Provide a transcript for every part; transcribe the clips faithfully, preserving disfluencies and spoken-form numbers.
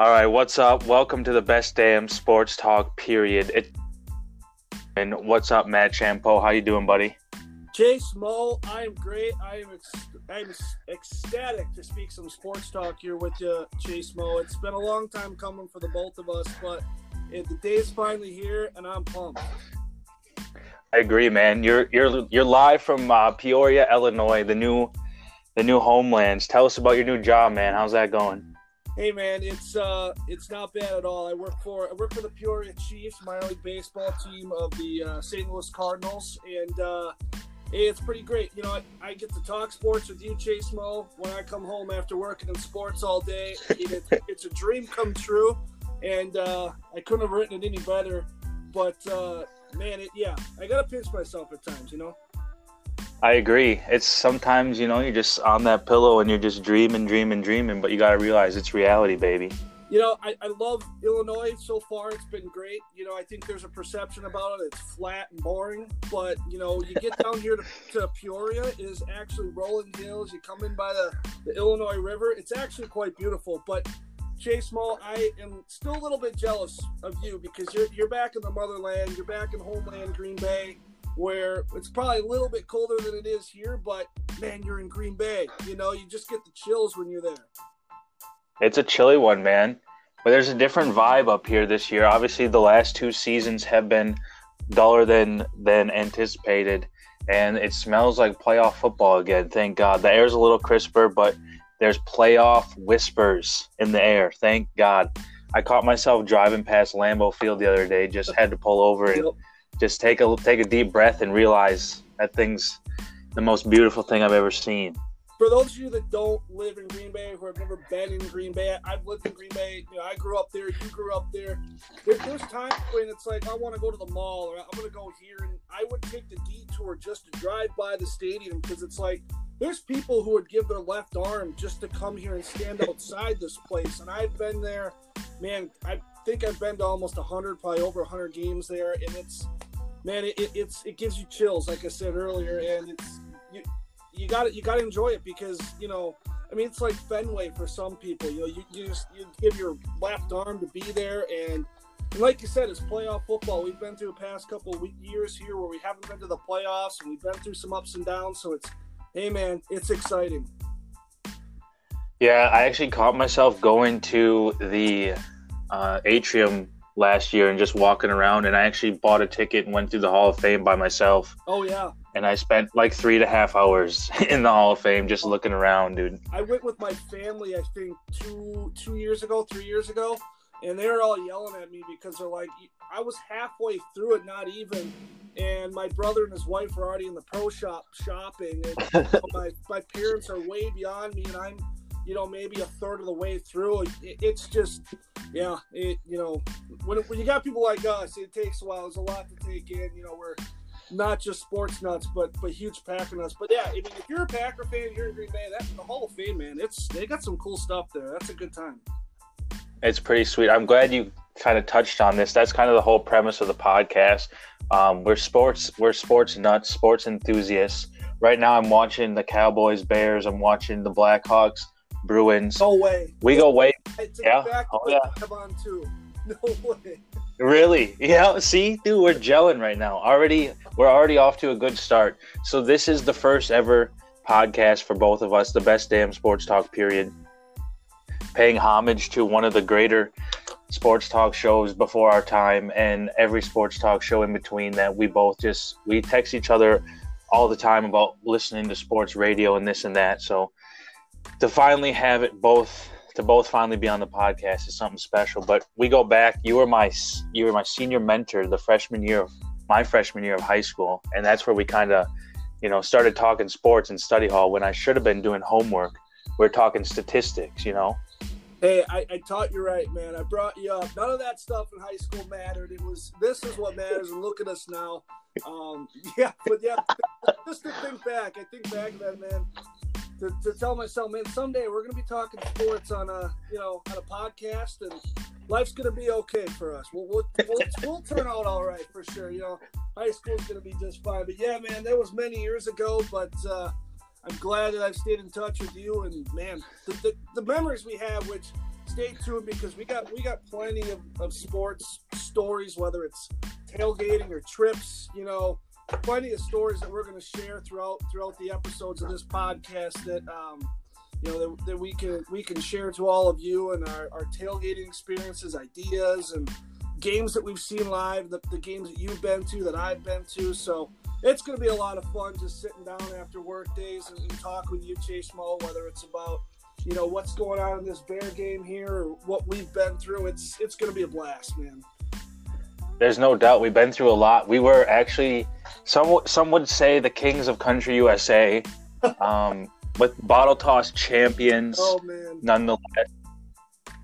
All right, what's up? Welcome to the best damn sports talk, period. It, and what's up, Matt Champeau? How you doing, buddy? Jay Small, I am great. I am ex- I'm ecstatic to speak some sports talk here with you, Jay Small. It's been a long time coming for the both of us, but it, the day's finally here, and I'm pumped. I agree, man. You're you're you're live from uh, Peoria, Illinois, the new the new homelands. Tell us about your new job, man. How's that going? Hey man, it's uh, it's not bad at all. I work for I work for the Peoria Chiefs, minor league baseball team of the uh, Saint Louis Cardinals, and uh, it's pretty great. You know, I, I get to talk sports with you, Chase Mo, when I come home after working in sports all day. It, it's a dream come true, and uh, I couldn't have written it any better. But uh, man, it, yeah, I gotta pinch myself at times, you know. I agree. It's sometimes, you know, you're just on that pillow and you're just dreaming, dreaming, dreaming, but you got to realize it's reality, baby. You know, I, I love Illinois so far. It's been great. You know, I think there's a perception about it. It's flat and boring, but, you know, you get down here to, to Peoria. It is actually rolling hills. You come in by the, the Illinois River. It's actually quite beautiful, but Jay Small, I am still a little bit jealous of you because you're you're back in the motherland. You're back in homeland Green Bay, where it's probably a little bit colder than it is here, but, man, you're in Green Bay. You know, you just get the chills when you're there. It's a chilly one, man. But there's a different vibe up here this year. Obviously, the last two seasons have been duller than, than anticipated, and it smells like playoff football again, thank God. The air's a little crisper, but there's playoff whispers in the air, thank God. I caught myself driving past Lambeau Field the other day, just had to pull over and just take a take a deep breath and realize that thing's the most beautiful thing I've ever seen. For those of you that don't live in Green Bay, who have never been in Green Bay, I've lived in Green Bay. You know, I grew up there. You grew up there. There's, there's times when it's like, I want to go to the mall or I'm going to go here. And I would take the detour just to drive by the stadium because it's like there's people who would give their left arm just to come here and stand outside this place. And I've been there. Man, I think I've been to almost one hundred, probably over one hundred games there. And it's... Man, it, it it's it gives you chills, like I said earlier, and it's you you got you got to enjoy it because you know I mean it's like Fenway for some people. You know, you you, just, you give your left arm to be there, and, and like you said, it's playoff football. We've been through the past couple of years here where we haven't been to the playoffs, and we've been through some ups and downs. So it's hey, man, it's exciting. Yeah, I actually caught myself going to the uh, atrium last year and just walking around, and I actually bought a ticket and went through the Hall of Fame by myself. Oh yeah. And I spent like three and a half hours in the Hall of Fame just looking around, dude. I went with my family, I think two two years ago, three years ago, and they were all yelling at me because they're like, I was halfway through it, not even, and my brother and his wife were already in the pro shop shopping, and my my parents are way beyond me, and I'm, you know, maybe a third of the way through. It's just, yeah, it, you know, when, when you got people like us, it takes a while. It's a lot to take in. You know, we're not just sports nuts, but but huge Packer nuts. But yeah, I mean, if you're a Packer fan, you're in Green Bay, that's the Hall of Fame, man. It's they got some cool stuff there. That's a good time. It's pretty sweet. I'm glad you kind of touched on this. That's kind of the whole premise of the podcast. Um, we're sports, we're sports nuts, sports enthusiasts. Right now, I'm watching the Cowboys, Bears. I'm watching the Blackhawks. Bruins. No way. We go way. Yeah. Oh, yeah. No way. Really? Yeah. See, dude, we're gelling right now. Already, we're already off to a good start. So this is the first ever podcast for both of us, the best damn sports talk period. Paying homage to one of the greater sports talk shows before our time and every sports talk show in between that we both just, we text each other all the time about listening to sports radio and this and that. So to finally have it both, to both finally be on the podcast is something special. But we go back. You were my you were my senior mentor the freshman year of my freshman year of high school, and that's where we kind of, you know, started talking sports in study hall when I should have been doing homework. We're talking statistics, you know. Hey, I, I taught you right, man. I brought you up. None of that stuff in high school mattered. It was this is what matters, and look at us now. Um, yeah, but yeah, just to think back, I think back to that, man. To, to tell myself, man, someday we're going to be talking sports on a, you know, on a podcast, and life's going to be okay for us. We'll we'll, we'll, we'll turn out all right for sure. You know, high school's going to be just fine. But yeah, man, that was many years ago. But uh, I'm glad that I've stayed in touch with you. And man, the, the, the memories we have, which stay tuned because we got we got plenty of, of sports stories, whether it's tailgating or trips, you know, plenty of stories that we're going to share throughout throughout the episodes of this podcast that um, you know that, that we can we can share to all of you, and our, our tailgating experiences, ideas, and games that we've seen live, the, the games that you've been to, that I've been to. So it's going to be a lot of fun just sitting down after work days and, and talking with you, Chase Mo, whether it's about, you know, what's going on in this Bear game here or what we've been through. It's it's going to be a blast, man. There's no doubt we've been through a lot. We were actually, some, some would say, the kings of country U S A, um, with bottle toss champions, oh, man. nonetheless.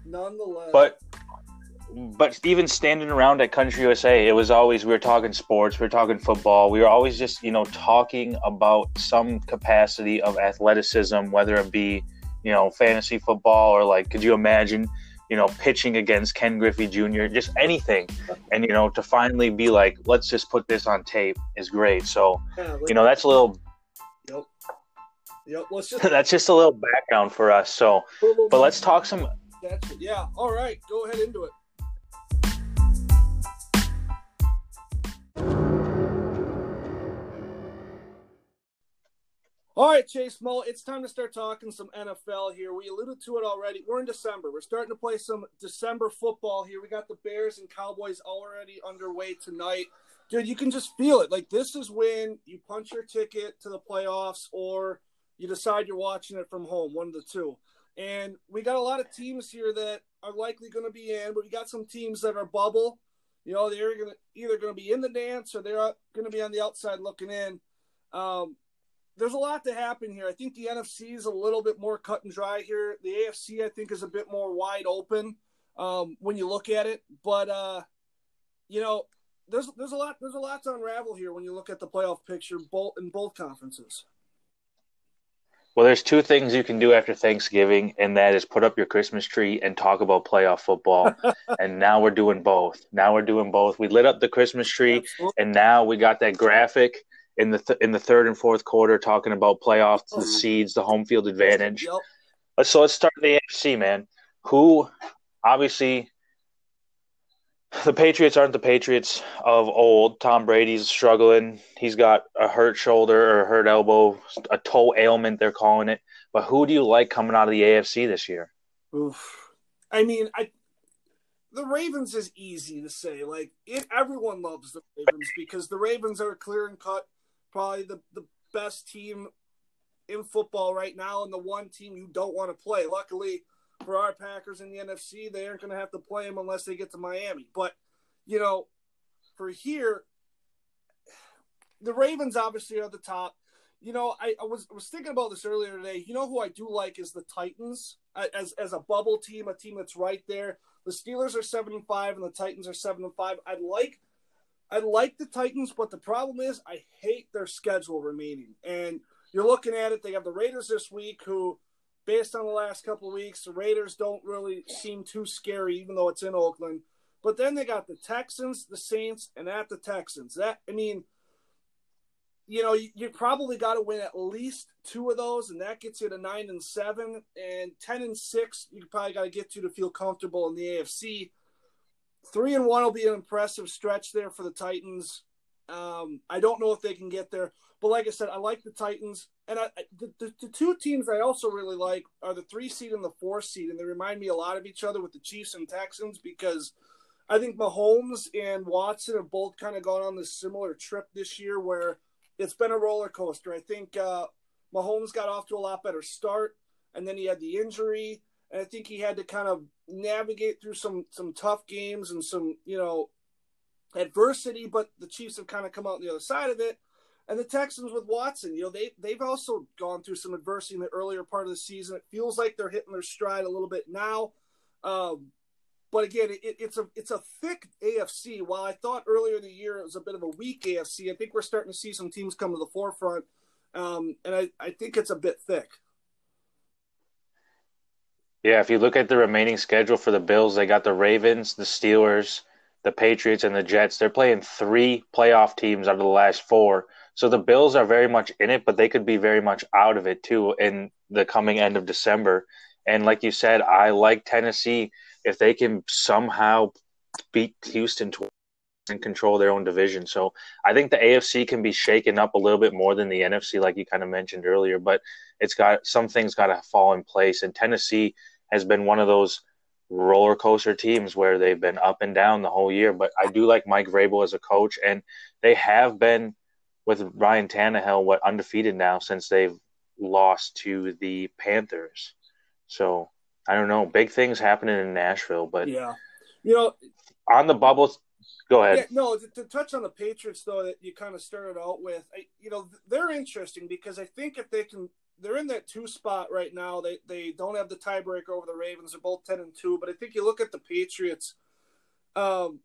Nonetheless. But... But even standing around at Country U S A, it was always, we were talking sports, we were talking football. We were always just, you know, talking about some capacity of athleticism, whether it be, you know, fantasy football or like, could you imagine, you know, pitching against Ken Griffey Junior, just anything. And, you know, to finally be like, let's just put this on tape is great. So, yeah, you know, that's a little... Yep. Yep. Let's just... that's just a little background for us. So, but let's talk some... That's it. Yeah. All right. Go ahead into it. All right, Chase Mull, it's time to start talking some N F L here. We alluded to it already. We're in December. We're starting to play some December football here. We got the Bears and Cowboys already underway tonight. Dude, you can just feel it. Like, this is when you punch your ticket to the playoffs or you decide you're watching it from home, one of the two. And we got a lot of teams here that are likely going to be in, but we got some teams that are bubble. You know, they're gonna, either going to be in the dance or they're going to be on the outside looking in. Um There's a lot to happen here. I think the N F C is a little bit more cut and dry here. The A F C, I think, is a bit more wide open um, when you look at it. But uh, you know, there's there's a lot there's a lot to unravel here when you look at the playoff picture both in both conferences. Well, there's two things you can do after Thanksgiving, and that is put up your Christmas tree and talk about playoff football. And now we're doing both. Now we're doing both. We lit up the Christmas tree, absolutely. And now we got that graphic. In the th- in the third and fourth quarter, talking about playoffs, the seeds, the home field advantage. Yep. So let's start the A F C, man. Who, obviously, the Patriots aren't the Patriots of old. Tom Brady's struggling. He's got a hurt shoulder or a hurt elbow, a toe ailment, they're calling it. But who do you like coming out of the A F C this year? Oof. I mean, I the Ravens is easy to say. Like, it, everyone loves the Ravens because the Ravens are clear and cut. Probably the, the best team in football right now and the one team you don't want to play. Luckily for our Packers in the N F C, they aren't going to have to play them unless they get to Miami. But, you know, for here, the Ravens obviously are the top. You know, I, I was was thinking about this earlier today. You know who I do like is the Titans as as a bubble team, a team that's right there. The Steelers are seven and five and the Titans are seven and five. I'd like – I like the Titans, but the problem is I hate their schedule remaining. And you're looking at it, they have the Raiders this week who, based on the last couple of weeks, the Raiders don't really seem too scary, even though it's in Oakland. But then they got the Texans, the Saints, and at the Texans. That I mean, you know, you, you probably got to win at least two of those, and that gets you to nine and seven. And ten and six, you probably got to get to to feel comfortable in the A F C. Three and one will be an impressive stretch there for the Titans. Um, I don't know if they can get there, but like I said, I like the Titans. And I, the, the, the two teams I also really like are the three seed and the four seed, and they remind me a lot of each other with the Chiefs and Texans because I think Mahomes and Watson have both kind of gone on this similar trip this year where it's been a roller coaster. I think uh, Mahomes got off to a lot better start, and then he had the injury. And I think he had to kind of navigate through some some tough games and some, you know, adversity, but the Chiefs have kind of come out on the other side of it. And the Texans with Watson, you know, they, they've also gone through some adversity in the earlier part of the season. It feels like they're hitting their stride a little bit now. Um, but, again, it, it's a it's a thick A F C. While I thought earlier in the year it was a bit of a weak A F C, I think we're starting to see some teams come to the forefront, um, and I, I think it's a bit thick. Yeah, if you look at the remaining schedule for the Bills, they got the Ravens, the Steelers, the Patriots, and the Jets. They're playing three playoff teams out of the last four. So the Bills are very much in it, but they could be very much out of it too in the coming end of December. And like you said, I like Tennessee. If they can somehow beat Houston twice and control their own division. So I think the A F C can be shaken up a little bit more than the N F C, like you kind of mentioned earlier, but it's got some things got to fall in place. And Tennessee has been one of those roller coaster teams where they've been up and down the whole year. But I do like Mike Vrabel as a coach, and they have been with Ryan Tannehill, what, undefeated now since they've lost to the Panthers. So I don't know, big things happening in Nashville, but yeah, you know, on the bubble. Go ahead. Yeah, no, to, to touch on the Patriots, though, that you kind of started out with, I, you know, they're interesting because I think if they can, they're in that two spot right now. They they don't have the tiebreaker over the Ravens. They're both ten and two, but I think you look at the Patriots, um,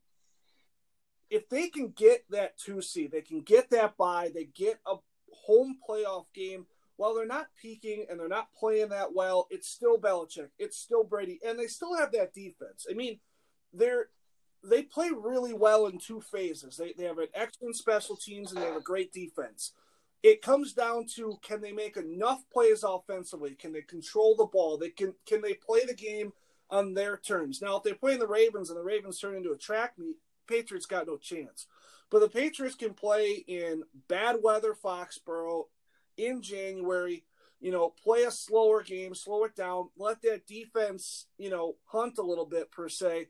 if they can get that two seed, they can get that bye, they get a home playoff game. While they're not peaking and they're not playing that well, it's still Belichick, it's still Brady, and they still have that defense. I mean, they're they play really well in two phases. They they have an excellent special teams and they have a great defense. It comes down to, can they make enough plays offensively? Can they control the ball? They can can they play the game on their terms? Now, if they're playing the Ravens and the Ravens turn into a track meet, Patriots got no chance. But the Patriots can play in bad weather, Foxborough, in January, you know, play a slower game, slow it down, let that defense, you know, hunt a little bit per se.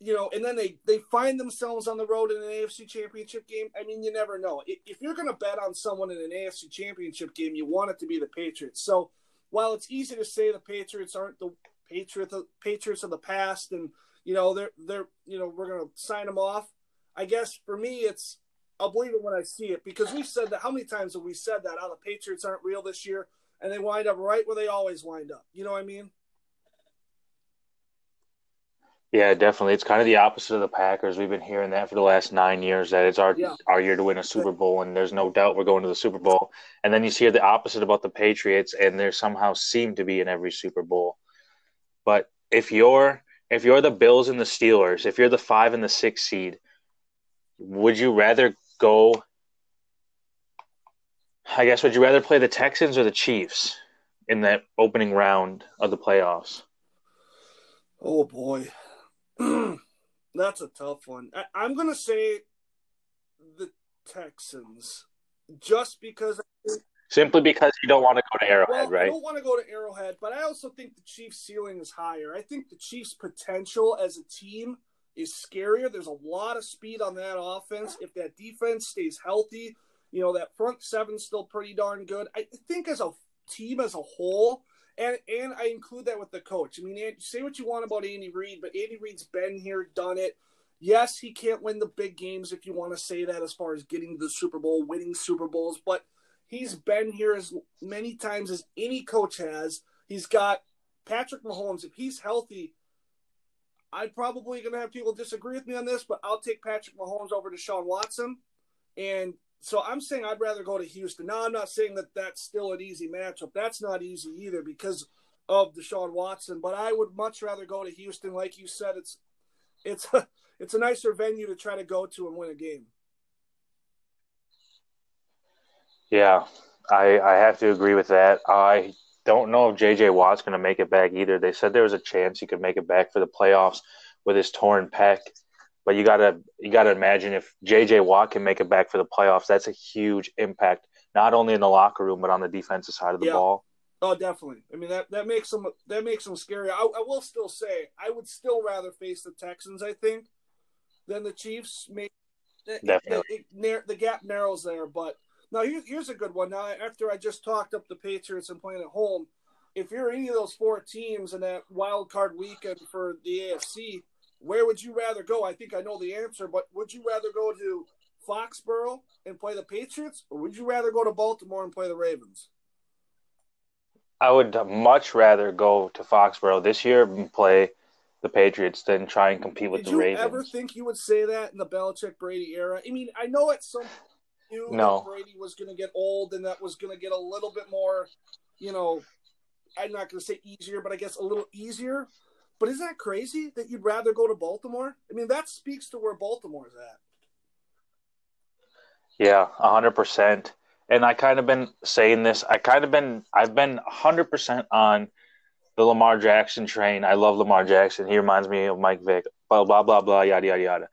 You know, and then they, they find themselves on the road in an A F C championship game. I mean, you never know. If you're going to bet on someone in an A F C championship game, you want it to be the Patriots. So while it's easy to say the Patriots aren't the Patriots, Patriots of the past, and, you know, they're, they're, you know, we're going to sign them off. I guess for me, it's, I'll believe it when I see it, because we've said that. How many times have we said that? How the Patriots aren't real this year, and they wind up right where they always wind up. You know what I mean? Yeah, definitely. It's kind of the opposite of the Packers. We've been hearing that for the last nine years, that it's our yeah. our year to win a Super Bowl, and there's no doubt we're going to the Super Bowl. And then you hear the opposite about the Patriots, and they somehow seem to be in every Super Bowl. But if you're if you're the Bills and the Steelers, if you're the five and the six seed, would you rather go – I guess would you rather play the Texans or the Chiefs in that opening round of the playoffs? Oh, boy. That's a tough one. I, I'm going to say the Texans, just because. Simply because you don't want to go to Arrowhead, well, right? I don't want to go to Arrowhead, but I also think the Chiefs' ceiling is higher. I think the Chiefs' potential as a team is scarier. There's a lot of speed on that offense. If that defense stays healthy, you know, that front seven's still pretty darn good. I think as a team as a whole, And and I include that with the coach. I mean, say what you want about Andy Reid, but Andy Reid's been here, done it. Yes, he can't win the big games, if you want to say that, as far as getting to the Super Bowl, winning Super Bowls, but he's been here as many times as any coach has. He's got Patrick Mahomes. If he's healthy, I'm probably going to have people disagree with me on this, but I'll take Patrick Mahomes over to Deshaun Watson. And so I'm saying I'd rather go to Houston. Now, I'm not saying that that's still an easy matchup. That's not easy either because of Deshaun Watson. But I would much rather go to Houston. Like you said, it's it's a, it's a nicer venue to try to go to and win a game. Yeah, I, I have to agree with that. I don't know if J J. Watt's going to make it back either. They said there was a chance he could make it back for the playoffs with his torn pec. But you gotta you gotta imagine if J J. Watt can make it back for the playoffs, that's a huge impact, not only in the locker room but on the defensive side of the yeah. ball. Oh, definitely. I mean that, that makes them that makes them scary. I, I will still say I would still rather face the Texans, I think, than the Chiefs. Maybe definitely. It, it, it, the gap narrows there. But now here, here's a good one. Now after I just talked up the Patriots and playing at home, if you're any of those four teams in that wild card weekend for the A F C. Where would you rather go? I think I know the answer, but would you rather go to Foxborough and play the Patriots, or would you rather go to Baltimore and play the Ravens? I would much rather go to Foxborough this year and play the Patriots than try and compete with Did the Ravens. Did you ever think you would say that in the Belichick-Brady era? I mean, I know at some point you no. Brady was going to get old and that was going to get a little bit more, you know, I'm not going to say easier, but I guess a little easier. But isn't that crazy that you'd rather go to Baltimore? I mean, that speaks to where Baltimore is at. Yeah, one hundred percent. And I kind of been saying this. I kind of been – I've been one hundred percent on the Lamar Jackson train. I love Lamar Jackson. He reminds me of Mike Vick. Blah, blah, blah, blah, yada, yada, yada.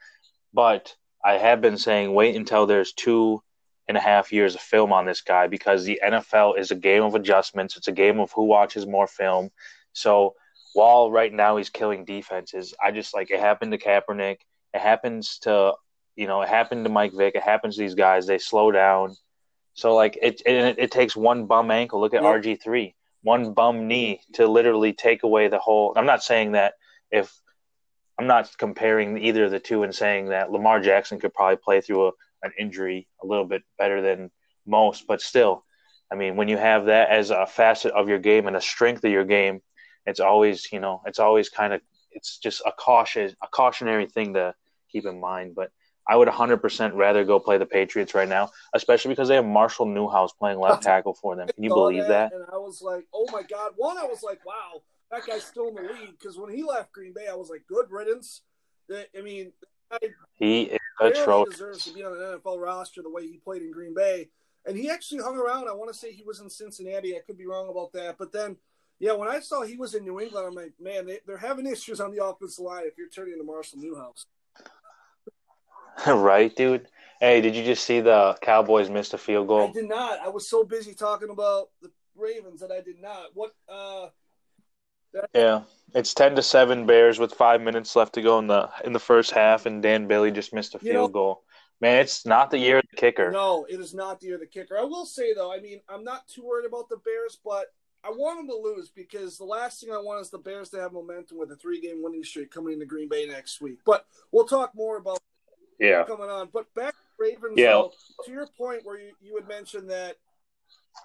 But I have been saying wait until there's two and a half years of film on this guy, because the N F L is a game of adjustments. It's a game of who watches more film. So while right now he's killing defenses, I just like it happened to Kaepernick. It happens to, you know, it happened to Mike Vick. It happens to these guys. They slow down. So, like, it it, it takes one bum ankle. Look at yeah. R G three. One bum knee to literally take away the whole – I'm not saying that if – I'm not comparing either of the two and saying that Lamar Jackson could probably play through a, an injury a little bit better than most. But still, I mean, when you have that as a facet of your game and a strength of your game, it's always, you know, it's always kind of – it's just a cautious, a cautionary thing to keep in mind. But I would one hundred percent rather go play the Patriots right now, especially because they have Marshall Newhouse playing left tackle for them. Can you believe that? that? And I was like, oh, my God. One, I was like, wow, that guy's still in the league, because when he left Green Bay, I was like, good riddance. I mean, he is atrocious. Deserves to be on an N F L roster the way he played in Green Bay. And he actually hung around. I want to say he was in Cincinnati. I could be wrong about that. But then, yeah, when I saw he was in New England, I'm like, man, they, they're having issues on the offensive line if you're turning to Marshall Newhouse. Right, dude. Hey, did you just see the Cowboys missed a field goal? I did not. I was so busy talking about the Ravens that I did not. What? Uh, that- yeah, it's ten to seven Bears with five minutes left to go in the in the first half, and Dan Bailey just missed a field you know, goal. Man, it's not the year of the kicker. No, it is not the year of the kicker. I will say though, I mean, I'm not too worried about the Bears, but I want them to lose, because the last thing I want is the Bears to have momentum with a three-game winning streak coming into Green Bay next week. But we'll talk more about. Yeah, coming on. But back to Ravens, yeah. though, to your point where you, you had mentioned that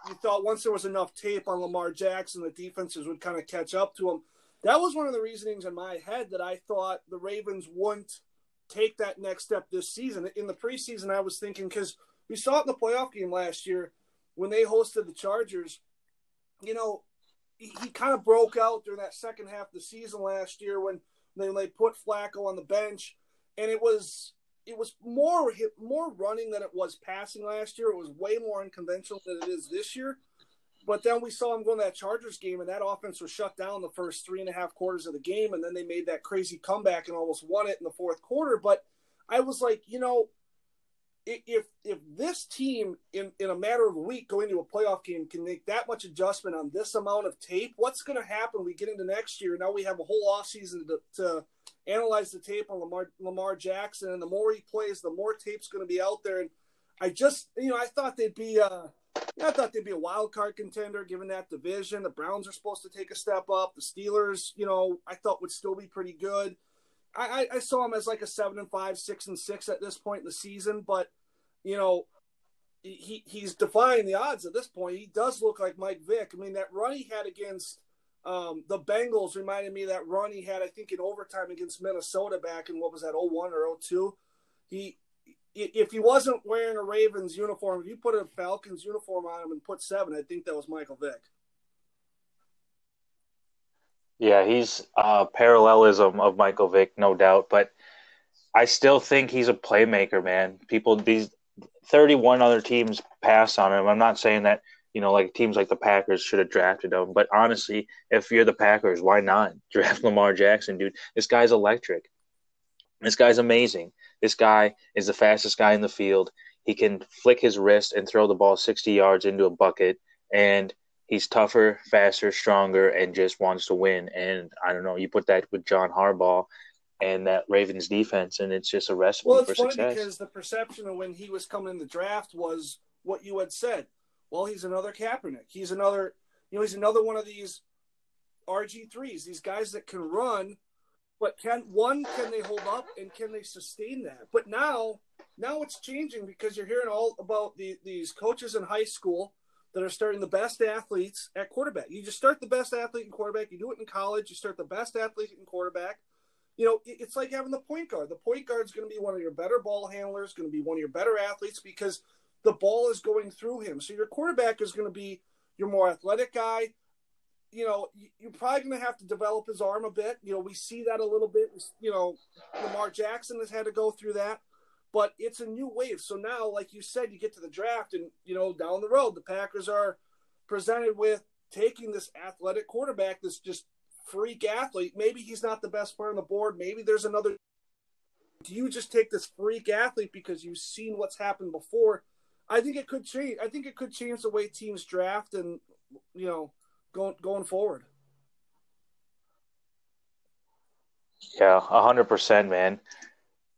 you thought once there was enough tape on Lamar Jackson, the defenses would kind of catch up to him. That was one of the reasonings in my head that I thought the Ravens wouldn't take that next step this season. In the preseason, I was thinking, because we saw it in the playoff game last year when they hosted the Chargers, you know, he, he kind of broke out during that second half of the season last year when they, they put Flacco on the bench, and it was – It was more more running than it was passing last year. It was way more unconventional than it is this year. But then we saw him go in that Chargers game, and that offense was shut down the first three and a half quarters of the game, and then they made that crazy comeback and almost won it in the fourth quarter. But I was like, you know, if if this team in, in a matter of a week going to a playoff game can make that much adjustment on this amount of tape, what's going to happen when we get into next year? Now we have a whole offseason to, to – analyze the tape on Lamar, Lamar Jackson, and the more he plays, the more tape's going to be out there. And I just, you know, I thought they'd be, uh, I thought they'd be a wild card contender given that division. The Browns are supposed to take a step up. The Steelers, you know, I thought would still be pretty good. I, I, I saw them as like a seven and five, six and six at this point in the season. But you know, he he's defying the odds at this point. He does look like Mike Vick. I mean, that run he had against. Um, the Bengals reminded me of that run he had, I think, in overtime against Minnesota back in, what was that, oh one or oh two? He, if he wasn't wearing a Ravens uniform, if you put a Falcons uniform on him and put seven, I think that was Michael Vick. Yeah, he's a parallelism of Michael Vick, no doubt. But I still think he's a playmaker, man. People, these thirty-one other teams pass on him. I'm not saying that. You know, like teams like the Packers should have drafted him. But honestly, if you're the Packers, why not draft Lamar Jackson, dude? This guy's electric. This guy's amazing. This guy is the fastest guy in the field. He can flick his wrist and throw the ball sixty yards into a bucket. And he's tougher, faster, stronger, and just wants to win. And I don't know, you put that with John Harbaugh and that Ravens defense, and it's just a recipe well, for success. Well, it's funny because the perception of when he was coming in the draft was what you had said. Well, he's another Kaepernick. He's another, you know, he's another one of these R G threes, these guys that can run, but can one, can they hold up and can they sustain that? But now, now it's changing because you're hearing all about the, these coaches in high school that are starting the best athletes at quarterback. You just start the best athlete in quarterback. You do it in college. You start the best athlete in quarterback. You know, it's like having the point guard. The point guard is going to be one of your better ball handlers, going to be one of your better athletes because – the ball is going through him. So your quarterback is going to be your more athletic guy. You know, you're probably going to have to develop his arm a bit. You know, we see that a little bit. You know, Lamar Jackson has had to go through that. But it's a new wave. So now, like you said, you get to the draft and, you know, down the road, the Packers are presented with taking this athletic quarterback, this just freak athlete. Maybe he's not the best player on the board. Maybe there's another. Do you just take this freak athlete because you've seen what's happened before? I think it could change. I think it could change the way teams draft and, you know, going going forward. Yeah, one hundred percent, man.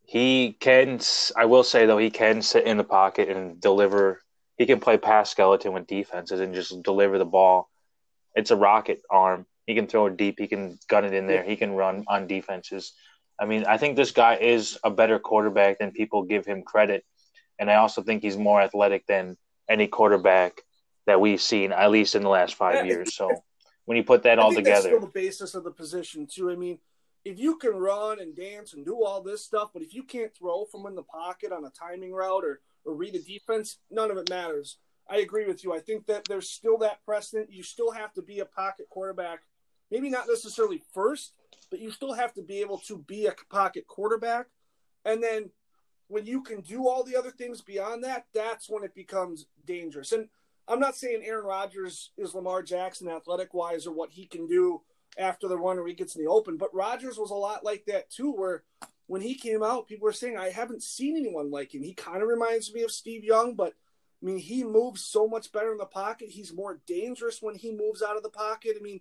He can – I will say, though, he can sit in the pocket and deliver. He can play pass skeleton with defenses and just deliver the ball. It's a rocket arm. He can throw it deep. He can gun it in there. He can run on defenses. I mean, I think this guy is a better quarterback than people give him credit. And I also think he's more athletic than any quarterback that we've seen, at least in the last five years. So when you put that all together. That's still the basis of the position, too. I mean, if you can run and dance and do all this stuff, but if you can't throw from in the pocket on a timing route or, or read a defense, none of it matters. I agree with you. I think that there's still that precedent. You still have to be a pocket quarterback, maybe not necessarily first, but you still have to be able to be a pocket quarterback. And then when you can do all the other things beyond that, that's when it becomes dangerous. And I'm not saying Aaron Rodgers is Lamar Jackson athletic-wise or what he can do after the run or he gets in the open. But Rodgers was a lot like that too, where when he came out, people were saying, I haven't seen anyone like him. He kind of reminds me of Steve Young, but, I mean, he moves so much better in the pocket. He's more dangerous when he moves out of the pocket. I mean,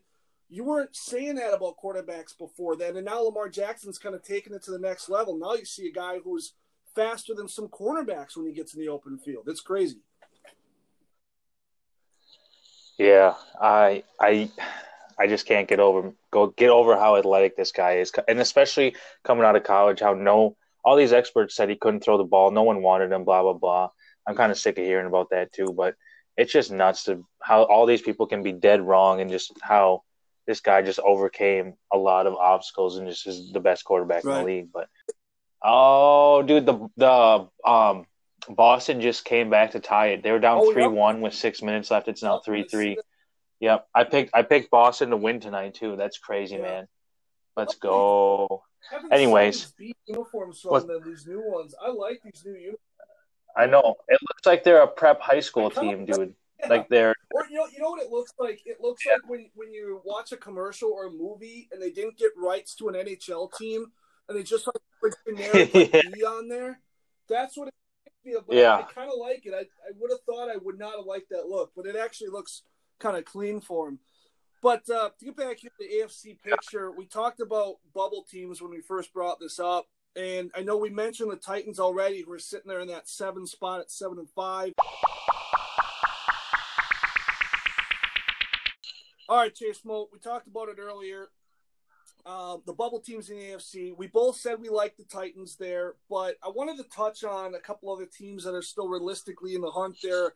you weren't saying that about quarterbacks before then, and now Lamar Jackson's kind of taking it to the next level. Now you see a guy who's faster than some cornerbacks when he gets in the open field. It's crazy. Yeah, I I I just can't get over go get over how athletic this guy is, and especially coming out of college, how no all these experts said he couldn't throw the ball, no one wanted him, blah blah blah. I'm kind of sick of hearing about that too, but it's just nuts to how all these people can be dead wrong, and just how this guy just overcame a lot of obstacles and just is the best quarterback right. in the league. But oh, dude, the the um. Boston just came back to tie it. They were down three one oh, yep. with six minutes left. It's now three three. Yep. I picked I picked Boston to win tonight, too. That's crazy, yeah. man. Let's okay. go. Having Anyways. Uniforms from them, these new ones. I like these new uniforms. I know. It looks like they're a prep high school team, dude. Yeah. Like they're or you know you know what it looks like? It looks yeah. like when, when you watch a commercial or a movie and they didn't get rights to an N H L team and they just like put generic like, yeah. B on there. That's what it Yeah, I kind of like it. I, I would have thought I would not have liked that look, but it actually looks kind of clean for him. But uh, to get back here to the A F C picture, we talked about bubble teams when we first brought this up, and I know we mentioned the Titans already, who are sitting there in that seven spot at seven and five. All right, Chase Moe, we talked about it earlier. Uh, the bubble teams in the A F C. We both said we like the Titans there, but I wanted to touch on a couple other teams that are still realistically in the hunt there.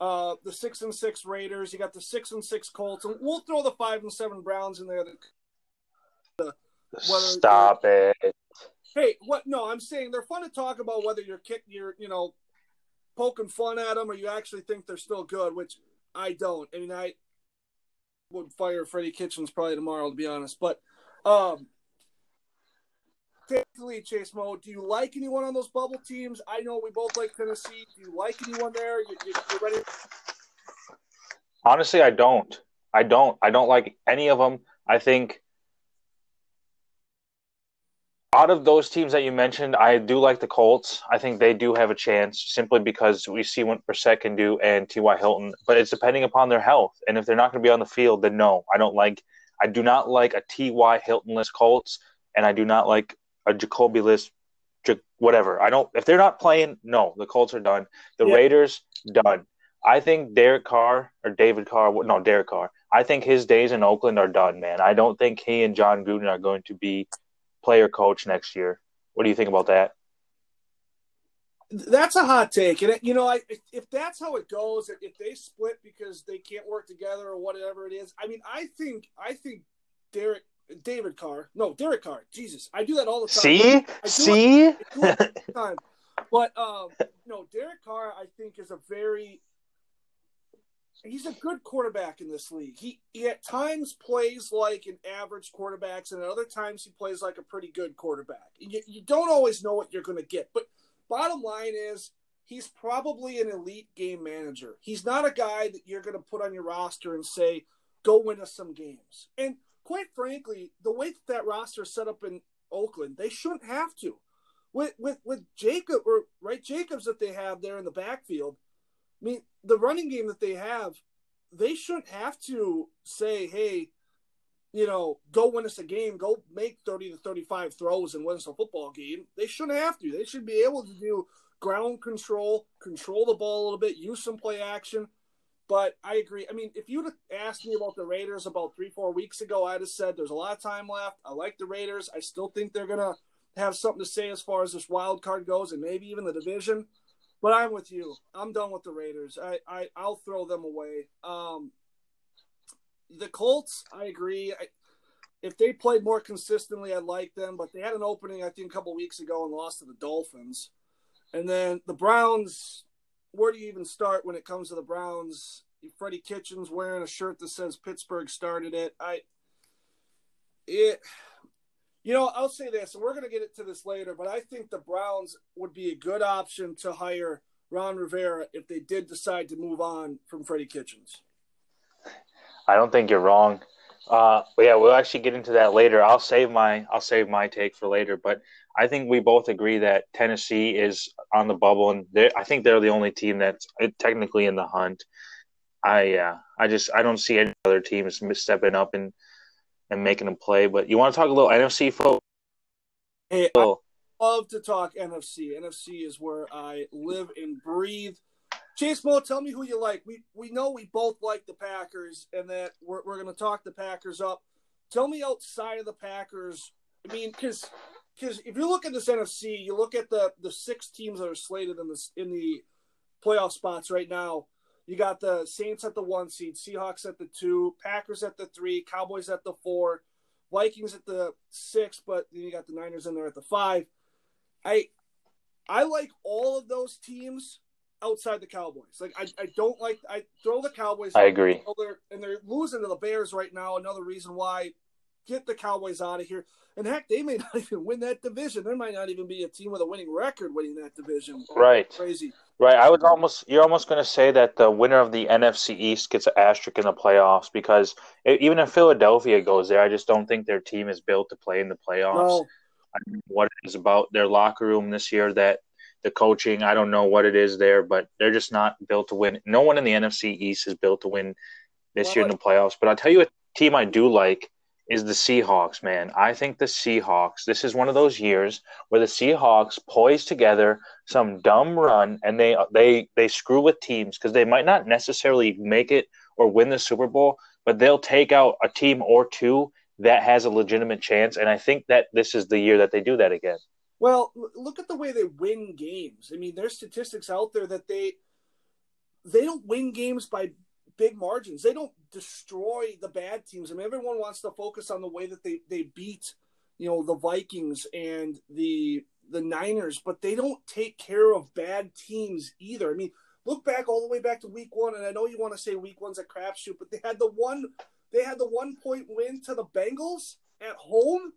Uh, the six and six Raiders. You got the six and six Colts, and we'll throw the five and seven Browns in there. The, Stop it! Hey, what? No, I'm saying they're fun to talk about. Whether you're kicking, you're you know, poking fun at them, or you actually think they're still good, which I don't. I mean, I would fire Freddie Kitchens probably tomorrow, to be honest, but. Um, take the lead, Chase Moe. Do you like anyone on those bubble teams? I know we both like Tennessee. Do you like anyone there? You, you, you ready? Honestly, I don't. I don't. I don't like any of them. I think out of those teams that you mentioned, I do like the Colts. I think they do have a chance simply because we see what Brissett can do and T Y Hilton. But it's depending upon their health. And if they're not going to be on the field, then no, I don't like I do not like a T Y Hilton-less Colts, and I do not like a Jacoby-less whatever. I don't. If they're not playing, no, the Colts are done. The yeah. Raiders, done. I think Derek Carr or David Carr, no, Derek Carr, I think his days in Oakland are done, man. I don't think he and John Gruden are going to be player coach next year. What do you think about that? That's a hot take. And, you know, I, if that's how it goes, if they split because they can't work together or whatever it is, I mean, I think I think Derek – David Carr – no, Derek Carr. Jesus. I do that all the time. See? I do See? It, I do it all the time. But, um, no, Derek Carr, I think, is a very – he's a good quarterback in this league. He, he at times plays like an average quarterback, and at other times he plays like a pretty good quarterback. You, you don't always know what you're going to get, but – bottom line is he's probably an elite game manager. He's not a guy that you're going to put on your roster and say, go win us some games. And quite frankly, the way that, that roster is set up in Oakland, they shouldn't have to. With with with Jacob or right Jacobs that they have there in the backfield, I mean, the running game that they have, they shouldn't have to say, hey, you know, go win us a game, go make thirty to thirty-five throws and win us a football game. They shouldn't have to. They should be able to do ground control, control the ball a little bit, use some play action. But I agree. I mean, if you'd asked me about the Raiders about three, four weeks ago, I'd have said there's a lot of time left. I like the Raiders. I still think they're going to have something to say as far as this wild card goes and maybe even the division. But I'm with you. I'm done with the Raiders. I, I, I'll throw them away. Um, the Colts, I agree. I, if they played more consistently, I'd like them. But they had an opening, I think, a couple weeks ago and lost to the Dolphins. And then the Browns, where do you even start when it comes to the Browns? Freddie Kitchens wearing a shirt that says Pittsburgh started it. I, it, you know, I'll say this, and we're going to get into this later, but I think the Browns would be a good option to hire Ron Rivera if they did decide to move on from Freddie Kitchens. I don't think you're wrong. Uh, but yeah, we'll actually get into that later. I'll save my I'll save my take for later, but I think we both agree that Tennessee is on the bubble, and I think they're the only team that's technically in the hunt. I uh, I just I don't see any other teams stepping up and and making a play. But you want to talk a little N F C football? Hey, I love to talk N F C. N F C is where I live and breathe. Chase Mo, tell me who you like. We we know we both like the Packers, and that we're we're going to talk the Packers up. Tell me outside of the Packers. I mean, because because if you look at this N F C, you look at the, the six teams that are slated in this in the playoff spots right now. You got the Saints at the one seed, Seahawks at the two, Packers at the three, Cowboys at the four, Vikings at the six, but then you got the Niners in there at the five. I I like all of those teams outside the Cowboys. Like I, I don't like I throw the Cowboys. I agree. They're, and they're losing to the Bears right now. Another reason why. Get the Cowboys out of here. And heck, they may not even win that division. There might not even be a team with a winning record winning that division. Oh, right. Crazy. Right. I would almost you're almost going to say that the winner of the N F C East gets an asterisk in the playoffs because it, even if Philadelphia goes there, I just don't think their team is built to play in the playoffs. No. I don't know what it is about their locker room this year, that the coaching, I don't know what it is there, but they're just not built to win. No one in the N F C East is built to win this well, year in the playoffs. But I'll tell you a team I do like is the Seahawks, man. I think the Seahawks, this is one of those years where the Seahawks poise together some dumb run and they they, they screw with teams because they might not necessarily make it or win the Super Bowl, but they'll take out a team or two that has a legitimate chance, and I think that this is the year that they do that again. Well, look at the way they win games. I mean, there's statistics out there that they they don't win games by big margins. They don't destroy the bad teams. I mean, everyone wants to focus on the way that they, they beat, you know, the Vikings and the the Niners, but they don't take care of bad teams either. I mean, look back all the way back to week one, and I know you want to say week one's a crapshoot, but they had the one they had the one point win to the Bengals at home.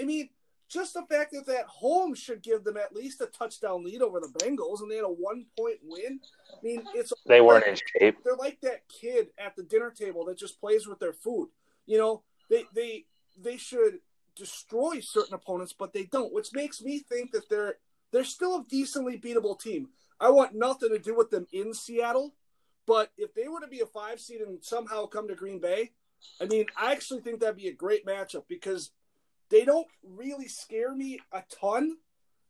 I mean, just the fact that that home should give them at least a touchdown lead over the Bengals, and they had a one-point win. I mean, it's they weren't like, in shape. They're like that kid at the dinner table that just plays with their food. You know, they they they should destroy certain opponents, but they don't, which makes me think that they're they're still a decently beatable team. I want nothing to do with them in Seattle, but if they were to be a five seed and somehow come to Green Bay, I mean, I actually think that'd be a great matchup because they don't really scare me a ton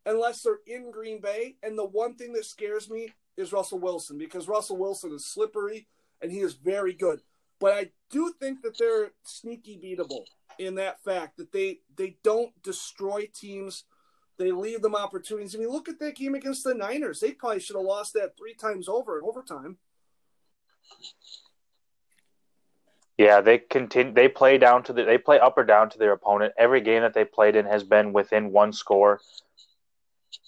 unless they're in Green Bay. And the one thing that scares me is Russell Wilson, because Russell Wilson is slippery and he is very good. But I do think that they're sneaky beatable in that fact that they, they don't destroy teams. They leave them opportunities. I mean, look at that game against the Niners. They probably should have lost that three times over in overtime. Yeah, they continue. They play down to the. They play up or down to their opponent. Every game that they played in has been within one score.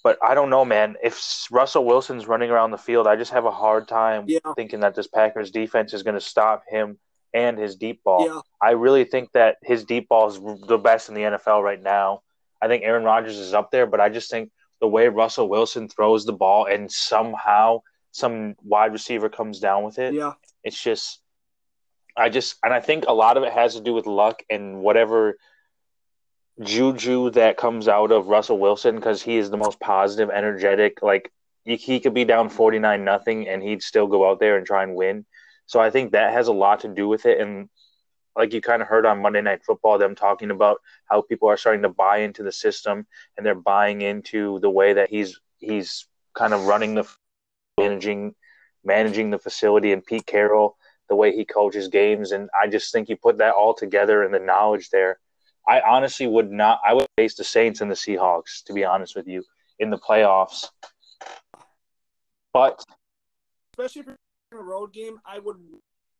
But I don't know, man. If Russell Wilson's running around the field, I just have a hard time yeah. thinking that this Packers defense is going to stop him and his deep ball. Yeah. I really think that his deep ball is the best in the N F L right now. I think Aaron Rodgers is up there, but I just think the way Russell Wilson throws the ball and somehow some wide receiver comes down with it, yeah. it's just. I just and I think a lot of it has to do with luck and whatever juju that comes out of Russell Wilson, because he is the most positive, energetic. Like he, he could be down forty-nine nothing and he'd still go out there and try and win. So I think that has a lot to do with it. And like you kind of heard on Monday Night Football, them talking about how people are starting to buy into the system and they're buying into the way that he's he's kind of running the managing managing the facility, and Pete Carroll, the way he coaches games. And I just think you put that all together and the knowledge there. I honestly would not – I would face the Saints and the Seahawks, to be honest with you, in the playoffs. But – especially if you're in a road game, I would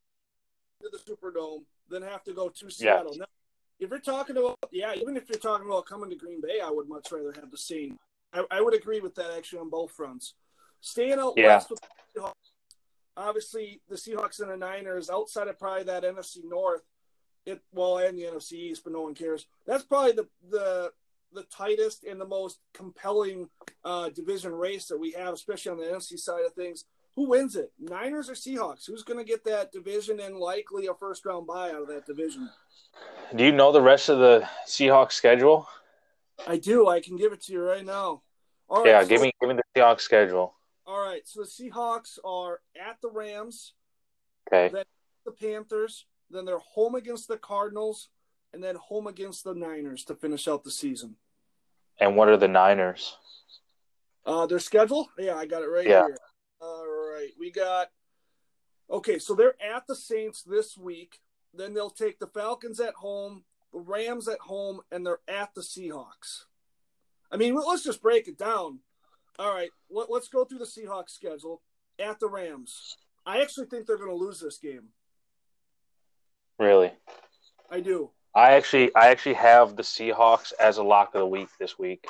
– to the Superdome, then have to go to Seattle. Yeah. Now, if you're talking about – yeah, even if you're talking about coming to Green Bay, I would much rather have the Saints. I, I would agree with that, actually, on both fronts. Staying out yeah. west with the Seahawks, obviously the Seahawks and the Niners, outside of probably that N F C North, It well, and the N F C East, but no one cares. That's probably the the the tightest and the most compelling uh, division race that we have, especially on the N F C side of things. Who wins it, Niners or Seahawks? Who's going to get that division and likely a first round bye out of that division? Do you know the rest of the Seahawks schedule? I do. I can give it to you right now. All yeah, right, give so, me give me the Seahawks schedule. All right, so the Seahawks are at the Rams. Okay. Then the Panthers. Then they're home against the Cardinals, and then home against the Niners to finish out the season. And what are the Niners? Uh, their schedule? Yeah, I got it right yeah. here. All right. We got – okay, so they're at the Saints this week. Then they'll take the Falcons at home, the Rams at home, and they're at the Seahawks. I mean, let's just break it down. All right, let, let's go through the Seahawks schedule. At the Rams. I actually think they're going to lose this game. Really? I do. I actually I actually have the Seahawks as a lock of the week this week.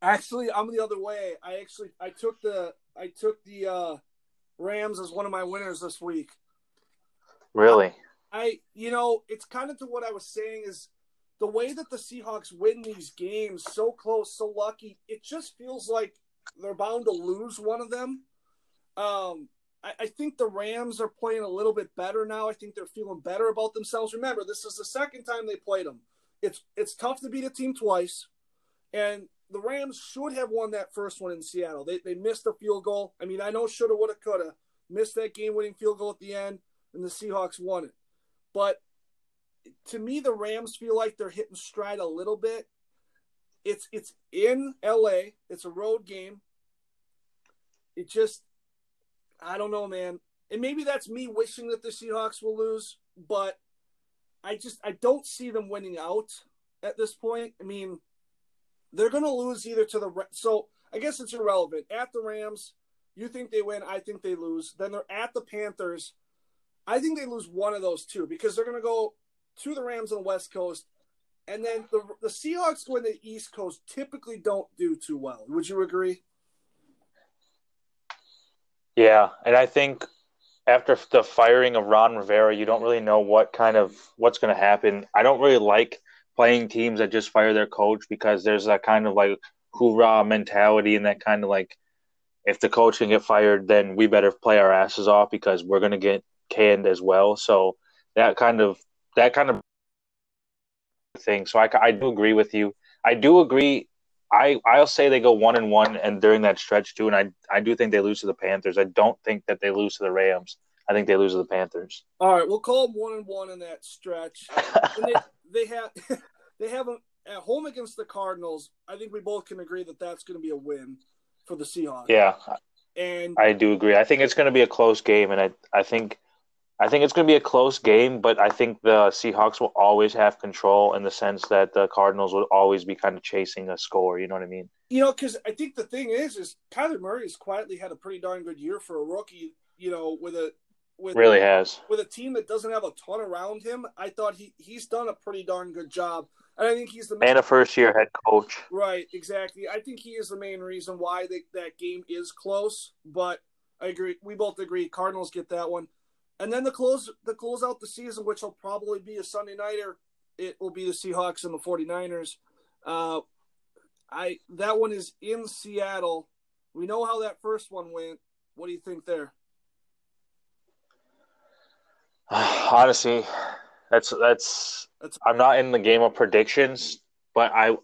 Actually, I'm the other way. I actually I took the I took the uh, Rams as one of my winners this week. Really? I, I you know, it's kind of to what I was saying is the way that the Seahawks win these games, so close, so lucky, it just feels like they're bound to lose one of them. Um I think the Rams are playing a little bit better now. I think they're feeling better about themselves. Remember, this is the second time they played them. It's it's tough to beat a team twice, and the Rams should have won that first one in Seattle. They they missed a field goal. I mean, I know shoulda, woulda, coulda. Missed that game-winning field goal at the end, and the Seahawks won it. But to me, the Rams feel like they're hitting stride a little bit. It's it's in L A. It's a road game. It just – I don't know, man. And maybe that's me wishing that the Seahawks will lose, but I just I don't see them winning out at this point. I mean, they're going to lose either to the – so I guess it's irrelevant. At the Rams, you think they win, I think they lose. Then they're at the Panthers. I think they lose one of those two because they're going to go to the Rams on the West Coast, and then the, the Seahawks going to the East Coast typically don't do too well. Would you agree? Yeah, and I think after the firing of Ron Rivera, you don't really know what kind of what's going to happen. I don't really like playing teams that just fire their coach because there's that kind of like hoorah mentality and that kind of like if the coach can get fired, then we better play our asses off because we're going to get canned as well. So that kind of that kind of thing. So I, I do agree with you. I do agree. I, I'll say they go one and one and during that stretch too, and I I do think they lose to the Panthers. I don't think that they lose to the Rams. I think they lose to the Panthers. All right, we'll call them one and one in that stretch. And they, they have they have a, at home against the Cardinals. I think we both can agree that that's going to be a win for the Seahawks. Yeah, and I do agree. I think it's going to be a close game, and I I think I think it's going to be a close game, but I think the Seahawks will always have control in the sense that the Cardinals will always be kind of chasing a score. You know what I mean? You know, because I think the thing is, is Kyler Murray's quietly had a pretty darn good year for a rookie. You know, with a with really has with a team that doesn't have a ton around him. I thought he he's done a pretty darn good job, and I think he's the main and a first year head coach. Right, exactly. I think he is the main reason why they, that game is close. But I agree. We both agree. Cardinals get that one. And then the close the close out the season, which will probably be a Sunday nighter, it will be the Seahawks and the forty-niners. Uh, I that one is in Seattle. We know how that first one went. What do you think there? honestly, that's that's. that's I'm not in the game of predictions, but I,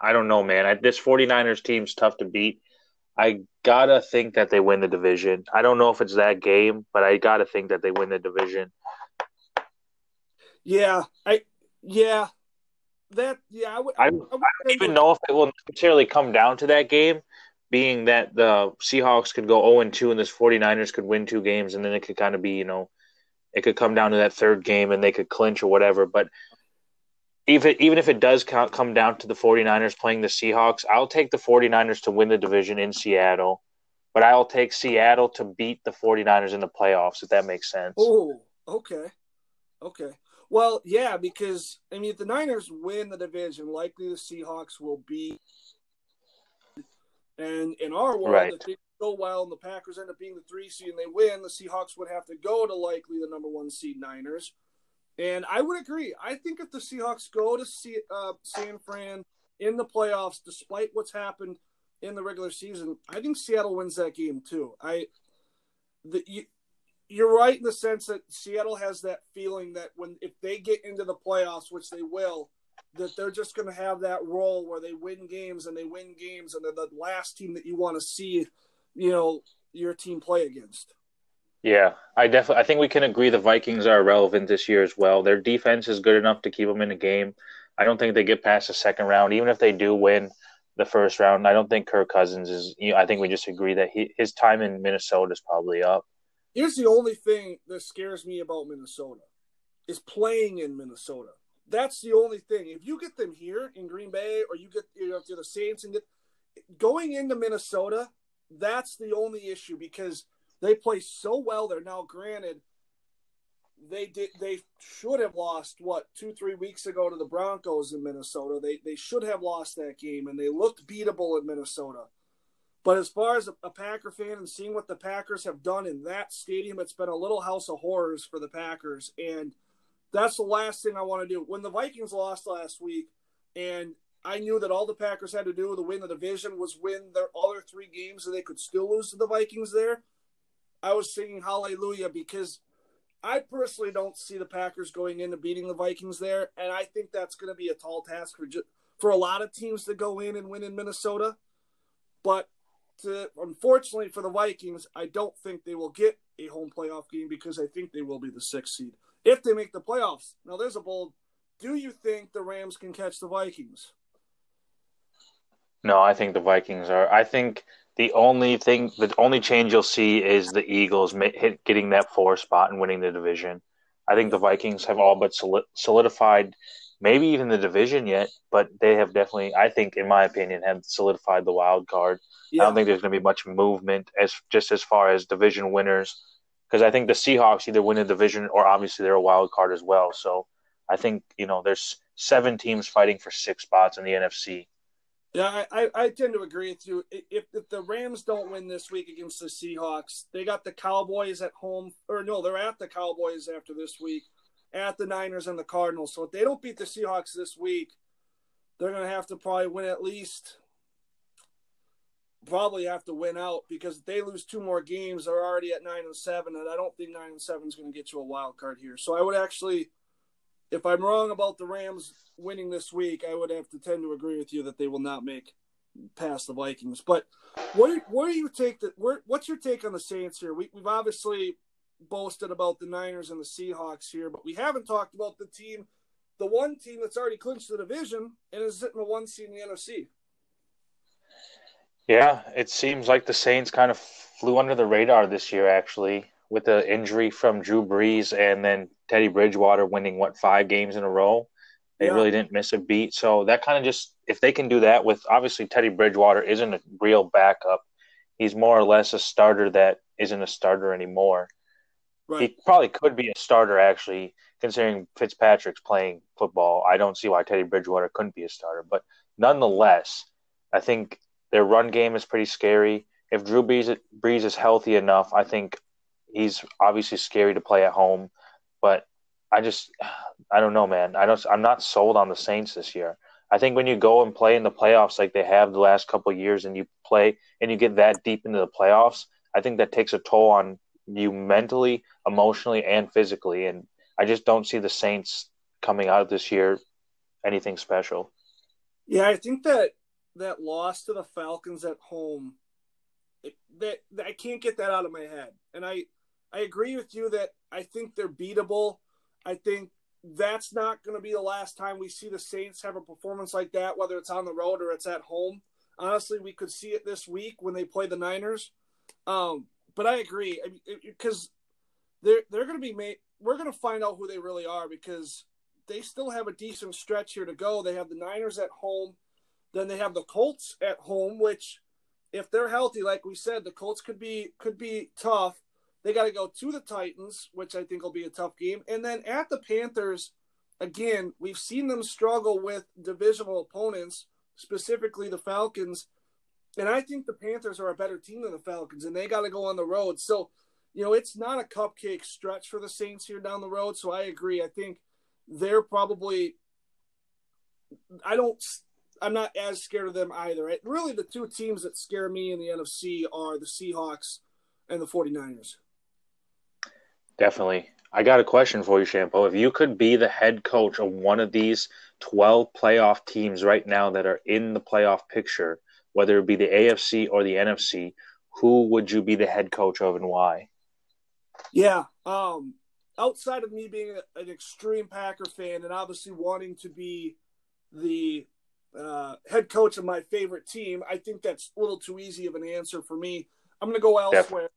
I don't know, man. I, this 49ers team's tough to beat. I gotta think that they win the division. I don't know if it's that game, but I gotta think that they win the division. Yeah, I yeah, that yeah. I, would, I, I, would I don't even it. know if it will necessarily come down to that game, being that the Seahawks could go oh and two and this 49ers could win two games, and then it could kind of be, you know, it could come down to that third game and they could clinch or whatever. But even, even if it does come down to the 49ers playing the Seahawks, I'll take the 49ers to win the division in Seattle, but I'll take Seattle to beat the 49ers in the playoffs, if that makes sense. Oh, okay. Okay. Well, yeah, because, I mean, if the Niners win the division, likely the Seahawks will be. And in our world, right. If they go well and the Packers end up being the three seed and they win, the Seahawks would have to go to likely the number one seed Niners. And I would agree. I think if the Seahawks go to C- uh, San Fran in the playoffs, despite what's happened in the regular season, I think Seattle wins that game too. I, the, you, you're right in the sense that Seattle has that feeling that when if they get into the playoffs, which they will, that they're just going to have that role where they win games and they win games and they're the last team that you want to see, you know, your team play against. Yeah, I definitely. I think we can agree the Vikings are relevant this year as well. Their defense is good enough to keep them in the game. I don't think they get past the second round, even if they do win the first round. I don't think Kirk Cousins is. You know, I think we just agree that he, his time in Minnesota is probably up. Here's the only thing that scares me about Minnesota is playing in Minnesota. That's the only thing. If you get them here in Green Bay, or you get you know to the Saints and get going into Minnesota, that's the only issue because. They play so well there. Now, granted, they did. They should have lost, what, two, three weeks ago to the Broncos in Minnesota. They they should have lost that game, and they looked beatable in Minnesota. But as far as a, a Packer fan and seeing what the Packers have done in that stadium, it's been a little house of horrors for the Packers, and that's the last thing I want to do. When the Vikings lost last week, and I knew that all the Packers had to do to win the division was win their other three games, and they could still lose to the Vikings there. I was singing hallelujah because I personally don't see the Packers going into beating the Vikings there, and I think that's going to be a tall task for just, for a lot of teams to go in and win in Minnesota. But to, unfortunately for the Vikings, I don't think they will get a home playoff game because I think they will be the sixth seed if they make the playoffs. Now, there's a bold. Do you think the Rams can catch the Vikings? No, I think the Vikings are. I think. The only thing, the only change you'll see is the Eagles hit, getting that four spot and winning the division. I think the Vikings have all but solidified, maybe even the division yet, but they have definitely, I think, in my opinion, have solidified the wild card. Yeah. I don't think there's going to be much movement as just as far as division winners, because I think the Seahawks either win the division or obviously they're a wild card as well. So I think, you know, there's seven teams fighting for six spots in the N F C. Yeah, I, I tend to agree with you. If, if the Rams don't win this week against the Seahawks, they got the Cowboys at home. Or no, they're at the Cowboys after this week, at the Niners and the Cardinals. So if they don't beat the Seahawks this week, they're going to have to probably win at least – probably have to win out because if they lose two more games, they're already at nine and seven, and I don't think nine and seven is going to get you a wild card here. So I would actually – if I'm wrong about the Rams winning this week, I would have to tend to agree with you that they will not make past the Vikings. But what what do you take that? What's your take on the Saints here? We, we've obviously boasted about the Niners and the Seahawks here, but we haven't talked about the team, the one team that's already clinched the division and is sitting the one seed in the N F C. Yeah, it seems like the Saints kind of flew under the radar this year, actually, with the injury from Drew Brees and then Teddy Bridgewater winning, what, five games in a row. They yeah. really didn't miss a beat. So that kind of just – if they can do that with – obviously Teddy Bridgewater isn't a real backup. He's more or less a starter that isn't a starter anymore. Right. He probably could be a starter, actually, considering Fitzpatrick's playing football. I don't see why Teddy Bridgewater couldn't be a starter. But nonetheless, I think their run game is pretty scary. If Drew Brees, Brees is healthy enough, I think he's obviously scary to play at home. But I just, I don't know, man. I don't. I'm not sold on the Saints this year. I think when you go and play in the playoffs like they have the last couple of years, and you play and you get that deep into the playoffs, I think that takes a toll on you mentally, emotionally, and physically. And I just don't see the Saints coming out of this year anything special. Yeah, I think that that loss to the Falcons at home, it, that, that I can't get that out of my head. And I, I agree with you that I think they're beatable. I think that's not going to be the last time we see the Saints have a performance like that, whether it's on the road or it's at home. Honestly, we could see it this week when they play the Niners. Um, but I agree, because I mean, they're, they're going to be made – we're going to find out who they really are, because they still have a decent stretch here to go. They have the Niners at home. Then they have the Colts at home, which if they're healthy, like we said, the Colts could be could be tough. They got to go to the Titans, which I think will be a tough game. And then at the Panthers, again, we've seen them struggle with divisional opponents, specifically the Falcons. And I think the Panthers are a better team than the Falcons, and they got to go on the road. So, you know, it's not a cupcake stretch for the Saints here down the road. So I agree. I think they're probably – I don't – I'm not as scared of them either. I, really, the two teams that scare me in the N F C are the Seahawks and the 49ers. Definitely. I got a question for you, Shampo. If you could be the head coach of one of these twelve playoff teams right now that are in the playoff picture, whether it be the A F C or the N F C, who would you be the head coach of and why? Yeah. Um, outside of me being a, an extreme Packer fan and obviously wanting to be the uh, head coach of my favorite team, I think that's a little too easy of an answer for me. I'm going to go elsewhere. Definitely.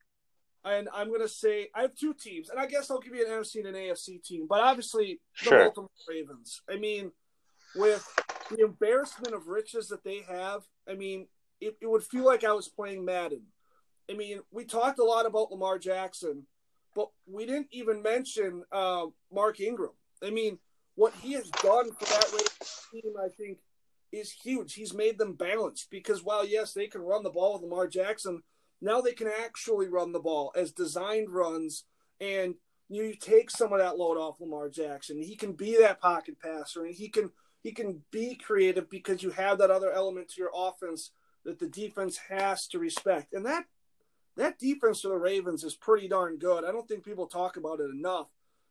And I'm going to say I have two teams, and I guess I'll give you an N F C and an A F C team. But obviously, the sure. Baltimore Ravens. I mean, with the embarrassment of riches that they have, I mean, it, it would feel like I was playing Madden. I mean, we talked a lot about Lamar Jackson, but we didn't even mention uh, Mark Ingram. I mean, what he has done for that Ravens team, I think, is huge. He's made them balanced because, while, yes, they can run the ball with Lamar Jackson, now they can actually run the ball as designed runs, and you take some of that load off Lamar Jackson. He can be that pocket passer, and he can he can be creative because you have that other element to your offense that the defense has to respect. And that that defense for the Ravens is pretty darn good. I don't think people talk about it enough.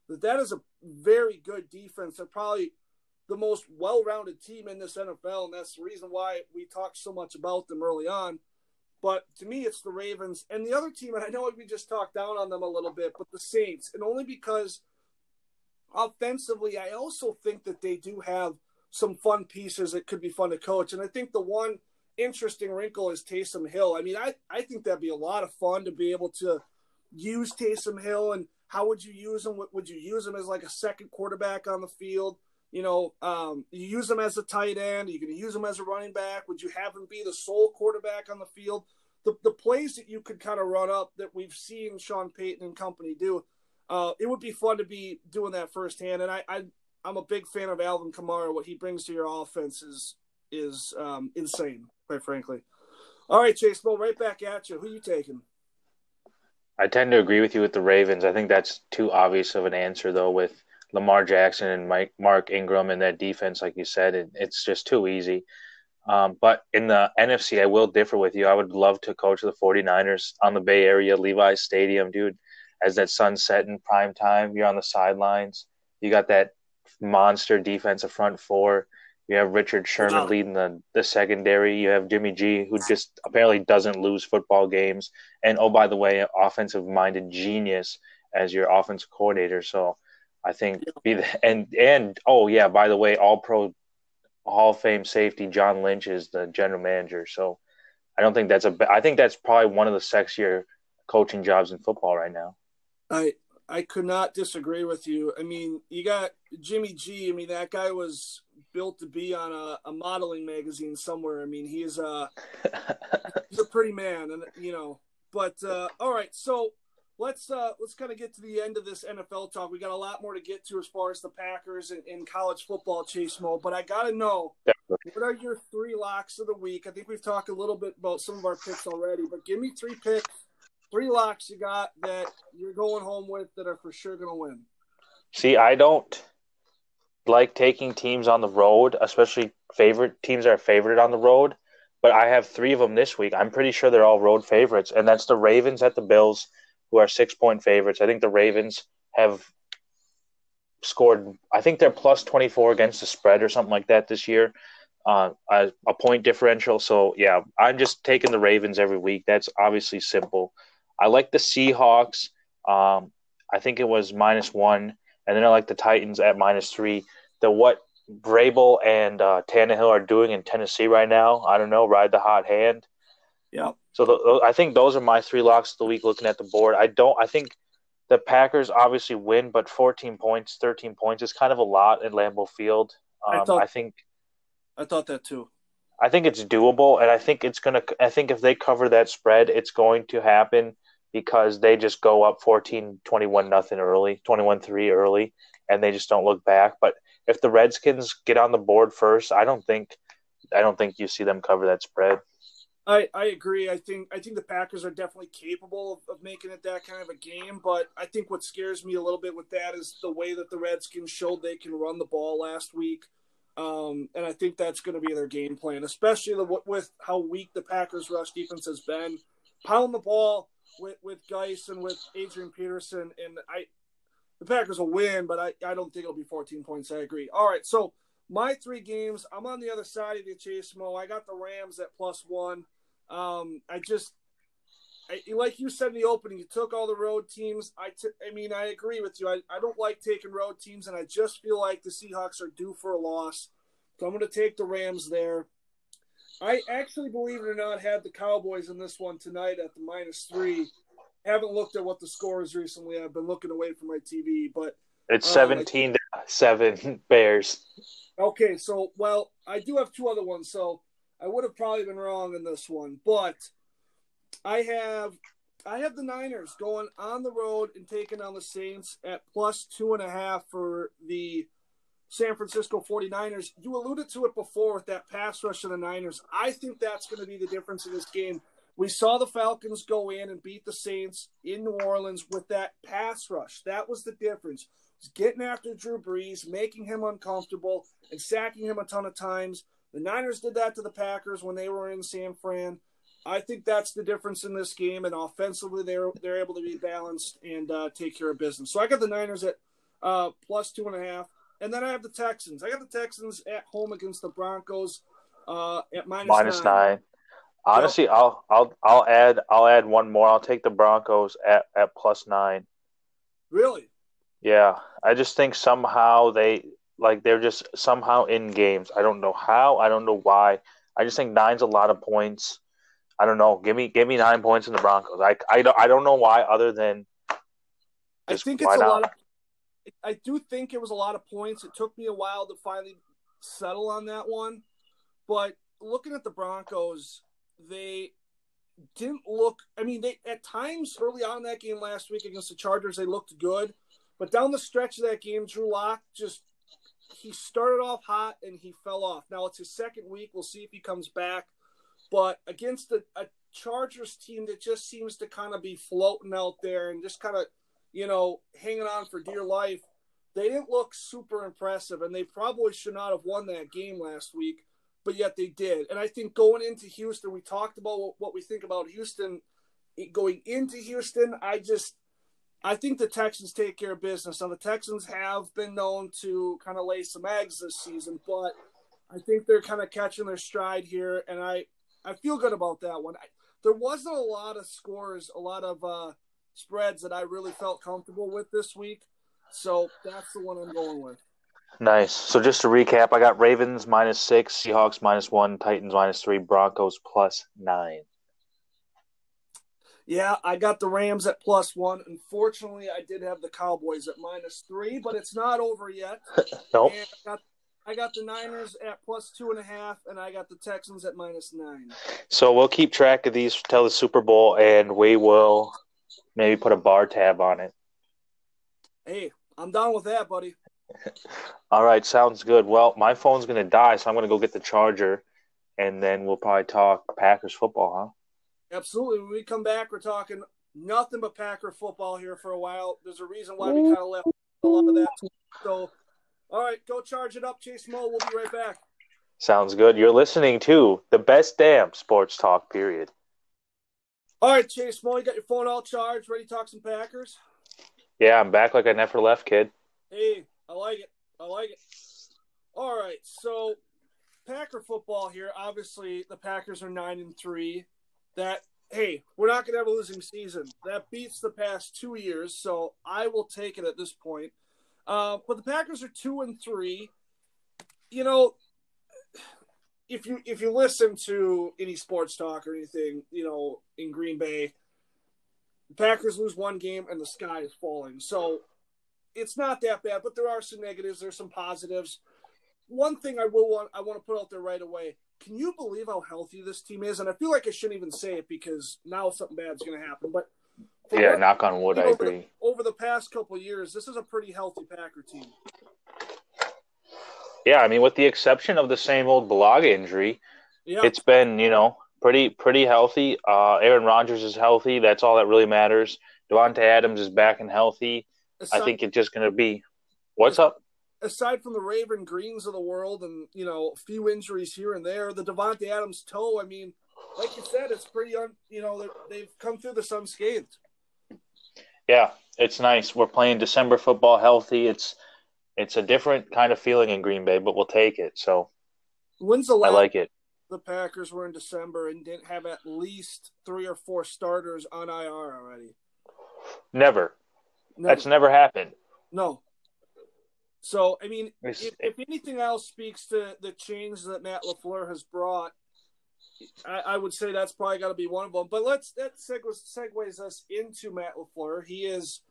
But that is a very good defense. They're probably the most well-rounded team in this N F L, and that's the reason why we talked so much about them early on. But to me, it's the Ravens. And the other team, and I know we just talked down on them a little bit, but the Saints. And only because offensively, I also think that they do have some fun pieces that could be fun to coach. And I think the one interesting wrinkle is Taysom Hill. I mean, I, I think that'd be a lot of fun to be able to use Taysom Hill. And how would you use him? Would you use him as like a second quarterback on the field? You know, um, you use him as a tight end. Are you going to use him as a running back? Would you have him be the sole quarterback on the field? The the plays that you could kind of run up that we've seen Sean Payton and company do, uh, it would be fun to be doing that firsthand. And I, I, I'm a big fan of Alvin Kamara. What he brings to your offense is is um, insane, quite frankly. All right, Chase Mo, right back at you. Who are you taking? I tend to agree with you with the Ravens. I think that's too obvious of an answer, though, with Lamar Jackson and Mike, Mark Ingram and that defense, like you said, it, it's just too easy. Um, but in the N F C, I will differ with you. I would love to coach the 49ers on the Bay Area, Levi's Stadium, dude, as that sunset in prime time. You're on the sidelines. You got that monster defensive front four. You have Richard Sherman oh. leading the, the secondary. You have Jimmy G, who just apparently doesn't lose football games. And, oh, by the way, an offensive-minded genius as your offensive coordinator. So I think be the, and and oh yeah, by the way, All Pro Hall of Fame safety John Lynch is the general manager. So I don't think that's a. I think that's probably one of the sexier coaching jobs in football right now. I I could not disagree with you. I mean, you got Jimmy G. I mean, that guy was built to be on a, a modeling magazine somewhere. I mean, he's a he's a pretty man, and you know. But uh, all right, so. Let's uh, let's kind of get to the end of this N F L talk. We got a lot more to get to as far as the Packers and, and college football, Chase Mo. But I got to know, Definitely. What are your three locks of the week? I think we've talked a little bit about some of our picks already, but give me three picks, three locks you got that you're going home with that are for sure going to win. See, I don't like taking teams on the road, especially favorite teams that are favored on the road. But I have three of them this week. I'm pretty sure they're all road favorites, and that's the Ravens at the Bills, who are six-point favorites. I think the Ravens have scored, I think they're plus twenty-four against the spread or something like that this year, uh, a, a point differential. So, yeah, I'm just taking the Ravens every week. That's obviously simple. I like the Seahawks. Um, I think it was minus one. And then I like the Titans at minus three. The what Vrabel and uh, Tannehill are doing in Tennessee right now, I don't know, ride the hot hand. Yeah. So the, I think those are my three locks of the week looking at the board. I don't – I think the Packers obviously win, but fourteen points, thirteen points is kind of a lot at Lambeau Field. Um, I, thought, I think – I thought that too. I think it's doable, and I think it's going to – I think if they cover that spread, it's going to happen because they just go up fourteen twenty-one nothing early, twenty-one three early, and they just don't look back. But if the Redskins get on the board first, I don't think I don't think you see them cover that spread. I, I agree. I think I think the Packers are definitely capable of, of making it that kind of a game, but I think what scares me a little bit with that is the way that the Redskins showed they can run the ball last week, um, and I think that's going to be their game plan, especially the, with how weak the Packers' rush defense has been. Pound the ball with, with Geis and with Adrian Peterson, and I the Packers will win, but I, I don't think it'll be fourteen points. I agree. All right, so my three games, I'm on the other side of you, Chase Mo. I got the Rams at plus one. Um, I just, I, like you said in the opening, you took all the road teams. I, t- I mean, I agree with you. I, I don't like taking road teams, and I just feel like the Seahawks are due for a loss. So I'm going to take the Rams there. I actually, believe it or not, had the Cowboys in this one tonight at the minus three. Haven't looked at what the score is recently. I've been looking away from my T V, but it's seventeen to seven Bears. Okay, so well, I do have two other ones, so I would have probably been wrong in this one, but I have I have the Niners going on the road and taking on the Saints at plus two and a half for the San Francisco 49ers. You alluded to it before with that pass rush of the Niners. I think that's going to be the difference in this game. We saw the Falcons go in and beat the Saints in New Orleans with that pass rush. That was the difference. It was getting after Drew Brees, making him uncomfortable, and sacking him a ton of times. The Niners did that to the Packers when they were in San Fran. I think that's the difference in this game, and offensively they're they're able to be balanced and uh, take care of business. So I got the Niners at uh, plus two and a half, and then I have the Texans. I got the Texans at home against the Broncos uh, at minus, minus nine. nine. Honestly, yep. I'll I'll I'll add I'll add one more. I'll take the Broncos at, at plus nine. Really? Yeah, I just think somehow they. Like, they're just somehow in games. I don't know how. I don't know why. I just think nine's a lot of points. I don't know. Give me give me nine points in the Broncos. I, I, don't, I don't know why other than just I think it's a not? lot of – I do think it was a lot of points. It took me a while to finally settle on that one. But looking at the Broncos, they didn't look – I mean, they at times early on in that game last week against the Chargers, they looked good. But down the stretch of that game, Drew Lock just – he started off hot and he fell off. Now it's his second week. We'll see if he comes back. But against a, a Chargers team that just seems to kind of be floating out there and just kind of, you know, hanging on for dear life, they didn't look super impressive. And they probably should not have won that game last week, but yet they did. And I think going into Houston, we talked about what we think about Houston. Going into Houston, I just – I think the Texans take care of business. Now, the Texans have been known to kind of lay some eggs this season, but I think they're kind of catching their stride here, and I, I feel good about that one. I, there wasn't a lot of scores, a lot of uh, spreads that I really felt comfortable with this week, so that's the one I'm going with. Nice. So just to recap, I got Ravens minus six, Seahawks minus one, Titans minus three, Broncos plus nine. Yeah, I got the Rams at plus one. Unfortunately, I did have the Cowboys at minus three, but it's not over yet. Nope. And I, got, I got the Niners at plus two and a half, and I got the Texans at minus nine. So we'll keep track of these till the Super Bowl, and we will maybe put a bar tab on it. Hey, I'm down with that, buddy. All right, sounds good. Well, my phone's going to die, so I'm going to go get the charger, and then we'll probably talk Packers football, huh? Absolutely. When we come back, we're talking nothing but Packer football here for a while. There's a reason why we kind of left a lot of that. So, all right, go charge it up, Chase Mo. We'll be right back. Sounds good. You're listening to the best damn sports talk, period. All right, Chase Mo, you got your phone all charged, ready to talk some Packers? Yeah, I'm back like I never left, kid. Hey, I like it. I like it. All right, so Packer football here. Obviously, the Packers are nine and three. That hey, we're not going to have a losing season. That beats the past two years, so I will take it at this point. Uh, but the Packers are two and three. You know, if you if you listen to any sports talk or anything, you know, in Green Bay, the Packers lose one game and the sky is falling. So it's not that bad, but there are some negatives. There's some positives. One thing I will want I want to put out there right away. Can you believe how healthy this team is? And I feel like I shouldn't even say it because now something bad's going to happen. But yeah, what, knock on wood, I over agree. The, over the past couple of years, this is a pretty healthy Packer team. Yeah, I mean, with the exception of the same old Balaga injury, yeah. It's been, you know, pretty pretty healthy. Uh, Aaron Rodgers is healthy. That's all that really matters. Davante Adams is back and healthy. Aside, I think it's just going to be – what's aside, up? Aside from the Raven Greens of the world and, you know, a few injuries here and there, the Davante Adams toe, I mean, like you said, it's pretty un, – you know, they've come through this unscathed. Yeah, it's nice. We're playing December football healthy. It's it's a different kind of feeling in Green Bay, but we'll take it. So when's the last I like it. The Packers were in December and didn't have at least three or four starters on I R already? Never. Never. That's never happened. No. So, I mean, if, if anything else speaks to the change that Matt LaFleur has brought, I, I would say that's probably got to be one of them. But let's that segues, segues us into Matt LaFleur. He is,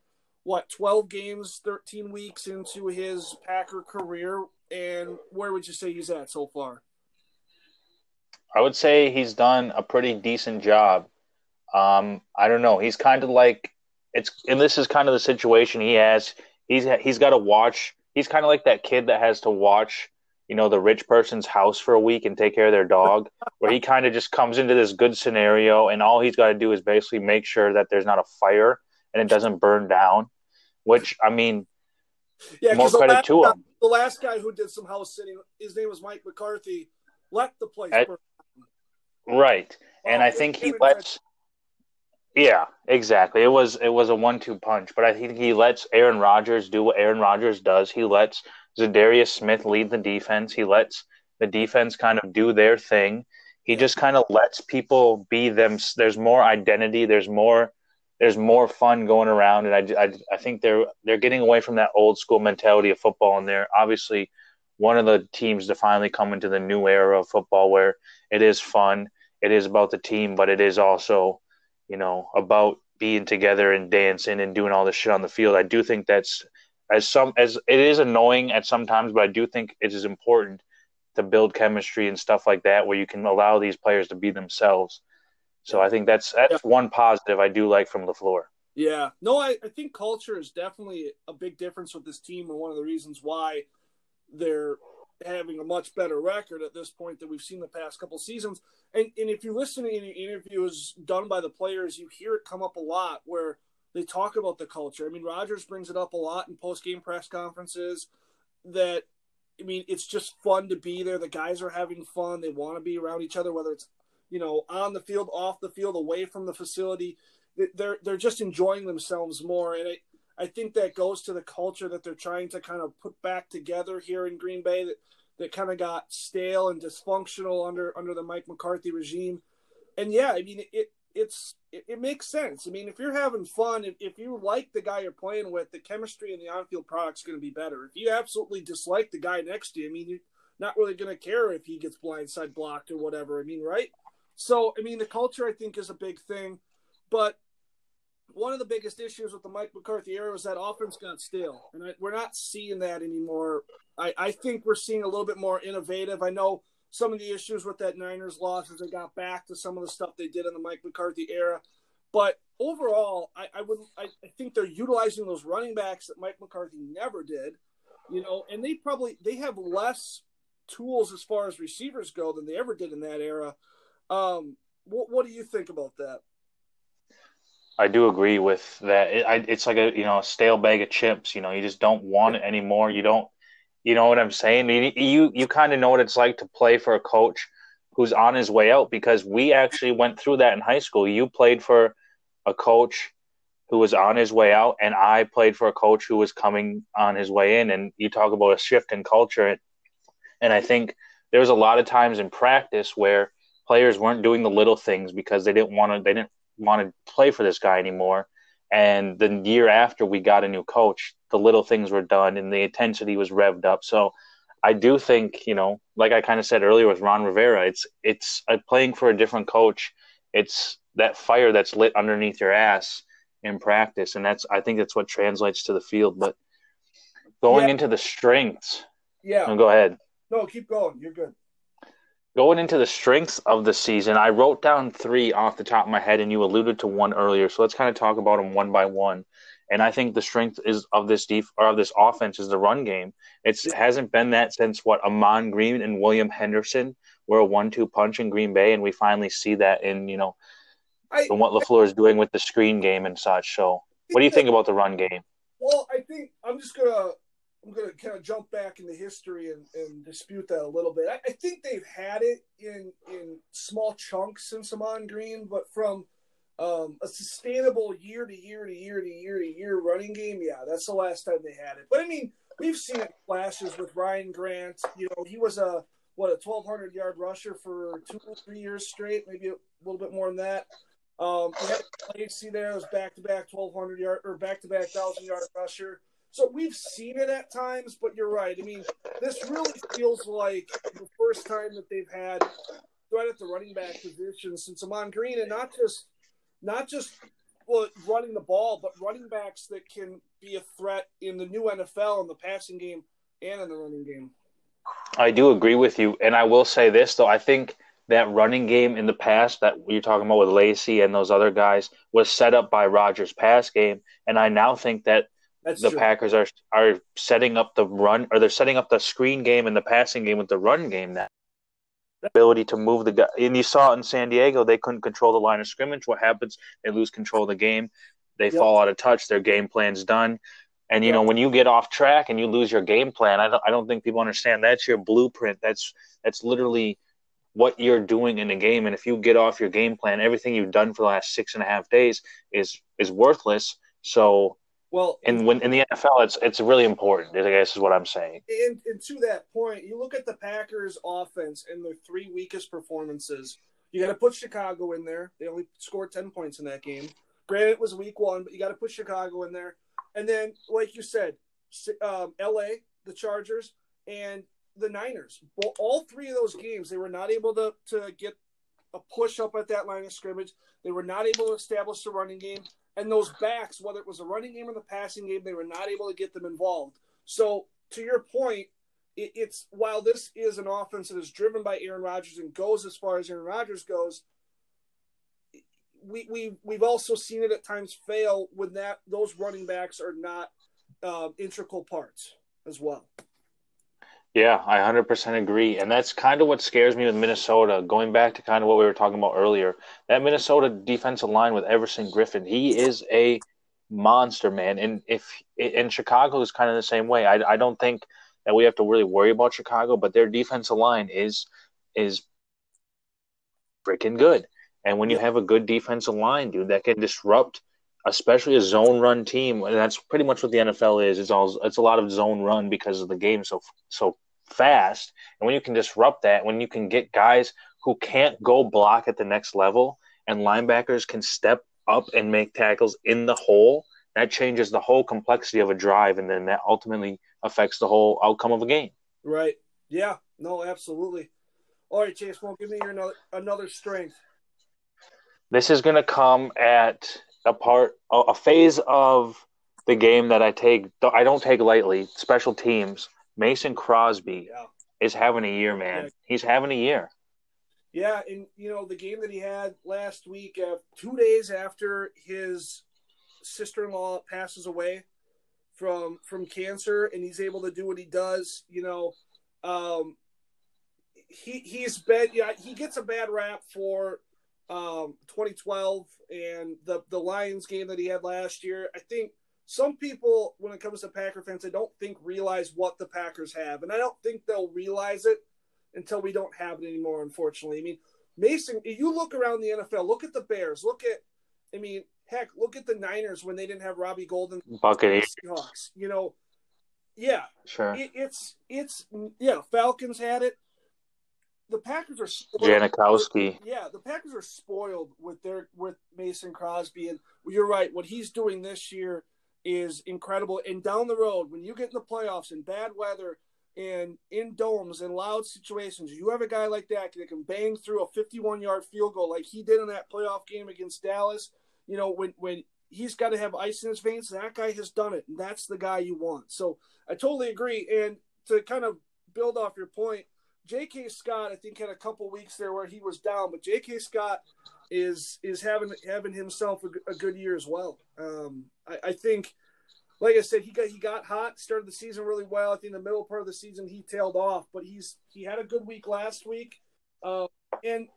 what, twelve games, thirteen weeks into his Packer career, and where would you say he's at so far? I would say he's done a pretty decent job. Um, I don't know. He's kind of like – It's and this is kind of the situation he has. He's he's got to watch. He's kind of like that kid that has to watch, you know, the rich person's house for a week and take care of their dog. Where he kind of just comes into this good scenario, and all he's got to do is basically make sure that there's not a fire and it doesn't burn down. Which I mean, yeah, more credit last, to him. The last guy who did some house sitting, his name was Mike McCarthy, left the place. I, burn down. Right, well, and I think he lets. Yeah, exactly. It was it was a one-two punch, but I think he lets Aaron Rodgers do what Aaron Rodgers does. He lets Zadarius Smith lead the defense. He lets the defense kind of do their thing. He just kind of lets people be them. There's more identity. There's more. There's more fun going around, and I, I, I think they're they're getting away from that old school mentality of football, and they're obviously one of the teams to finally come into the new era of football where it is fun. It is about the team, but it is also, you know, about being together and dancing and doing all this shit on the field. I do think that's as some as it is annoying at some times, but I do think it is important to build chemistry and stuff like that where you can allow these players to be themselves. So I think that's that's yeah. one positive I do like from LaFleur. Yeah. No, I, I think culture is definitely a big difference with this team and one of the reasons why they're having a much better record at this point than we've seen the past couple seasons. And and if you listen to any interviews done by the players, you hear it come up a lot where they talk about the culture. I mean, Rodgers brings it up a lot in post-game press conferences that, I mean, it's just fun to be there. The guys are having fun. They want to be around each other, whether it's, you know, on the field, off the field, away from the facility. They're, they're just enjoying themselves more. And it, I think that goes to the culture that they're trying to kind of put back together here in Green Bay that, that kind of got stale and dysfunctional under under the Mike McCarthy regime. And, yeah, I mean, it it's it, it makes sense. I mean, if you're having fun, if, if you like the guy you're playing with, the chemistry and the on-field product's going to be better. If you absolutely dislike the guy next to you, I mean, you're not really going to care if he gets blindside blocked or whatever. I mean, right? So, I mean, the culture, I think, is a big thing. But one of the biggest issues with the Mike McCarthy era is that offense got stale, and I, we're not seeing that anymore. I, I think we're seeing a little bit more innovative. I know some of the issues with that Niners loss is they got back to some of the stuff they did in the Mike McCarthy era, but overall, I, I would I, I think they're utilizing those running backs that Mike McCarthy never did, you know, and they probably they have less tools as far as receivers go than they ever did in that era. Um, what, what do you think about that? I do agree with that. It, I, it's like a you know a stale bag of chips. You know, you just don't want it anymore. You don't, you know what I'm saying? You you, you kind of know what it's like to play for a coach who's on his way out because we actually went through that in high school. You played for a coach who was on his way out, and I played for a coach who was coming on his way in. And you talk about a shift in culture. And I think there was a lot of times in practice where players weren't doing the little things because they didn't want to, they didn't want to play for this guy anymore. And the year after we got a new coach, the little things were done and the intensity was revved up. So I do think, you know, like I kind of said earlier with Ron Rivera, it's, it's uh, playing for a different coach. It's that fire that's lit underneath your ass in practice. And that's, I think that's what translates to the field, but going yeah. into the strengths. Yeah. Go ahead. No, keep going. You're good. Going into the strengths of the season, I wrote down three off the top of my head, and you alluded to one earlier. So let's kind of talk about them one by one. And I think the strength is of this def- or of this offense is the run game. It hasn't been that since, what, Amon Green and William Henderson were a one two punch in Green Bay, and we finally see that in, you know, I, and what LaFleur is doing with the screen game and such. So what do you think about the run game? Well, I think I'm just going to I'm going to kind of jump back into history and, and dispute that a little bit. I, I think they've had it in in small chunks since Amon Green, but from um, a sustainable year to year to year to year to year running game, yeah, that's the last time they had it. But, I mean, we've seen flashes with Ryan Grant. You know, he was a, what, a twelve hundred yard rusher for two or three years straight, maybe a little bit more than that. Um, we had Lacey there. It was back-to-back twelve hundred yard or back-to-back one thousand yard rusher. So we've seen it at times, but you're right. I mean, this really feels like the first time that they've had right at the running back position since Amon Green, and not just not just well, running the ball, but running backs that can be a threat in the new N F L in the passing game and in the running game. I do agree with you, and I will say this, though. I think that running game in the past that you're talking about with Lacey and those other guys was set up by Rodgers' pass game, and I now think that That's the true. Packers are are setting up the run, or they're setting up the screen game and the passing game with the run game. That ability to move the guy, and you saw it in San Diego, they couldn't control the line of scrimmage. What happens? They lose control of the game. They yep. fall out of touch. Their game plan's done. And you yep. know, when you get off track and you lose your game plan, I don't I don't think people understand that's your blueprint. That's that's literally what you're doing in the game. And if you get off your game plan, everything you've done for the last six and a half days is is worthless. So, well, and when in the N F L, it's it's really important, I guess, is what I'm saying. And, and to that point, you look at the Packers' offense and their three weakest performances. You got to put Chicago in there. They only scored ten points in that game. Granted, it was week one, but you got to put Chicago in there. And then, like you said, um, L A, the Chargers, and the Niners. Well, all three of those games, they were not able to, to get a push up at that line of scrimmage. They were not able to establish the running game. And those backs, whether it was the running game or the passing game, they were not able to get them involved. So, to your point, it, it's while this is an offense that is driven by Aaron Rodgers and goes as far as Aaron Rodgers goes, we, we, we've also seen it at times fail when that those running backs are not uh, integral parts as well. Yeah, I one hundred percent agree. And that's kind of what scares me with Minnesota, going back to kind of what we were talking about earlier. That Minnesota defensive line with Everson Griffin, he is a monster, man. And if and Chicago is kind of the same way. I, I don't think that we have to really worry about Chicago, but their defensive line is is freaking good. And when you have a good defensive line, dude, that can disrupt especially a zone-run team, and that's pretty much what the N F L is. It's all it's a lot of zone-run because of the game so so fast. And when you can disrupt that, when you can get guys who can't go block at the next level and linebackers can step up and make tackles in the hole, that changes the whole complexity of a drive, and then that ultimately affects the whole outcome of a game. Right. Yeah. No, absolutely. All right, Chase, well, give me your another, another strength. This is going to come at a part, a phase of the game that I take, I don't take lightly, special teams. Mason Crosby yeah. is having a year, man. Yeah. He's having a year. Yeah, and, you know, the game that he had last week, uh, two days after his sister-in-law passes away from from cancer, and he's able to do what he does, you know, um, he, he's been, yeah, he gets a bad rap for um, twenty twelve and the, the Lions game that he had last year. I think some people, when it comes to Packer fans, they don't think realize what the Packers have. And I don't think they'll realize it until we don't have it anymore, unfortunately. I mean, Mason, you look around the N F L, look at the Bears, look at, I mean, Heck, look at the Niners when they didn't have Robbie Gould and the Seahawks. You know, yeah, sure. It, it's it's yeah. Falcons had it. The Packers are spoiled. Janikowski. Yeah, the Packers are spoiled with their with Mason Crosby, and you're right. What he's doing this year is incredible. And down the road, when you get in the playoffs in bad weather and in domes and loud situations, you have a guy like that that can bang through a fifty-one-yard field goal like he did in that playoff game against Dallas. You know, when when he's got to have ice in his veins, that guy has done it, and that's the guy you want. So I totally agree. And to kind of build off your point, J K. Scott, I think, had a couple weeks there where he was down, but J K. Scott is is having having himself a, a good year as well. Um, I, I think, like I said, he got he got hot, started the season really well. I think the middle part of the season he tailed off, but he's he had a good week last week. Uh, and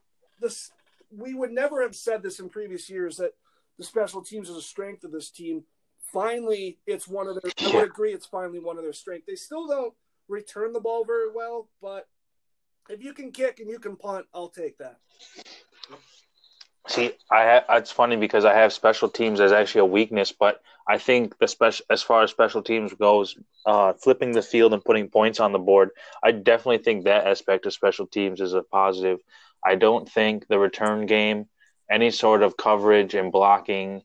this we would never have said this in previous years that the special teams is a strength of this team. Finally, it's one of their. I would agree, it's finally one of their strengths. They still don't return the ball very well, but if you can kick and you can punt, I'll take that. See, I have, it's funny because I have special teams as actually a weakness, but I think the special, as far as special teams goes, uh, flipping the field and putting points on the board, I definitely think that aspect of special teams is a positive. I don't think the return game, any sort of coverage and blocking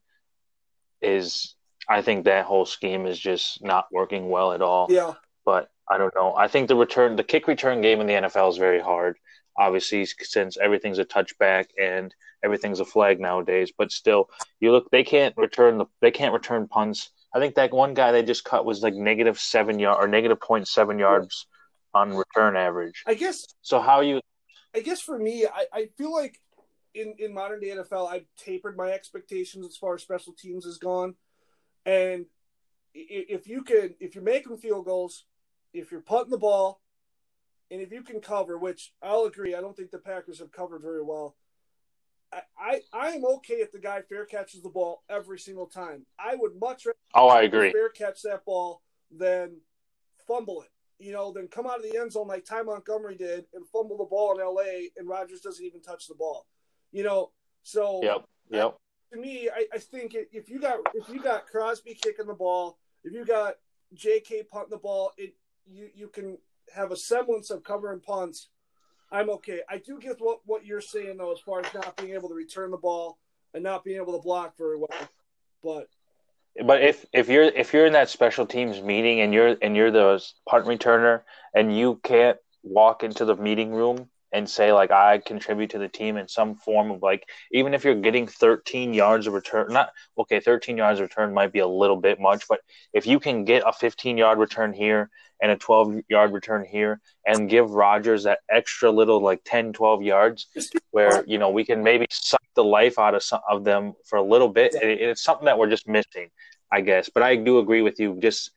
is – I think that whole scheme is just not working well at all. Yeah. But I don't know. I think the return, the kick return game in the N F L is very hard, obviously, since everything's a touchback and everything's a flag nowadays. But still, you look, they can't return the, they can't return punts. I think that one guy they just cut was like negative seven yard or negative point seven yards on return average. I guess. So how you? I guess for me, I, I feel like in, in modern day N F L, I've tapered my expectations as far as special teams is gone. And if you can, if you're making field goals, if you're punting the ball, and if you can cover, which I'll agree, I don't think the Packers have covered very well. I, I, I am okay if the guy fair catches the ball every single time. I would much rather oh, I agree. fair catch that ball than fumble it. You know, then come out of the end zone like Ty Montgomery did and fumble the ball in L A and Rodgers doesn't even touch the ball. You know, so yep, yep. to me, I, I think if you got if you got Crosby kicking the ball, if you got J K punting the ball, it You you can have a semblance of covering punts. I'm okay. I do get what, what you're saying, though, as far as not being able to return the ball and not being able to block very well. But but if, if you're if you're in that special teams meeting and you're and you're the punt returner and you can't walk into the meeting room and say like I contribute to the team in some form of like even if you're getting thirteen yards of return, not okay, thirteen yards of return might be a little bit much, but if you can get a fifteen-yard return here and a twelve-yard return here and give Rodgers that extra little like ten, twelve yards where, you know, we can maybe suck the life out of some of them for a little bit. And it's something that we're just missing, I guess. But I do agree with you. Just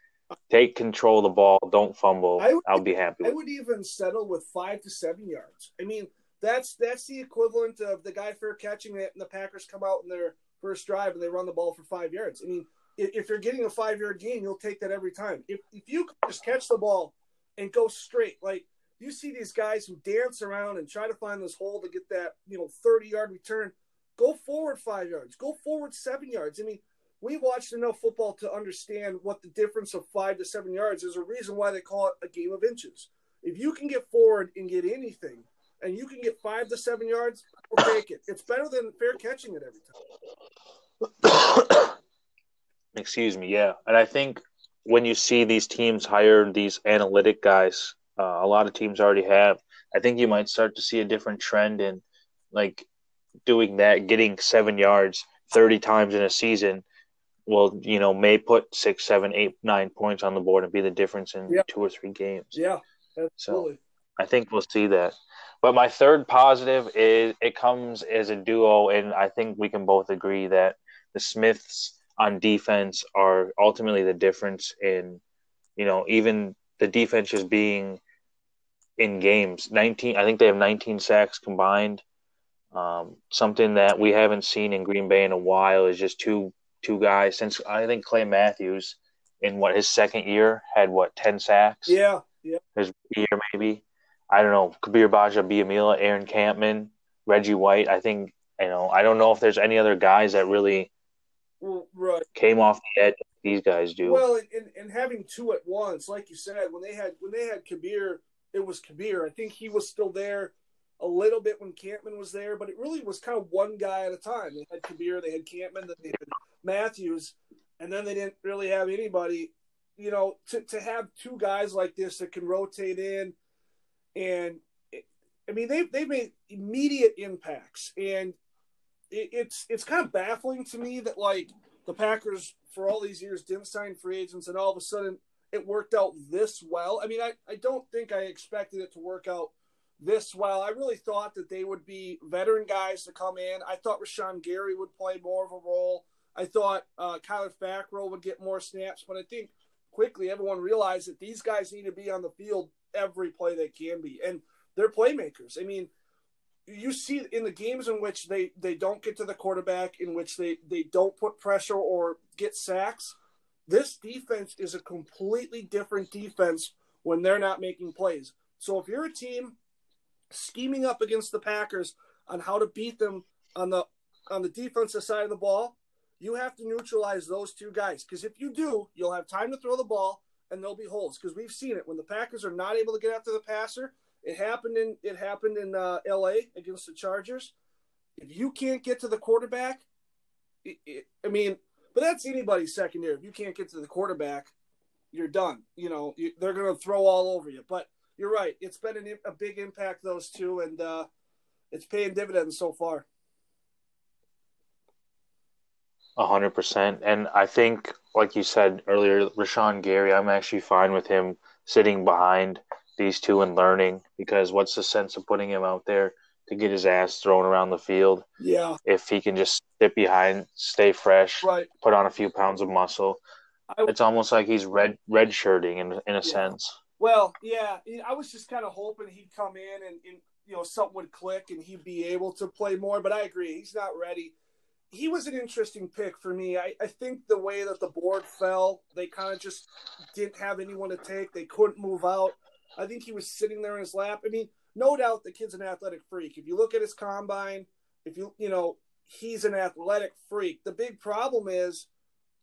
take control of the ball. Don't fumble. Would, I'll be happy. I would even settle with five to seven yards. I mean, that's that's the equivalent of the guy fair catching it and the Packers come out in their first drive and they run the ball for five yards. I mean, if you're getting a five-yard gain, you'll take that every time. If if you just catch the ball and go straight, like you see these guys who dance around and try to find this hole to get that, you know, thirty-yard return, go forward five yards, go forward seven yards. I mean, we've watched enough football to understand what the difference of five to seven yards is. There's a reason why they call it a game of inches. If you can get forward and get anything and you can get five to seven yards, we'll take it. It's better than fair catching it every time. Excuse me, yeah. And I think when you see these teams hire these analytic guys, uh, a lot of teams already have, I think you might start to see a different trend in, like, doing that, getting seven yards thirty times in a season will, you know, may put six, seven, eight, nine points on the board and be the difference in yeah. two or three games. Yeah, absolutely. So I think we'll see that. But my third positive is it comes as a duo, and I think we can both agree that the Smiths on defense are ultimately the difference in, you know, even the defense just being in games. nineteen, I think they have nineteen sacks combined. Um, something that we haven't seen in Green Bay in a while is just two two guys since I think Clay Matthews in what his second year had what ten sacks. Yeah, yeah. His year maybe. I don't know. Kabir Baja-Biamila, Aaron Campman, Reggie White. I think you know. I don't know if there's any other guys that really Well, right. Came off the edge. These guys do well, and, and having two at once, like you said, when they had when they had Kabir, it was Kabir. I think he was still there a little bit when Campman was there, but it really was kind of one guy at a time. They had Kabir, they had Campman, then they had Matthews, and then they didn't really have anybody. You know, to to have two guys like this that can rotate in, and it, I mean they they've made immediate impacts, and it, it's it's kind of baffling to me that like the Packers, for all these years, didn't sign free agents, and all of a sudden it worked out this well. I mean, I, I don't think I expected it to work out this well. I really thought that they would be veteran guys to come in. I thought Rashawn Gary would play more of a role. I thought uh, Kyler Fackrell would get more snaps. But I think quickly everyone realized that these guys need to be on the field every play they can be. And they're playmakers. I mean, you see in the games in which they, they don't get to the quarterback, in which they, they don't put pressure or get sacks, this defense is a completely different defense when they're not making plays. So if you're a team scheming up against the Packers on how to beat them on the on the defensive side of the ball, you have to neutralize those two guys, because if you do, you'll have time to throw the ball and there'll be holes, because we've seen it. When the Packers are not able to get after the passer, It happened in it happened in uh, L A against the Chargers. If you can't get to the quarterback, it, it, I mean, but that's anybody's secondary. If you can't get to the quarterback, you're done. You know, you, they're going to throw all over you. But you're right. It's been an, a big impact, those two, and uh, it's paying dividends so far. A hundred percent. And I think, like you said earlier, Rashawn Gary, I'm actually fine with him sitting behind these two and learning, because what's the sense of putting him out there to get his ass thrown around the field? Yeah. If he can just sit behind, stay fresh, right, put on a few pounds of muscle. I, it's almost like he's red red shirting in, in a yeah. sense. Well, yeah. I was just kind of hoping he'd come in and, and, you know, something would click and he'd be able to play more, but I agree. He's not ready. He was an interesting pick for me. I, I think the way that the board fell, they kind of just didn't have anyone to take. They couldn't move out. I think he was sitting there in his lap. I mean, no doubt the kid's an athletic freak. If you look at his combine, if you, you know, he's an athletic freak. The big problem is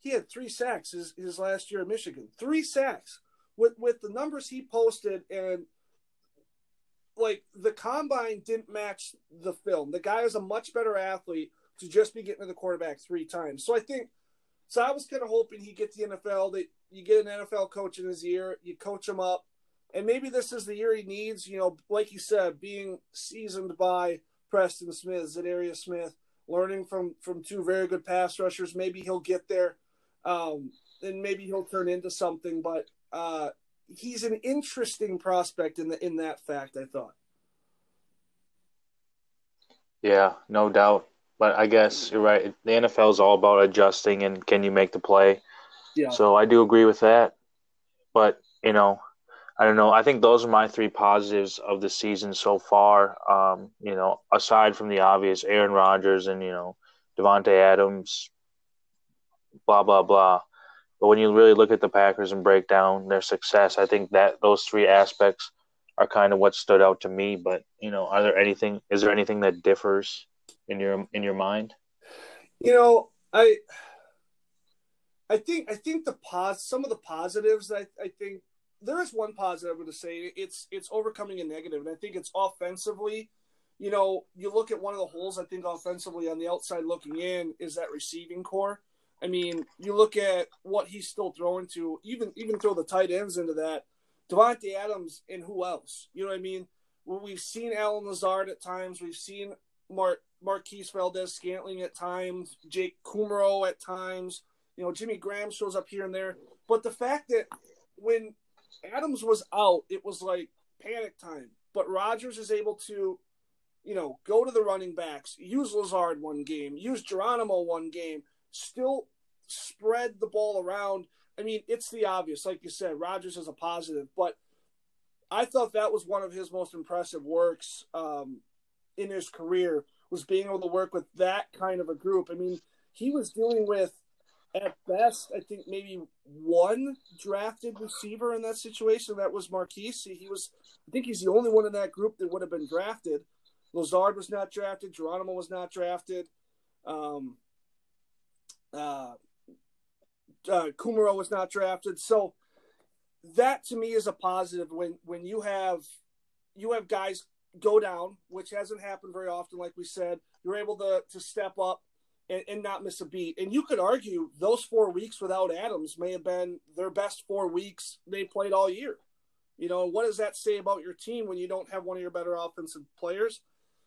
he had three sacks his, his last year in Michigan. Three sacks with, with the numbers he posted, and like the combine didn't match the film. The guy is a much better athlete to just be getting to the quarterback three times. So I think, so I was kind of hoping he'd get the N F L, that you get an N F L coach in his ear, you coach him up. And maybe this is the year he needs, you know, like you said, being seasoned by Preston Smith, Za'Darius Smith, learning from, from two very good pass rushers. Maybe he'll get there, um, and maybe he'll turn into something. But uh, he's an interesting prospect in the, in that fact, I thought. Yeah, no doubt. But I guess you're right. The N F L is all about adjusting and can you make the play. Yeah. So I do agree with that. But, you know, I don't know. I think those are my three positives of the season so far. Um, you know, aside from the obvious Aaron Rodgers and, you know, Davante Adams, blah, blah, blah. But when you really look at the Packers and break down their success, I think that those three aspects are kind of what stood out to me. But, you know, are there anything, is there anything that differs in your, in your mind? You know, I, I think, I think the pos, some of the positives I, I think, there is one positive I would say. It's it's overcoming a negative, and I think it's offensively. You know, you look at one of the holes, I think, offensively on the outside looking in is that receiving core. I mean, you look at what he's still throwing to, even even throw the tight ends into that. Davante Adams and who else? You know what I mean? Well, we've seen Alan Lazard at times. We've seen Mar- Marquise Valdes-Scantling at times. Jake Kumerow at times. You know, Jimmy Graham shows up here and there. But the fact that when Adams was out, it was like panic time. But Rodgers is able to, you know, go to the running backs, use Lazard one game, use Geronimo one game, still spread the ball around. I mean, it's the obvious. Like you said, Rodgers is a positive. But I thought that was one of his most impressive works um, in his career, was being able to work with that kind of a group. I mean, he was dealing with, at best, I think maybe one drafted receiver in that situation. That was Marquise. He was, I think he's the only one in that group that would have been drafted. Lazard was not drafted. Geronimo was not drafted. Um, Uh, uh, Kumerow was not drafted. So that to me is a positive when, when you have you have guys go down, which hasn't happened very often, like we said. You're able to to step up and, and not miss a beat. And you could argue those four weeks without Adams may have been their best four weeks they played all year. You know, what does that say about your team when you don't have one of your better offensive players?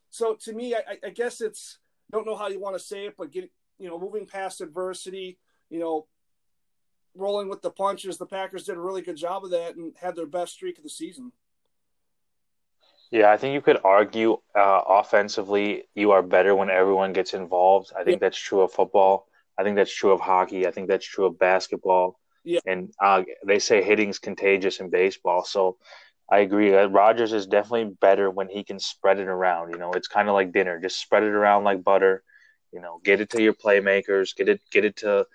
So to me, I, I guess it's, don't know how you want to say it, but get, you know, moving past adversity, you know, rolling with the punches. The Packers did a really good job of that and had their best streak of the season. Yeah, I think you could argue uh, offensively you are better when everyone gets involved. I think yeah. that's true of football. I think that's true of hockey. I think that's true of basketball. Yeah. And uh, they say hitting's contagious in baseball. So I agree. Uh, Rodgers is definitely better when he can spread it around. You know, it's kind of like dinner. Just spread it around like butter. You know, get it to your playmakers. Get it get it to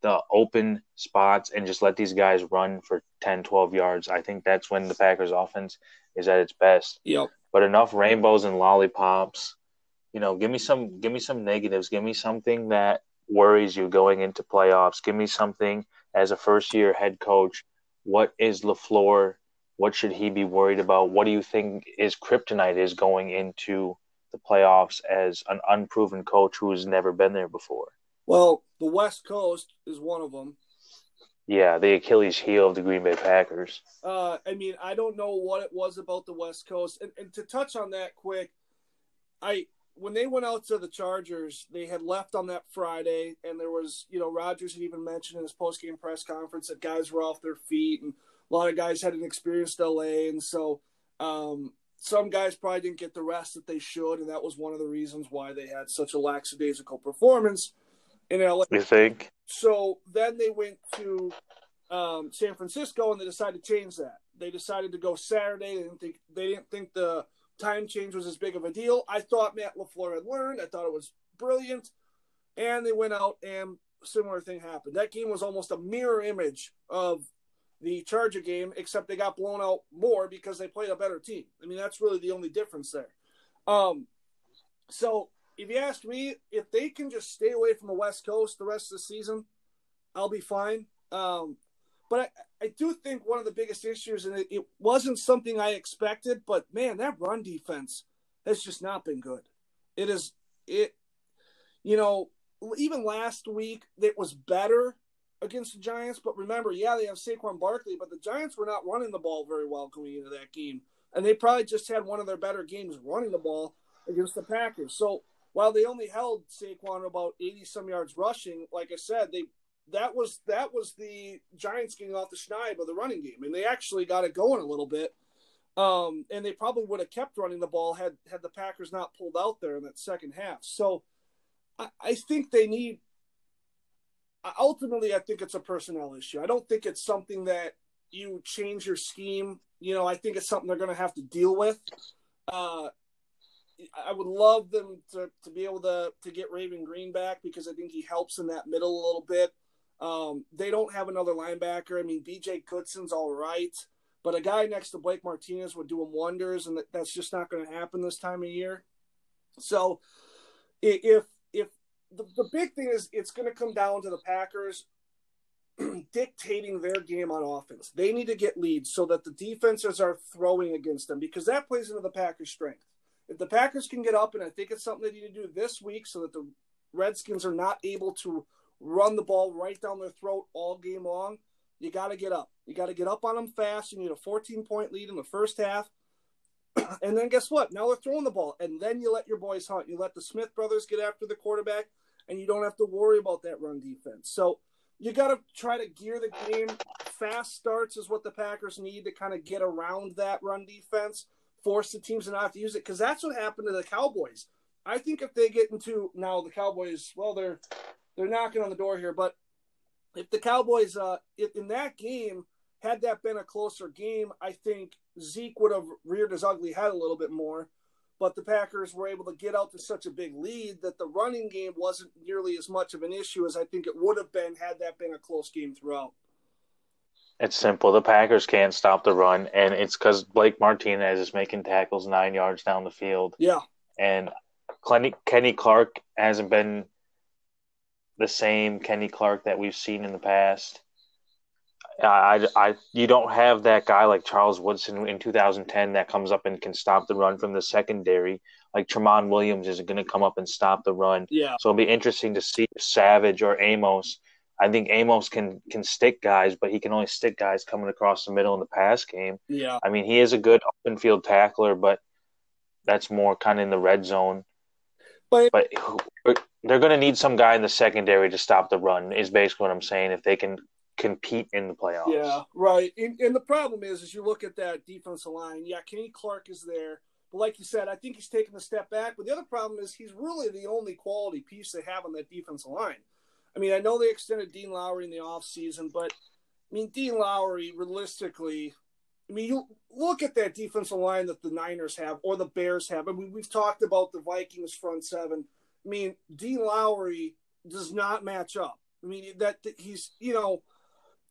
the open spots and just let these guys run for ten, twelve yards. I think that's when the Packers offense is at its best. Yep. But enough rainbows and lollipops. You know, give me some give me some negatives. Give me something that worries you going into playoffs. Give me something as a first-year head coach. What is LaFleur? What should he be worried about? What do you think is kryptonite is going into the playoffs as an unproven coach who's never been there before? Well, the West Coast is one of them. Yeah, the Achilles heel of the Green Bay Packers. Uh, I mean, I don't know what it was about the West Coast. And, and to touch on that quick, I when they went out to the Chargers, they had left on that Friday, and there was, you know, Rodgers had even mentioned in his postgame press conference that guys were off their feet, and a lot of guys had an experienced L A, and so um, some guys probably didn't get the rest that they should, and that was one of the reasons why they had such a lackadaisical performance in L A. You think? So then they went to um, San Francisco, and they decided to change that. They decided to go Saturday. They didn't think they didn't think the time change was as big of a deal. I thought Matt LaFleur had learned. I thought it was brilliant, and they went out, and a similar thing happened. That game was almost a mirror image of the Charger game, except they got blown out more because they played a better team. I mean, that's really the only difference there. Um, so if you ask me, if they can just stay away from the West Coast the rest of the season, I'll be fine. Um, but I, I do think one of the biggest issues, and it, it wasn't something I expected, but man, that run defense has just not been good. It is, it, you know, even last week it was better against the Giants, but remember, yeah, they have Saquon Barkley, but the Giants were not running the ball very well going into that game, and they probably just had one of their better games running the ball against the Packers. So while they only held Saquon about eighty-some yards rushing, like I said, they that was that was the Giants getting off the schneid of the running game, and they actually got it going a little bit, um, and they probably would have kept running the ball had, had the Packers not pulled out there in that second half. So I, I think they need Ultimately, I think it's a personnel issue. I don't think it's something that you change your scheme. You know, I think it's something they're going to have to deal with. Uh, I would love them to, to be able to, to get Raven Green back because I think he helps in that middle a little bit. Um, they don't have another linebacker. I mean, B J Goodson's all right, but a guy next to Blake Martinez would do him wonders, and that, that's just not going to happen this time of year. So if if The, the big thing is it's going to come down to the Packers dictating their game on offense. They need to get leads so that the defenses are throwing against them because that plays into the Packers' strength. If the Packers can get up, and I think it's something they need to do this week so that the Redskins are not able to run the ball right down their throat all game long, you got to get up. You got to get up on them fast. You need a fourteen-point lead in the first half. And then guess what? Now they're throwing the ball, and then you let your boys hunt. You let the Smith brothers get after the quarterback, and you don't have to worry about that run defense. So you got to try to gear the game. Fast starts is what the Packers need to kind of get around that run defense, force the teams to not have to use it, because that's what happened to the Cowboys. I think if they get into – now the Cowboys, well, they're they're knocking on the door here, but if the Cowboys uh, if in that game – had that been a closer game, I think Zeke would have reared his ugly head a little bit more. But the Packers were able to get out to such a big lead that the running game wasn't nearly as much of an issue as I think it would have been had that been a close game throughout. It's simple. The Packers can't stop the run, and it's because Blake Martinez is making tackles nine yards down the field. Yeah. And Kenny Clark hasn't been the same Kenny Clark that we've seen in the past. I, I, you don't have that guy like Charles Woodson in two thousand ten that comes up and can stop the run from the secondary. Like Tramon Williams isn't going to come up and stop the run. Yeah. So it'll be interesting to see if Savage or Amos. I think Amos can, can stick guys, but he can only stick guys coming across the middle in the pass game. Yeah. I mean, he is a good open field tackler, but that's more kind of in the red zone. But, but they're going to need some guy in the secondary to stop the run is basically what I'm saying, if they can compete in the playoffs. Yeah, right. And, and the problem is, is you look at that defensive line, yeah, Kenny Clark is there. But like you said, I think he's taking a step back. But the other problem is he's really the only quality piece they have on that defensive line. I mean, I know they extended Dean Lowry in the offseason, but, I mean, Dean Lowry, realistically, I mean, you look at that defensive line that the Niners have or the Bears have. I mean, we've talked about the Vikings front seven. I mean, Dean Lowry does not match up. I mean, that, that he's, you know,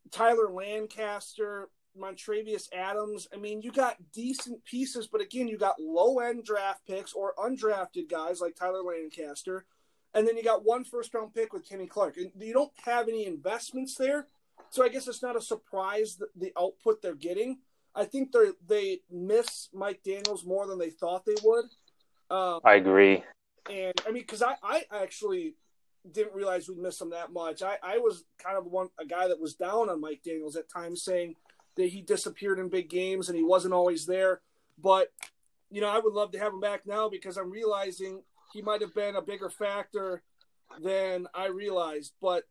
Tyler Lancaster, Montrevious Adams. I mean, you got decent pieces, but, again, you got low-end draft picks or undrafted guys like Tyler Lancaster. And then you got one first-round pick with Kenny Clark. And you don't have any investments there, so I guess it's not a surprise that the output they're getting. I think they they miss Mike Daniels more than they thought they would. Um, I agree. And I mean, because I, I actually didn't realize we missed him that much. I, I was kind of one a guy that was down on Mike Daniels at times, saying that he disappeared in big games and he wasn't always there. But, you know, I would love to have him back now because I'm realizing – he might have been a bigger factor than I realized, but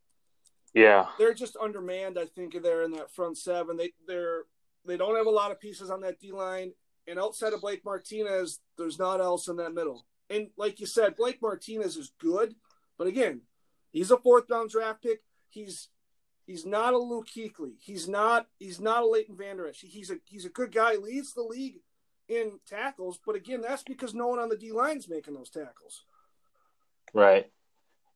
yeah, they're just undermanned. I think they're in that front seven. They they're they don't have a lot of pieces on that D line, and outside of Blake Martinez, there's not else in that middle. And like you said, Blake Martinez is good, but again, he's a fourth round draft pick. He's he's not a Luke Kuechly. He's not he's not a Leighton Vander Esch. He's a he's a good guy. Leads the league in tackles, but again, that's because no one on the D line's making those tackles. Right.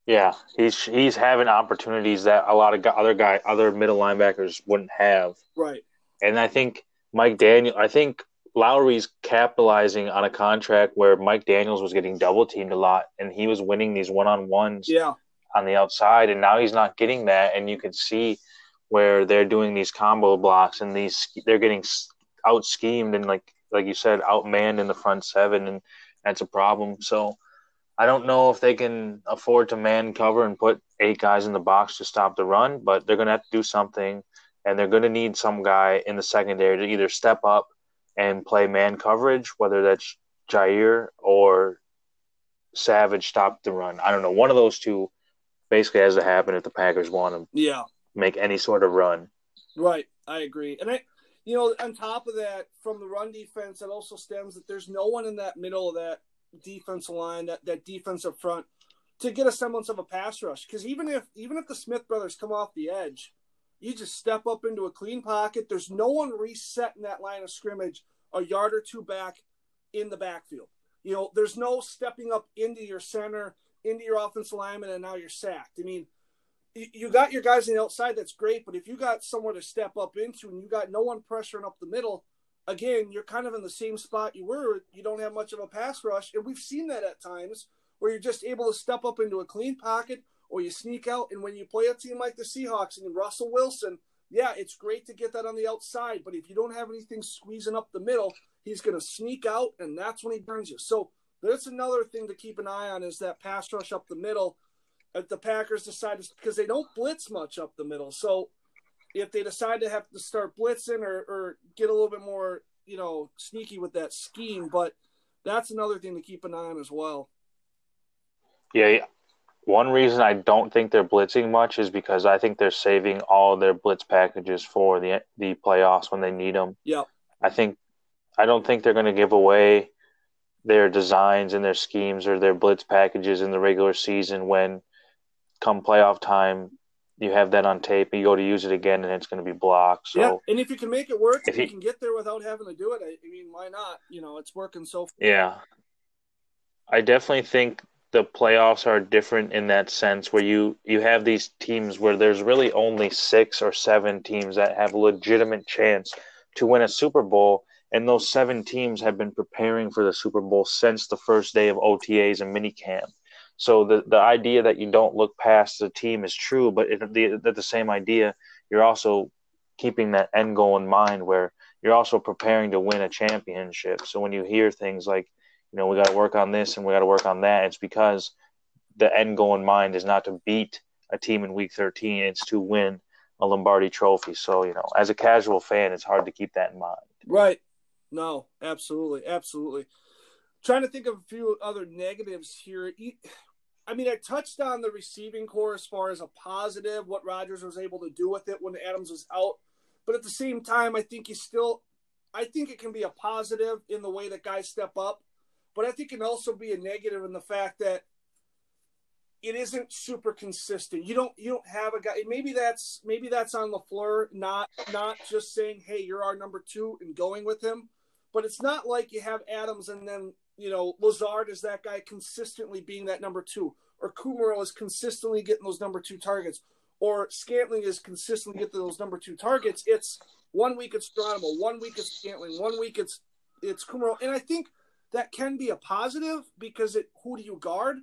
Yeah, he's he's having opportunities that a lot of other guy, other middle linebackers wouldn't have. Right. And I think Mike Daniel, I think Lowry's capitalizing on a contract where Mike Daniels was getting double teamed a lot, and he was winning these one on ones. Yeah. On the outside, and now he's not getting that, and you could see where they're doing these combo blocks and these they're getting out schemed and like. Like you said, outmanned in the front seven, and that's a problem. So I don't know if they can afford to man cover and put eight guys in the box to stop the run, but they're going to have to do something, and they're going to need some guy in the secondary to either step up and play man coverage, whether that's Jair or Savage stop the run. I don't know. One of those two basically has to happen if the Packers want to yeah. make any sort of run. Right. I agree. And I – You know, on top of that, from the run defense, it also stems that there's no one in that middle of that defensive line, that, that defensive front, to get a semblance of a pass rush. Because even if even if the Smith brothers come off the edge, you just step up into a clean pocket. There's no one resetting that line of scrimmage a yard or two back in the backfield. You know, there's no stepping up into your center, into your offensive lineman, and now you're sacked. I mean, you got your guys on the outside, that's great, but if you got somewhere to step up into and you got no one pressuring up the middle, again, you're kind of in the same spot you were. You don't have much of a pass rush, and we've seen that at times where you're just able to step up into a clean pocket or you sneak out, and when you play a team like the Seahawks and Russell Wilson, yeah, it's great to get that on the outside, but if you don't have anything squeezing up the middle, he's going to sneak out, and that's when he burns you. So that's another thing to keep an eye on is that pass rush up the middle. If the Packers decide – because they don't blitz much up the middle. So if they decide to have to start blitzing or, or get a little bit more, you know, sneaky with that scheme, but that's another thing to keep an eye on as well. Yeah, one reason I don't think they're blitzing much is because I think they're saving all their blitz packages for the the playoffs when they need them. Yeah. I think – I don't think they're going to give away their designs and their schemes or their blitz packages in the regular season when – come playoff time, you have that on tape, and you go to use it again, and it's going to be blocked. So, yeah, and if you can make it work, if you he, can get there without having to do it, I, I mean, why not? You know, it's working so far. Yeah. I definitely think the playoffs are different in that sense where you, you have these teams where there's really only six or seven teams that have a legitimate chance to win a Super Bowl, and those seven teams have been preparing for the Super Bowl since the first day of O T As and minicamp. So the, the idea that you don't look past the team is true, but it, the, the, the same idea, you're also keeping that end goal in mind where you're also preparing to win a championship. So when you hear things like, you know, we got to work on this and we got to work on that, it's because the end goal in mind is not to beat a team in week thirteen, it's to win a Lombardi trophy. So, you know, as a casual fan, it's hard to keep that in mind. Right. No, absolutely. Absolutely. Trying to think of a few other negatives here. I mean, I touched on the receiving core as far as a positive, what Rodgers was able to do with it when Adams was out. But at the same time, I think you still – I think it can be a positive in the way that guys step up. But I think it can also be a negative in the fact that it isn't super consistent. You don't you don't have a guy. Maybe that's maybe that's on LaFleur, not not just saying, hey, you're our number two and going with him. But it's not like you have Adams and then, you know, Lazard is that guy consistently being that number two, or Kumerow is consistently getting those number two targets, or Scantling is consistently getting those number two targets. It's one week it's Geronimo, one week it's Scantling, one week it's it's Kumerow, and I think that can be a positive because it who do you guard?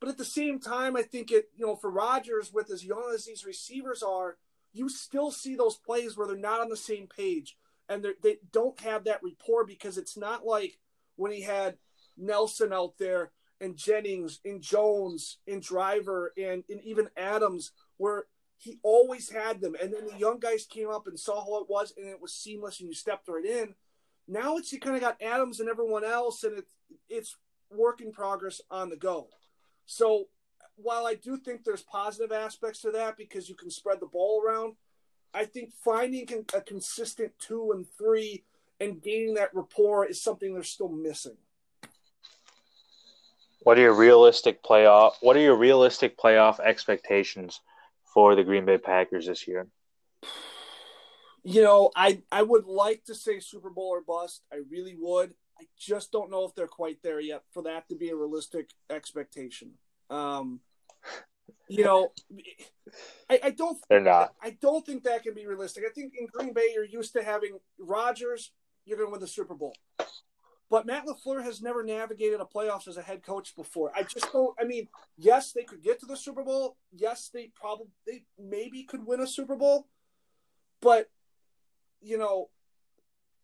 But at the same time, I think it, you know, for Rodgers, with as young as these receivers are, you still see those plays where they're not on the same page and they don't have that rapport, because it's not like when he had Nelson out there and Jennings and Jones and Driver and, and even Adams, where he always had them. And then the young guys came up and saw how it was, and it was seamless and you stepped right in. Now it's you kind of got Adams and everyone else, and it, it's work in progress on the go. So while I do think there's positive aspects to that because you can spread the ball around, I think finding a consistent two and three and gaining that rapport is something they're still missing. What are your realistic playoff? What are your realistic playoff expectations for the Green Bay Packers this year? You know, I, I would like to say Super Bowl or bust. I really would. I just don't know if they're quite there yet for that to be a realistic expectation. Um, you know, I, I don't. They're not. I don't think that can be realistic. I think in Green Bay you're used to having Rodgers, you're going to win the Super Bowl. But Matt LaFleur has never navigated a playoffs as a head coach before. I just don't. I mean, yes, they could get to the Super Bowl. Yes, they probably, they maybe could win a Super Bowl. But, you know,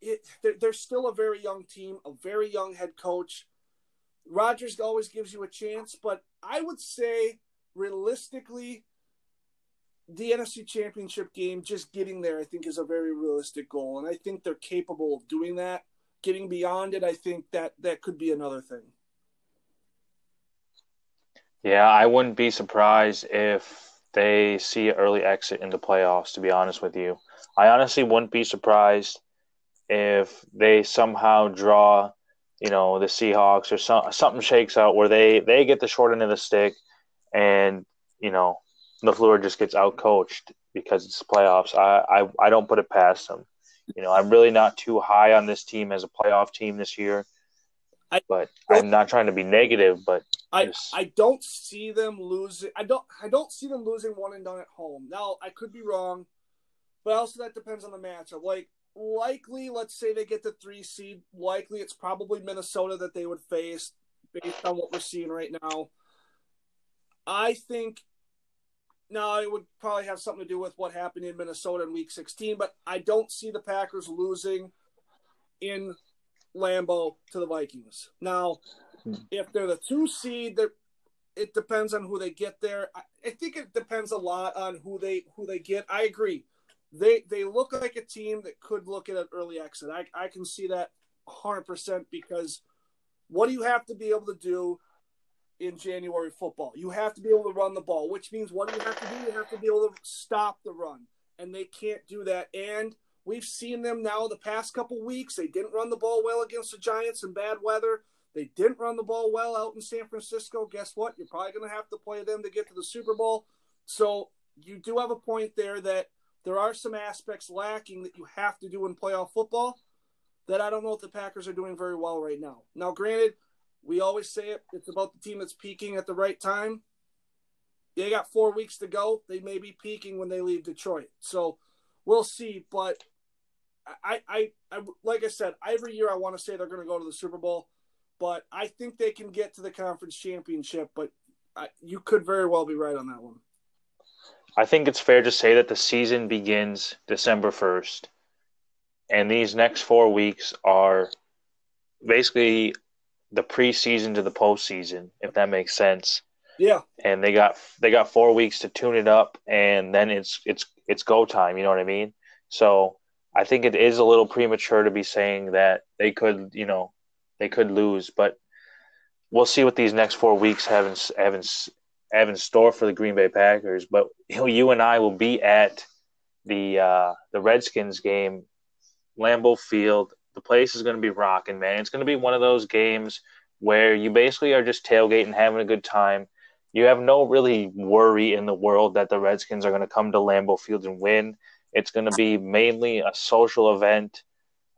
it, they're, they're still a very young team, a very young head coach. Rodgers always gives you a chance, but I would say realistically, the N F C Championship game, just getting there, I think is a very realistic goal. And I think they're capable of doing that. Getting beyond it, I think that that could be another thing. Yeah, I wouldn't be surprised if they see an early exit in the playoffs, to be honest with you. I honestly wouldn't be surprised if they somehow draw, you know, the Seahawks or some, something shakes out where they, they get the short end of the stick and, you know, LaFleur just gets out-coached because it's the playoffs. I, I, I don't put it past them. You know, I'm really not too high on this team as a playoff team this year. I, but I'm not trying to be negative, but I, just... I don't see them losing. I don't I don't see them losing one and done at home. Now, I could be wrong, but also that depends on the matchup. Like, likely, let's say they get the three seed. Likely, it's probably Minnesota that they would face based on what we're seeing right now. I think now it would probably have something to do with what happened in Minnesota in week sixteen, but I don't see the Packers losing in Lambeau to the Vikings. Now, if they're the two seed, it depends on who they get there. I, I think it depends a lot on who they who they get. I agree. They they look like a team that could look at an early exit. I, I can see that one hundred percent, because what do you have to be able to do in January football? You have to be able to run the ball, which means what do you have to do? You have to be able to stop the run, and they can't do that. And we've seen them now the past couple weeks. They didn't run the ball well against the Giants in bad weather. They didn't run the ball well out in San Francisco. Guess what? You're probably going to have to play them to get to the Super Bowl. So you do have a point there that there are some aspects lacking that you have to do in playoff football that I don't know if the Packers are doing very well right now. Now, granted, we always say it, it's about the team that's peaking at the right time. They got four weeks to go. They may be peaking when they leave Detroit. So we'll see. But I, I, I like I said, every year I want to say they're going to go to the Super Bowl, but I think they can get to the conference championship. But I, you could very well be right on that one. I think it's fair to say that the season begins December first, and these next four weeks are basically the preseason to the postseason, if that makes sense. Yeah. And they got they got four weeks to tune it up, and then it's it's it's go time. You know what I mean? So I think it is a little premature to be saying that they could, you know, they could lose, but we'll see what these next four weeks have in, have in, have in store for the Green Bay Packers. But you and I will be at the uh, the Redskins game, Lambeau Field. The place is going to be rocking, man. It's going to be one of those games where you basically are just tailgating, having a good time. You have no really worry in the world that the Redskins are going to come to Lambeau Field and win. It's going to be mainly a social event.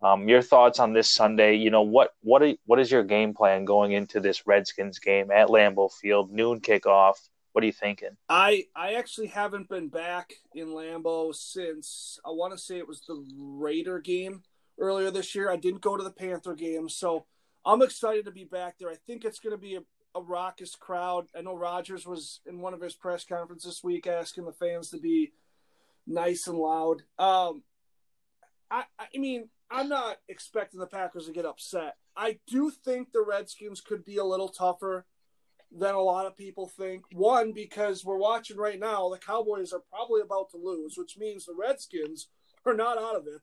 Um, your thoughts on this Sunday? You know, what what are, what is your game plan going into this Redskins game at Lambeau Field, noon kickoff? What are you thinking? I, I actually haven't been back in Lambeau since, I want to say it was the Raider game earlier this year. I didn't go to the Panther game, so I'm excited to be back there. I think it's going to be a, a raucous crowd. I know Rodgers was in one of his press conferences this week asking the fans to be nice and loud. Um, I, I mean, I'm not expecting the Packers to get upset. I do think the Redskins could be a little tougher than a lot of people think. One, because we're watching right now, the Cowboys are probably about to lose, which means the Redskins are not out of it.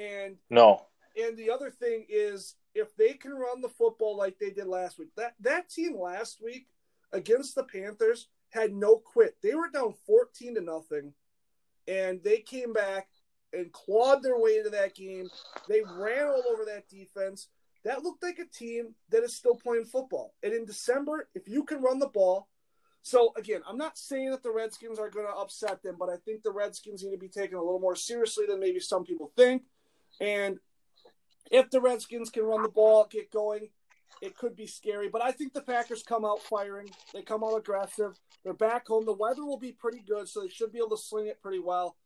And no. And the other thing is, if they can run the football like they did last week, that, that team last week against the Panthers had no quit. They were down fourteen to nothing, and they came back and clawed their way into that game. They ran all over that defense. That looked like a team that is still playing football. And in December, if you can run the ball. So, again, I'm not saying that the Redskins are going to upset them, but I think the Redskins need to be taken a little more seriously than maybe some people think. And if the Redskins can run the ball, get going, it could be scary. But I think the Packers come out firing. They come out aggressive. They're back home. The weather will be pretty good, so they should be able to sling it pretty well.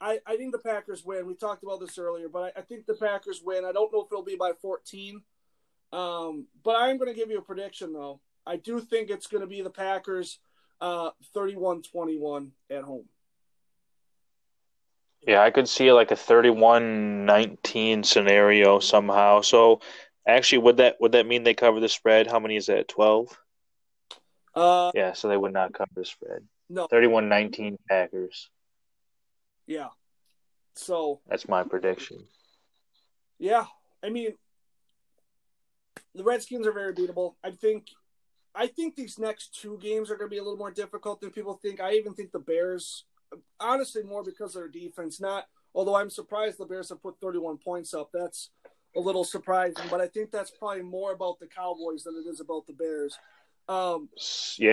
I, I think the Packers win. We talked about this earlier, but I, I think the Packers win. I don't know if it'll be by fourteen. Um, but I'm going to give you a prediction, though. I do think it's going to be the Packers uh, thirty-one twenty-one at home. Yeah, I could see like a thirty-one nineteen scenario somehow. So, actually, would that would that mean they cover the spread? How many is that, twelve? Uh, yeah, so they would not cover the spread. No. thirty-one nineteen Packers. Yeah. So that's my prediction. Yeah. I mean, the Redskins are very beatable. I think I think these next two games are going to be a little more difficult than people think. I even think the Bears, honestly, more because of their defense. Not although I'm surprised the Bears have put thirty-one points up. That's a little surprising, but I think that's probably more about the Cowboys than it is about the Bears. Um, yeah,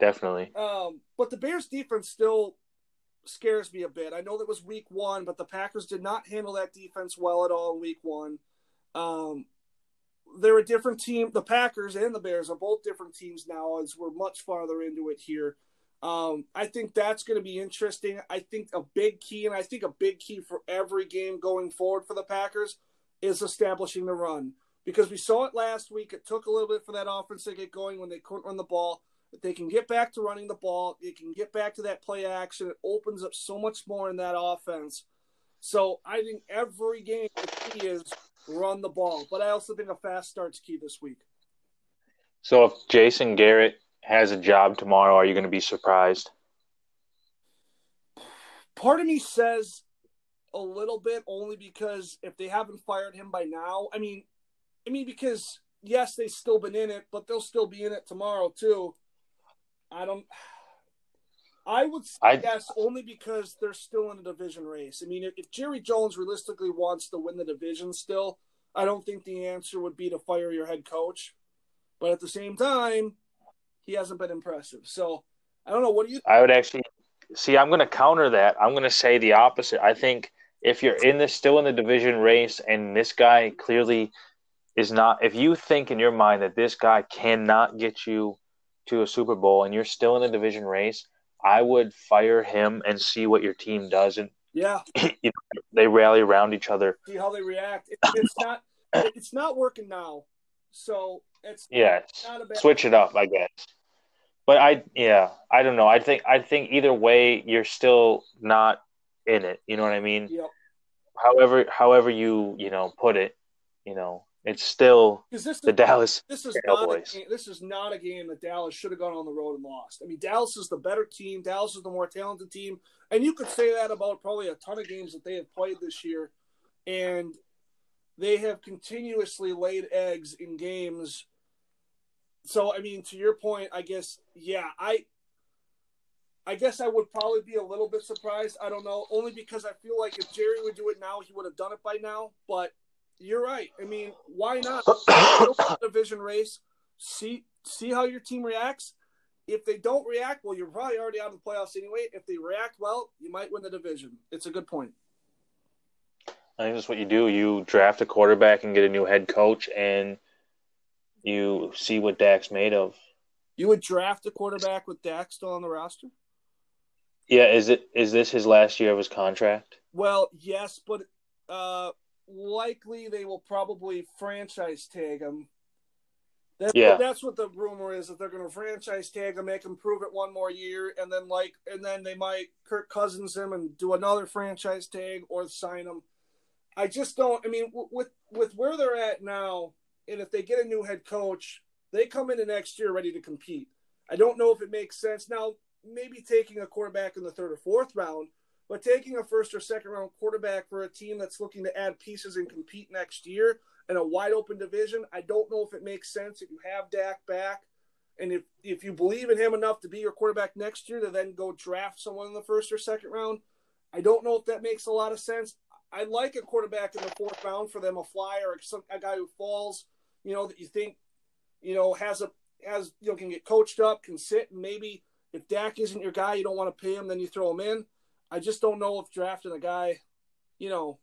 definitely. Um, but the Bears defense still scares me a bit. I know that was week one, but the Packers did not handle that defense well at all in week one. Um, they're a different team. The Packers and the Bears are both different teams now as we're much farther into it here. Um, I think that's going to be interesting. I think a big key, and I think a big key for every game going forward for the Packers, is establishing the run. Because we saw it last week. It took a little bit for that offense to get going when they couldn't run the ball. If they can get back to running the ball, they can get back to that play action. It opens up so much more in that offense. So I think every game the key is run the ball. But I also think a fast start's key this week. So if Jason Garrett has a job tomorrow, are you going to be surprised? Part of me says a little bit, only because if they haven't fired him by now, I mean, I mean because, yes, they've still been in it, but they'll still be in it tomorrow too. I don't – I would say I, yes, only because they're still in a division race. I mean, if, if Jerry Jones realistically wants to win the division still, I don't think the answer would be to fire your head coach. But at the same time, he hasn't been impressive. So, I don't know. What do you think? I would actually – see, I'm going to counter that. I'm going to say the opposite. I think if you're in this still in the division race and this guy clearly is not – if you think in your mind that this guy cannot get you – to a Super Bowl and you're still in the division race, I would fire him and see what your team does. And yeah, you know, they rally around each other. See how they react. It, it's not, it's not working now, so it's yeah. Not a bad switch thing. It up, I guess. But I, yeah, I don't know. I think I think either way, you're still not in it. You know what I mean? Yep. However, however you you know put it, you know, it's still this the is, Dallas this is Cowboys. Not a, this is not a game that Dallas should have gone on the road and lost. I mean, Dallas is the better team. Dallas is the more talented team, and you could say that about probably a ton of games that they have played this year, and they have continuously laid eggs in games. So, I mean, to your point, I guess, yeah, I I guess I would probably be a little bit surprised. I don't know, only because I feel like if Jerry would do it now, he would have done it by now. But you're right. I mean, why not? Division race, see see how your team reacts. If they don't react, well, you're probably already out of the playoffs anyway. If they react well, you might win the division. It's a good point. I think that's what you do. You draft a quarterback and get a new head coach, and you see what Dak's made of. You would draft a quarterback with Dak still on the roster? Yeah, is it is this his last year of his contract? Well, yes, but uh, likely they will probably franchise tag him. That's, yeah. That's what the rumor is, that they're going to franchise tag him, make him prove it one more year, and then like, and then they might Kirk Cousins him and do another franchise tag or sign him. I just don't – I mean, with with where they're at now – and if they get a new head coach, they come into next year ready to compete. I don't know if it makes sense. Now, maybe taking a quarterback in the third or fourth round, but taking a first or second round quarterback for a team that's looking to add pieces and compete next year in a wide open division, I don't know if it makes sense if you have Dak back. And if, if you believe in him enough to be your quarterback next year to then go draft someone in the first or second round, I don't know if that makes a lot of sense. I like a quarterback in the fourth round for them, a flyer, some, a guy who falls, you know, that you think, you know, has a has you know can get coached up, can sit, and maybe if Dak isn't your guy, you don't want to pay him, then you throw him in. I just don't know if drafting a guy, you know,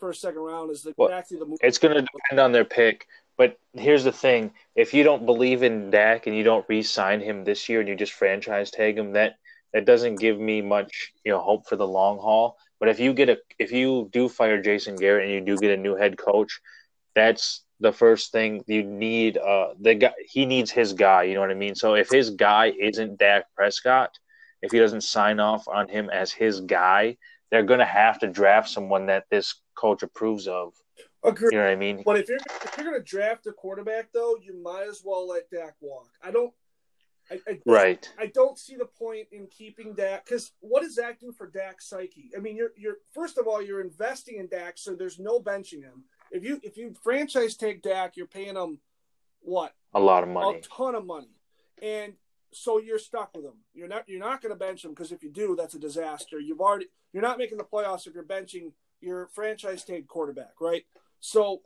for a second round is exactly well, the move. It's going to depend on their pick. But here's the thing: if you don't believe in Dak and you don't re-sign him this year and you just franchise tag him, that that doesn't give me much, you know, hope for the long haul. But if you get a, if you do fire Jason Garrett and you do get a new head coach, that's the first thing you need. Uh, the guy, he needs his guy. You know what I mean? So if his guy isn't Dak Prescott, if he doesn't sign off on him as his guy, they're going to have to draft someone that this coach approves of. Agreed. You know what I mean? But if you're if you're going to draft a quarterback, though, you might as well let Dak walk. I don't. I, I, right. I don't see the point in keeping Dak, because what does that do for Dak's psyche? I mean, you're you're first of all, you're investing in Dak, so there's no benching him. If you if you franchise take Dak, you're paying him what? A lot of money, a ton of money, and so you're stuck with him. You're not you're not going to bench him, because if you do, that's a disaster. You've already you're not making the playoffs if you're benching your franchise take quarterback, right? So.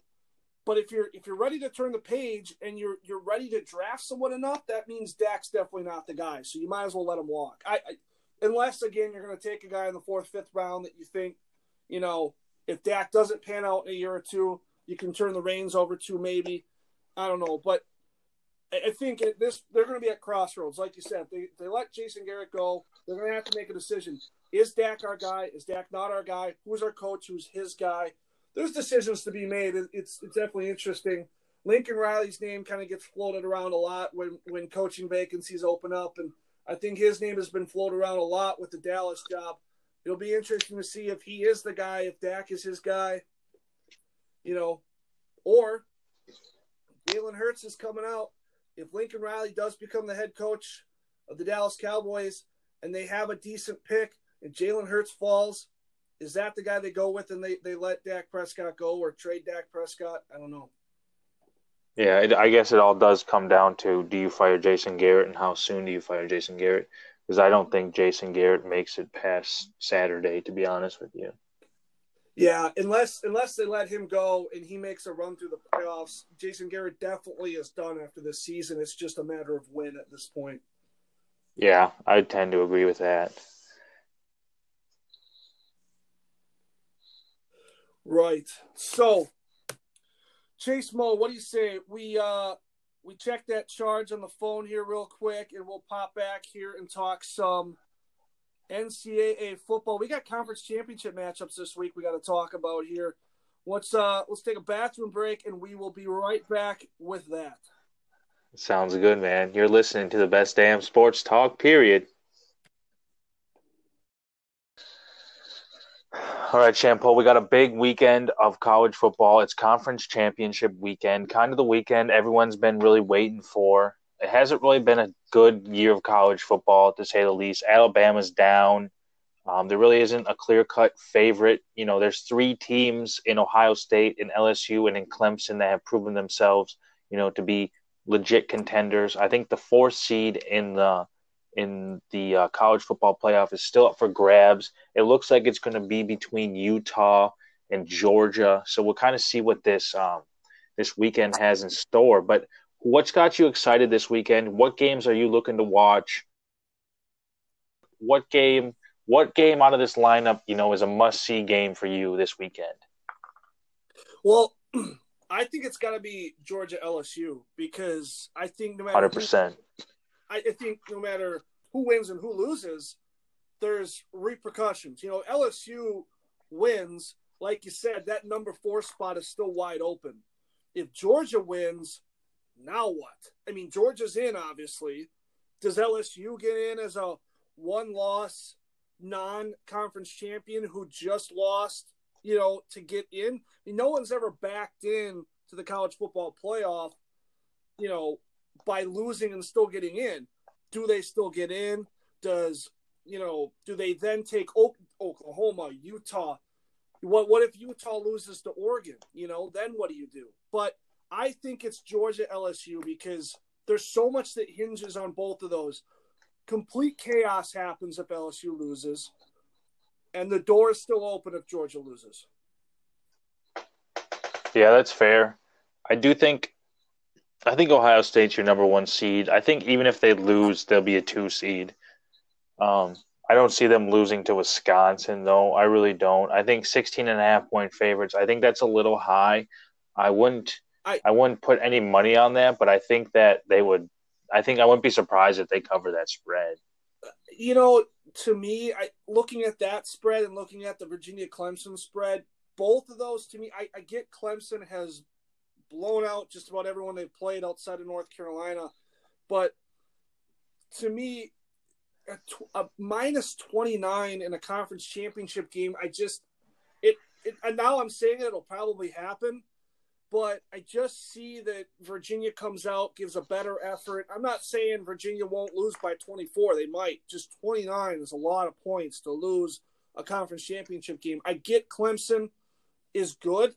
But if you're if you're ready to turn the page and you're you're ready to draft someone enough, that means Dak's definitely not the guy. So you might as well let him walk. I, I unless again you're going to take a guy in the fourth, fifth round that you think, you know, if Dak doesn't pan out in a year or two, you can turn the reins over to maybe. I don't know, but I, I think at this they're going to be at crossroads, like you said. They they let Jason Garrett go. They're going to have to make a decision: is Dak our guy? Is Dak not our guy? Who's our coach? Who's his guy? There's decisions to be made. It's it's definitely interesting. Lincoln Riley's name kind of gets floated around a lot when, when coaching vacancies open up, and I think his name has been floated around a lot with the Dallas job. It'll be interesting to see if he is the guy, if Dak is his guy, you know, or Jalen Hurts is coming out. If Lincoln Riley does become the head coach of the Dallas Cowboys and they have a decent pick and Jalen Hurts falls, is that the guy they go with and they, they let Dak Prescott go or trade Dak Prescott? I don't know. Yeah, it, I guess it all does come down to, do you fire Jason Garrett and how soon do you fire Jason Garrett? Because I don't think Jason Garrett makes it past Saturday, to be honest with you. Yeah, unless unless they let him go and he makes a run through the playoffs, Jason Garrett definitely is done after this season. It's just a matter of when at this point. Yeah, I tend to agree with that. Right. So, Chase Moe, what do you say? We uh, we check that charge on the phone here real quick, and we'll pop back here and talk some N C double A football. We got conference championship matchups this week we got to talk about here. Let's, uh, let's take a bathroom break, and we will be right back with that. Sounds good, man. You're listening to the best damn sports talk, period. All right, Champo, we got a big weekend of college football. It's conference championship weekend, kind of the weekend everyone's been really waiting for. It hasn't really been a good year of college football, to say the least. Alabama's down. Um, there really isn't a clear-cut favorite. You know, there's three teams in Ohio State, in L S U, and in Clemson that have proven themselves, you know, to be legit contenders. I think the fourth seed in the in the uh, college football playoff is still up for grabs. It looks like it's going to be between Utah and Georgia. So we'll kind of see what this um, this weekend has in store. But what's got you excited this weekend? What games are you looking to watch? What game What game out of this lineup, you know, is a must-see game for you this weekend? Well, I think it's got to be Georgia L S U because I think no matter one hundred percent. Who, I think no matter who wins and who loses, there's repercussions. You know, L S U wins, like you said, that number four spot is still wide open. If Georgia wins, now what? I mean, Georgia's in, obviously. Does L S U get in as a one-loss non-conference champion who just lost, you know, to get in? I mean, no one's ever backed in to the college football playoff, you know, by losing and still getting in. Do they still get in? Does, you know, do they then take Oklahoma, Utah? What what if Utah loses to Oregon? You know, then what do you do? But I think it's Georgia L S U because there's so much that hinges on both of those. Complete chaos happens if L S U loses, and the door is still open if Georgia loses. Yeah, that's fair. I do think I think Ohio State's your number one seed. I think even if they lose, they'll be a two seed. Um, I don't see them losing to Wisconsin, though. I really don't. I think sixteen and a half point favorites, I think that's a little high. I wouldn't I, I wouldn't put any money on that, but I think that they would – I think I wouldn't be surprised if they cover that spread. You know, to me, I, looking at that spread and looking at the Virginia-Clemson spread, both of those to me – I I get Clemson has – blown out just about everyone they've played outside of North Carolina. But to me, a, tw- a minus twenty-nine in a conference championship game, I just it, – it, and now I'm saying it'll probably happen, but I just see that Virginia comes out, gives a better effort. I'm not saying Virginia won't lose by twenty-four. They might. Just twenty-nine is a lot of points to lose a conference championship game. I get Clemson is good,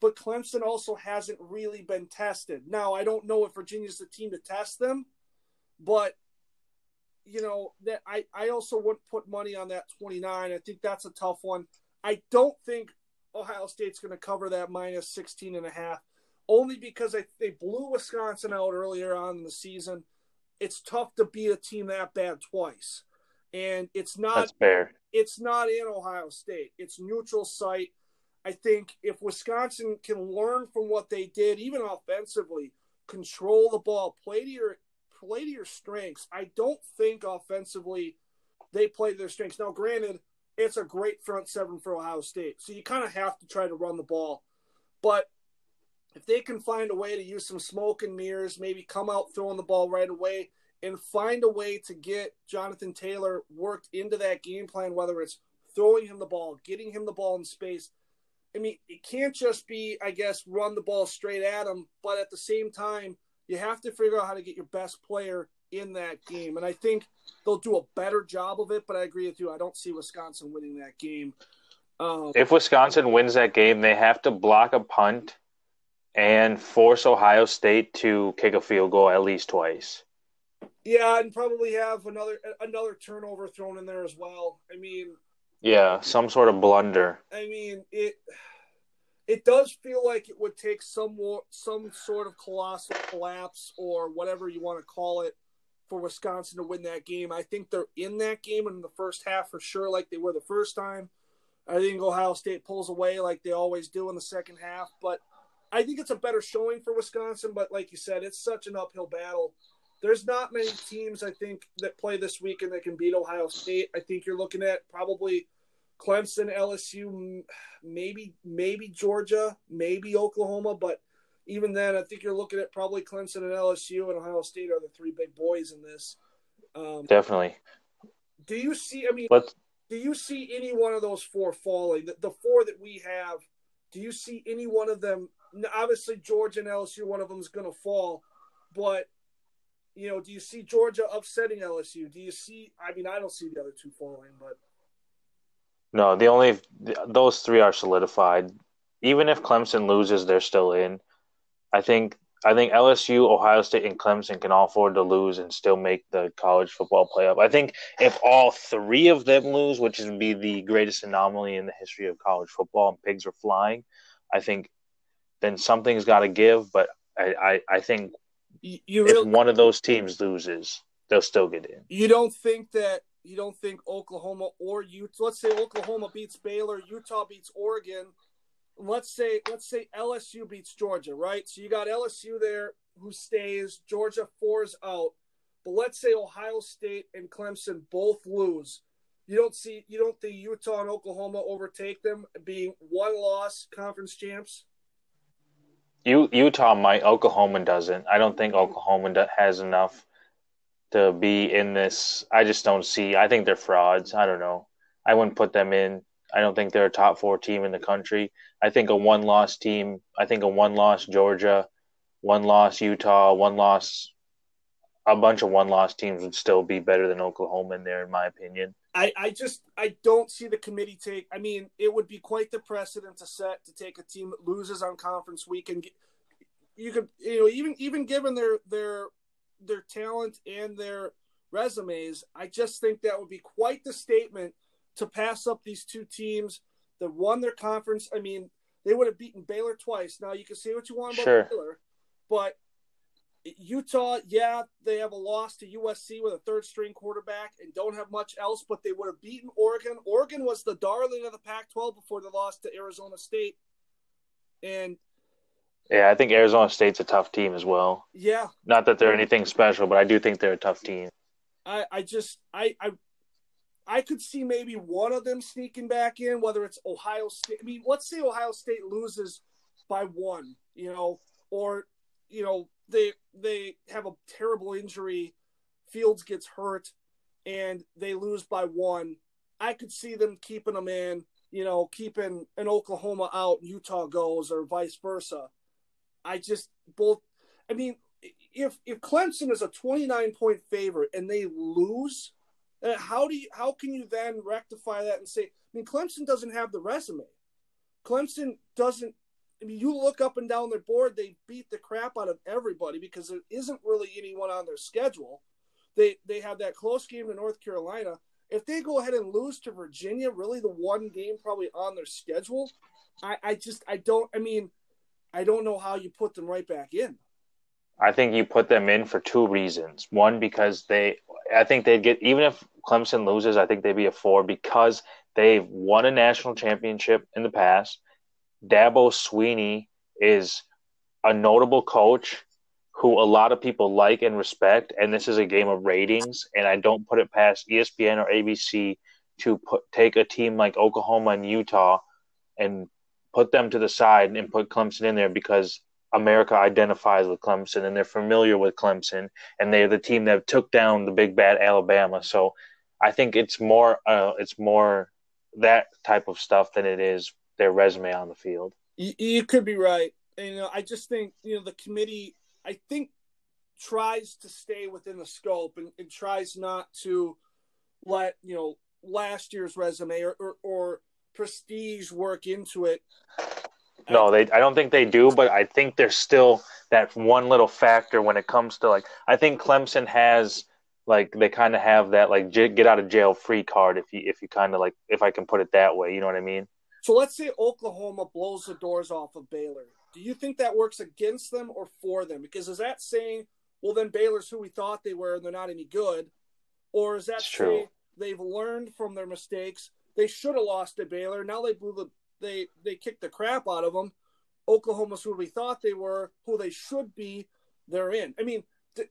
but Clemson also hasn't really been tested. Now, I don't know if Virginia's the team to test them, but, you know, that I, I also wouldn't put money on that twenty-nine. I think that's a tough one. I don't think Ohio State's going to cover that minus sixteen and a half, only because I, they blew Wisconsin out earlier on in the season. It's tough to beat a team that bad twice. And it's not, that's fair. It's not in Ohio State. It's neutral site. I think if Wisconsin can learn from what they did, even offensively, control the ball, play to your play to your strengths. I don't think offensively they play to their strengths. Now, granted, it's a great front seven for Ohio State, so you kind of have to try to run the ball. But if they can find a way to use some smoke and mirrors, maybe come out throwing the ball right away and find a way to get Jonathan Taylor worked into that game plan, whether it's throwing him the ball, getting him the ball in space, I mean, it can't just be, I guess, run the ball straight at him, but at the same time, you have to figure out how to get your best player in that game. And I think they'll do a better job of it, but I agree with you. I don't see Wisconsin winning that game. Um, if Wisconsin wins that game, they have to block a punt and force Ohio State to kick a field goal at least twice. Yeah, and probably have another another turnover thrown in there as well. I mean – yeah, some sort of blunder. I mean, it it does feel like it would take some some sort of colossal collapse or whatever you want to call it for Wisconsin to win that game. I think they're in that game in the first half for sure, like they were the first time. I think Ohio State pulls away like they always do in the second half. But I think it's a better showing for Wisconsin. But like you said, it's such an uphill battle. There's not many teams, I think, that play this weekend that can beat Ohio State. I think you're looking at probably Clemson, L S U, maybe maybe Georgia, maybe Oklahoma, but even then, I think you're looking at probably Clemson and L S U and Ohio State are the three big boys in this. Um, Definitely. Do you see – I mean, Let's... do you see any one of those four falling? The, the four that we have, do you see any one of them – obviously, Georgia and L S U, one of them is going to fall, but – you know, do you see Georgia upsetting L S U? Do you see – I mean, I don't see the other two falling, but – No, the only – those three are solidified. Even if Clemson loses, they're still in. I think I think L S U, Ohio State, and Clemson can all afford to lose and still make the college football playoff. I think if all three of them lose, which would be the greatest anomaly in the history of college football and pigs are flying, I think then something's got to give. But I, I, I think – You really, if one of those teams loses, they'll still get in. You don't think that you don't think Oklahoma or Utah. Let's say Oklahoma beats Baylor, Utah beats Oregon. Let's say let's say L S U beats Georgia, right? So you got L S U there who stays, Georgia fours out. But let's say Ohio State and Clemson both lose. You don't see you don't think Utah and Oklahoma overtake them, being one loss conference champs? U- Utah might. Oklahoma doesn't. I don't think Oklahoma do- has enough to be in this. I just don't see. I think they're frauds. I don't know. I wouldn't put them in. I don't think they're a top four team in the country. I think a one-loss team, I think a one-loss Georgia, one-loss Utah, one-loss, a bunch of one-loss teams would still be better than Oklahoma in there, in my opinion. I, I just I don't see the committee take. I mean, it would be quite the precedent to set to take a team that loses on conference week, and you could, you know, even even given their their their talent and their resumes, I just think that would be quite the statement to pass up these two teams that won their conference. I mean, they would have beaten Baylor twice. Now you can say what you want about sure. Baylor, but Utah, yeah, they have a loss to U S C with a third-string quarterback and don't have much else, but they would have beaten Oregon. Oregon was the darling of the Pac twelve before they lost to Arizona State. And yeah, I think Arizona State's a tough team as well. Yeah. Not that they're anything special, but I do think they're a tough team. I, I just I, – I I could see maybe one of them sneaking back in, whether it's Ohio State. I mean, let's say Ohio State loses by one, you know, or, you know, They they have a terrible injury, Fields gets hurt, and they lose by one. I could see them keeping them in, you know, keeping an Oklahoma out, Utah goes, or vice versa. I just both – I mean, if if Clemson is a twenty-nine point favorite and they lose, how do you, how can you then rectify that and say – I mean, Clemson doesn't have the resume. Clemson doesn't. I mean, you look up and down their board, they beat the crap out of everybody because there isn't really anyone on their schedule. They they have that close game to North Carolina. If they go ahead and lose to Virginia, really the one game probably on their schedule, I, I just – I don't – I mean, I don't know how you put them right back in. I think you put them in for two reasons. One, because they – I think they'd get – even if Clemson loses, I think they'd be a four because they've won a national championship in the past. Dabo Sweeney is a notable coach who a lot of people like and respect, and this is a game of ratings, and I don't put it past E S P N or A B C to put, take a team like Oklahoma and Utah and put them to the side and put Clemson in there because America identifies with Clemson and they're familiar with Clemson, and they're the team that took down the big bad Alabama. So I think it's more uh, it's more that type of stuff than it is their resume on the field. You, you could be right. And, you know, I just think, you know, the committee, I think, tries to stay within the scope and, and tries not to let, you know, last year's resume or, or, or prestige work into it. No, they. I don't think they do, but I think there's still that one little factor when it comes to, like, I think Clemson has, like, they kind of have that, like, get out of jail free card if you, if you kind of, like, if I can put it that way, you know what I mean? So let's say Oklahoma blows the doors off of Baylor. Do you think that works against them or for them? Because is that saying, well, then Baylor's who we thought they were and they're not any good? Or is that saying they've learned from their mistakes? They should have lost to Baylor. Now they blew the they they kicked the crap out of them. Oklahoma's who we thought they were, who they should be. They're in. I mean,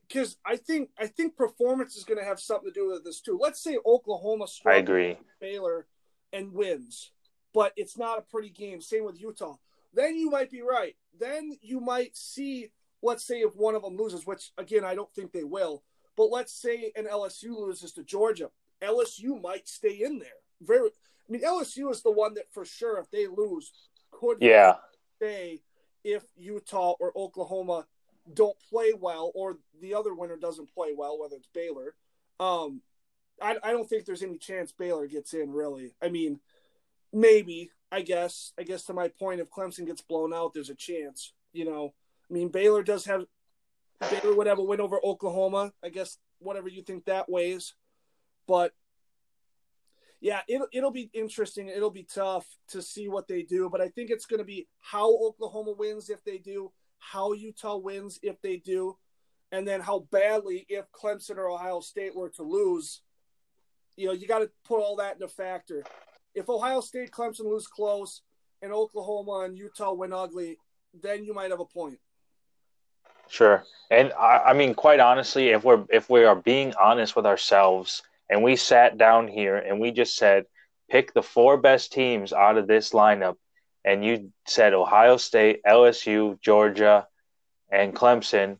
because I think I think performance is going to have something to do with this too. Let's say Oklahoma struggles with Baylor and wins, but it's not a pretty game. Same with Utah. then you might be right. Then you might see, let's say if one of them loses, which, again, I don't think they will, but let's say an L S U loses to Georgia. L S U might stay in there. Very, I mean, L S U is the one that for sure, if they lose, could yeah. stay if Utah or Oklahoma don't play well or the other winner doesn't play well, whether it's Baylor. Um, I, I don't think there's any chance Baylor gets in, really. I mean, maybe, I guess. I guess to my point, if Clemson gets blown out, there's a chance, you know. I mean, Baylor does have – Baylor would have a win over Oklahoma. I guess whatever you think that weighs. But, yeah, it'll, it'll be interesting. It'll be tough to see what they do. But I think it's going to be how Oklahoma wins if they do, how Utah wins if they do, and then how badly if Clemson or Ohio State were to lose. You know, you got to put all that into factor. If Ohio State, Clemson lose close, and Oklahoma and Utah win ugly, then you might have a point. Sure. And, I, I mean, quite honestly, if we're if we are being honest with ourselves and we sat down here and we just said, pick the four best teams out of this lineup, and you said Ohio State, L S U, Georgia, and Clemson,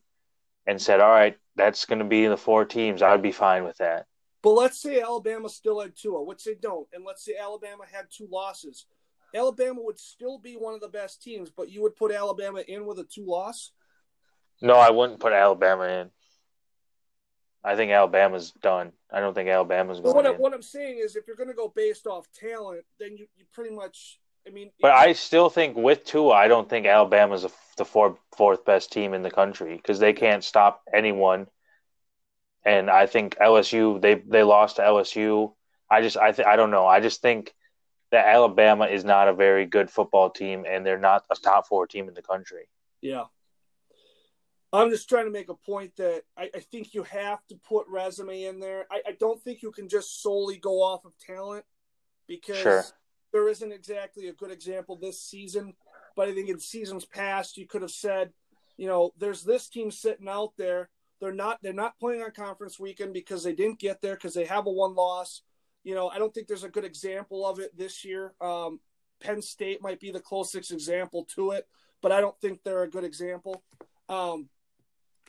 and said, all right, that's going to be the four teams, I'd be fine with that. But let's say Alabama still had two, which they don't, and let's say Alabama had two losses. Alabama would still be one of the best teams, but you would put Alabama in with a two-loss? No, I wouldn't put Alabama in. I think Alabama's done. I don't think Alabama's going what I, in. What I'm saying is if you're going to go based off talent, then you, you pretty much – I mean – But I still think with Tua, I don't think Alabama's a, the four, fourth best team in the country because they can't stop anyone. And I think L S U, they, they lost to L S U. I just I th- I don't know. I just think that Alabama is not a very good football team, and they're not a top four team in the country. Yeah. I'm just trying to make a point that I, I think you have to put resume in there. I, I don't think you can just solely go off of talent because sure. there isn't exactly a good example this season. But I think in seasons past, you could have said, you know, there's this team sitting out there. They're not they're not playing on conference weekend because they didn't get there because they have a one loss. You know, I don't think there's a good example of it this year. Um, Penn State might be the closest example to it, but I don't think they're a good example. Um,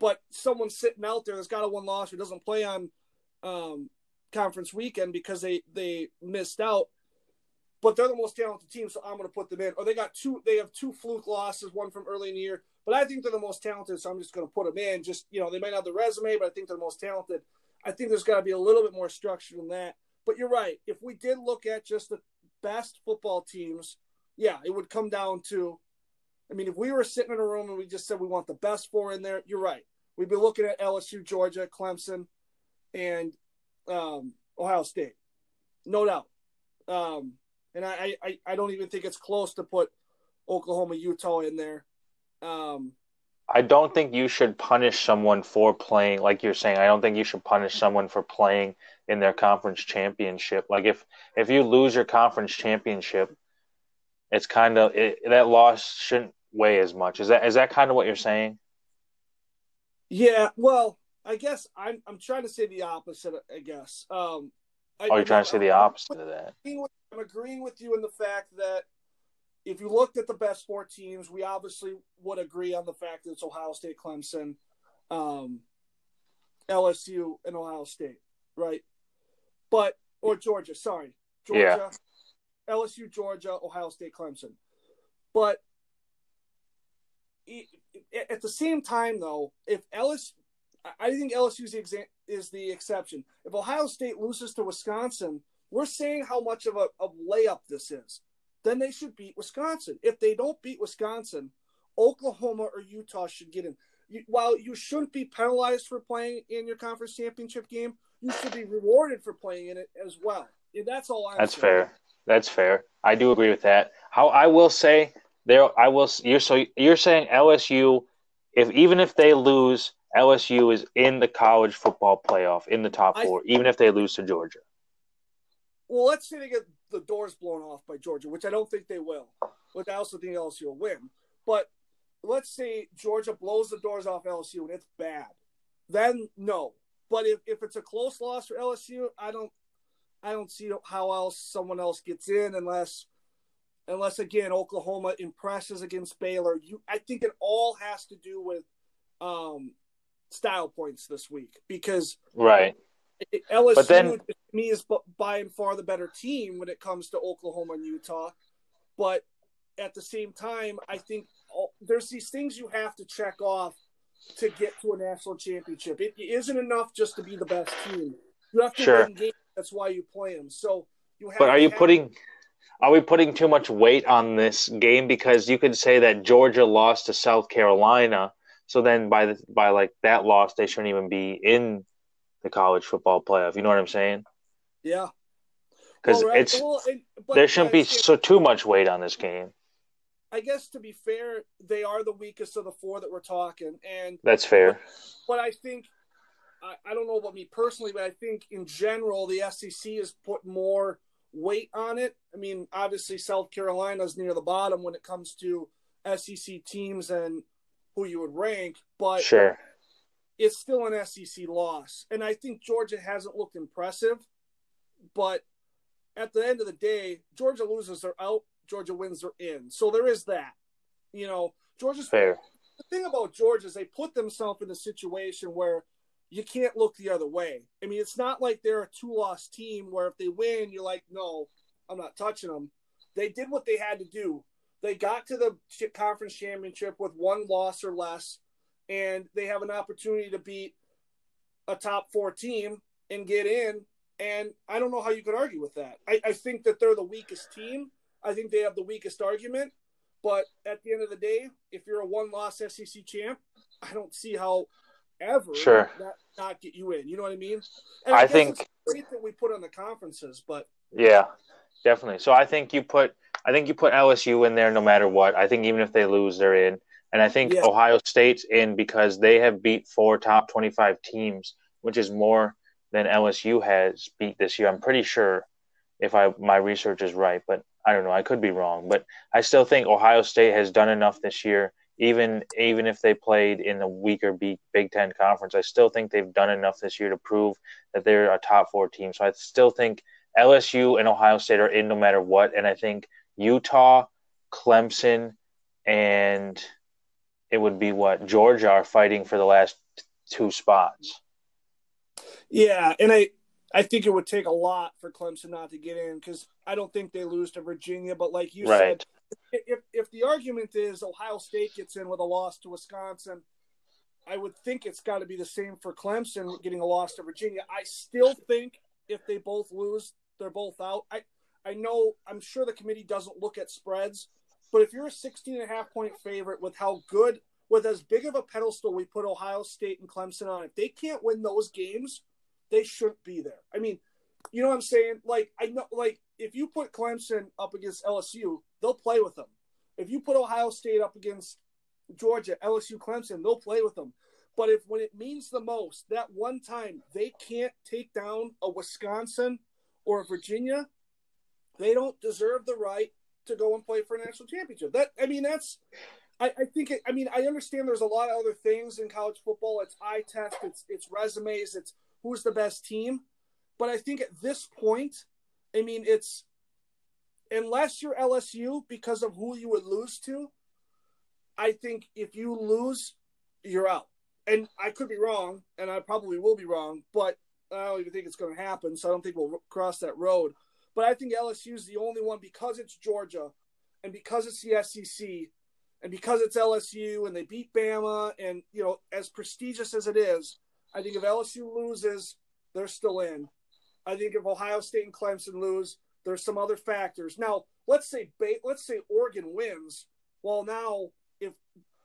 but someone sitting out there that's got a one loss who doesn't play on um, conference weekend because they, they missed out, but they're the most talented team, so I'm going to put them in. Or they got two they have two fluke losses, one from early in the year. But I think they're the most talented, so I'm just going to put them in. Just, you know, they might not have the resume, but I think they're the most talented. I think there's got to be a little bit more structure than that. But you're right. If we did look at just the best football teams, yeah, it would come down to, I mean, if we were sitting in a room and we just said we want the best four in there, you're right. We'd be looking at L S U, Georgia, Clemson, and um, Ohio State. No doubt. Um, and I, I, I don't even think it's close to put Oklahoma, Utah in there. Um, I don't think you should punish someone for playing, like you're saying, I don't think you should punish someone for playing in their conference championship. Like if, if you lose your conference championship, it's kind of, it, that loss shouldn't weigh as much. Is that, is that kind of what you're saying? Yeah. Well, I guess I'm, I'm trying to say the opposite, I guess. Um, I, oh, you're trying I'm, to say the opposite I'm, of that. I'm agreeing with you in the fact that if you looked at the best four teams, we obviously would agree on the fact that it's Ohio State, Clemson, um, L S U, and Ohio State, right? But – or Georgia, sorry. Georgia, yeah. L S U, Georgia, Ohio State, Clemson. But it, it, at the same time, though, if L S U – I think L S U is the, exa- is the exception. If Ohio State loses to Wisconsin, we're saying how much of a of layup this is. Then they should beat Wisconsin. If they don't beat Wisconsin, Oklahoma or Utah should get in. You, while you shouldn't be penalized for playing in your conference championship game, you should be rewarded for playing in it as well. And that's all I'm That's saying. fair. That's fair. I do agree with that. How I will say there, I will. You're so you're saying L S U. If even if they lose, L S U is in the college football playoff in the top four, I, even if they lose to Georgia. Well, let's say they get the doors blown off by Georgia, which I don't think they will, which I also think L S U will win. But let's say Georgia blows the doors off L S U and it's bad. Then no. But if, if it's a close loss for L S U, I don't I don't see how else someone else gets in unless unless, again, Oklahoma impresses against Baylor. You, I think it all has to do with um, style points this week because right. L S U, but then, to me, is by and far the better team when it comes to Oklahoma and Utah. But at the same time, I think all, there's these things you have to check off to get to a national championship. It isn't enough just to be the best team. You have to sure. win games. That's why you play them. So you have. But are you have putting? Them. Are we putting too much weight on this game? Because you could say that Georgia lost to South Carolina, so then by the, by like that loss, they shouldn't even be in the college football playoff. You know what I'm saying? Yeah. Because well, right. it's well, and, but there shouldn't be so too much weight on this game. I guess to be fair, they are the weakest of the four that we're talking, and that's fair. But, but I think I, I don't know about me personally, but I think in general the S E C has put more weight on it. I mean, obviously South Carolina is near the bottom when it comes to S E C teams and who you would rank, but sure, it's still an S E C loss, and I think Georgia hasn't looked impressive. But at the end of the day, Georgia loses, they're out. Georgia wins, they're in. So there is that. You know, Georgia's fair. The thing about Georgia is they put themselves in a situation where you can't look the other way. I mean, it's not like they're a two-loss team where if they win, you're like, no, I'm not touching them. They did what they had to do. They got to the conference championship with one loss or less, and they have an opportunity to beat a top four team and get in. And I don't know how you could argue with that. I, I think that they're the weakest team. I think they have the weakest argument, but at the end of the day, if you're a one-loss S E C champ, I don't see how ever sure. that not get you in. You know what I mean? And I, I think it's great that we put on the conferences, but yeah, definitely. So I think you put I think you put L S U in there no matter what. I think even if they lose, they're in, and I think yeah. Ohio State's in because they have beat four top twenty-five teams, which is more than L S U has beat this year. I'm pretty sure if I my research is right, but. I don't know. I could be wrong, but I still think Ohio State has done enough this year. Even even if they played in the weaker B, Big Ten conference, I still think they've done enough this year to prove that they're a top four team. So I still think L S U and Ohio State are in no matter what. And I think Utah, Clemson, and it would be what Georgia are fighting for the last two spots. Yeah, and I. I think it would take a lot for Clemson not to get in because I don't think they lose to Virginia. But like you right. said, if if the argument is Ohio State gets in with a loss to Wisconsin, I would think it's got to be the same for Clemson getting a loss to Virginia. I still think if they both lose, they're both out. I, I know – I'm sure the committee doesn't look at spreads, but if you're a sixteen and a half point favorite with how good – with as big of a pedestal we put Ohio State and Clemson on, if they can't win those games – they shouldn't be there. I mean, you know what I'm saying? Like, I know, like, if you put Clemson up against L S U, they'll play with them. If you put Ohio State up against Georgia, L S U, Clemson, they'll play with them. But if when it means the most, that one time they can't take down a Wisconsin or a Virginia, they don't deserve the right to go and play for a national championship. That I mean, that's I, I think. It, I mean, I understand there's a lot of other things in college football. It's eye test. It's it's resumes. It's who's the best team. But I think at this point, I mean, it's unless you're L S U because of who you would lose to, I think if you lose, you're out. And I could be wrong, and I probably will be wrong, but I don't even think it's going to happen, so I don't think we'll cross that road. But I think L S U is the only one because it's Georgia and because it's the S E C and because it's L S U and they beat Bama and, you know, as prestigious as it is, I think if L S U loses, they're still in. I think if Ohio State and Clemson lose, there's some other factors. Now, let's say let's say Oregon wins. Well, now if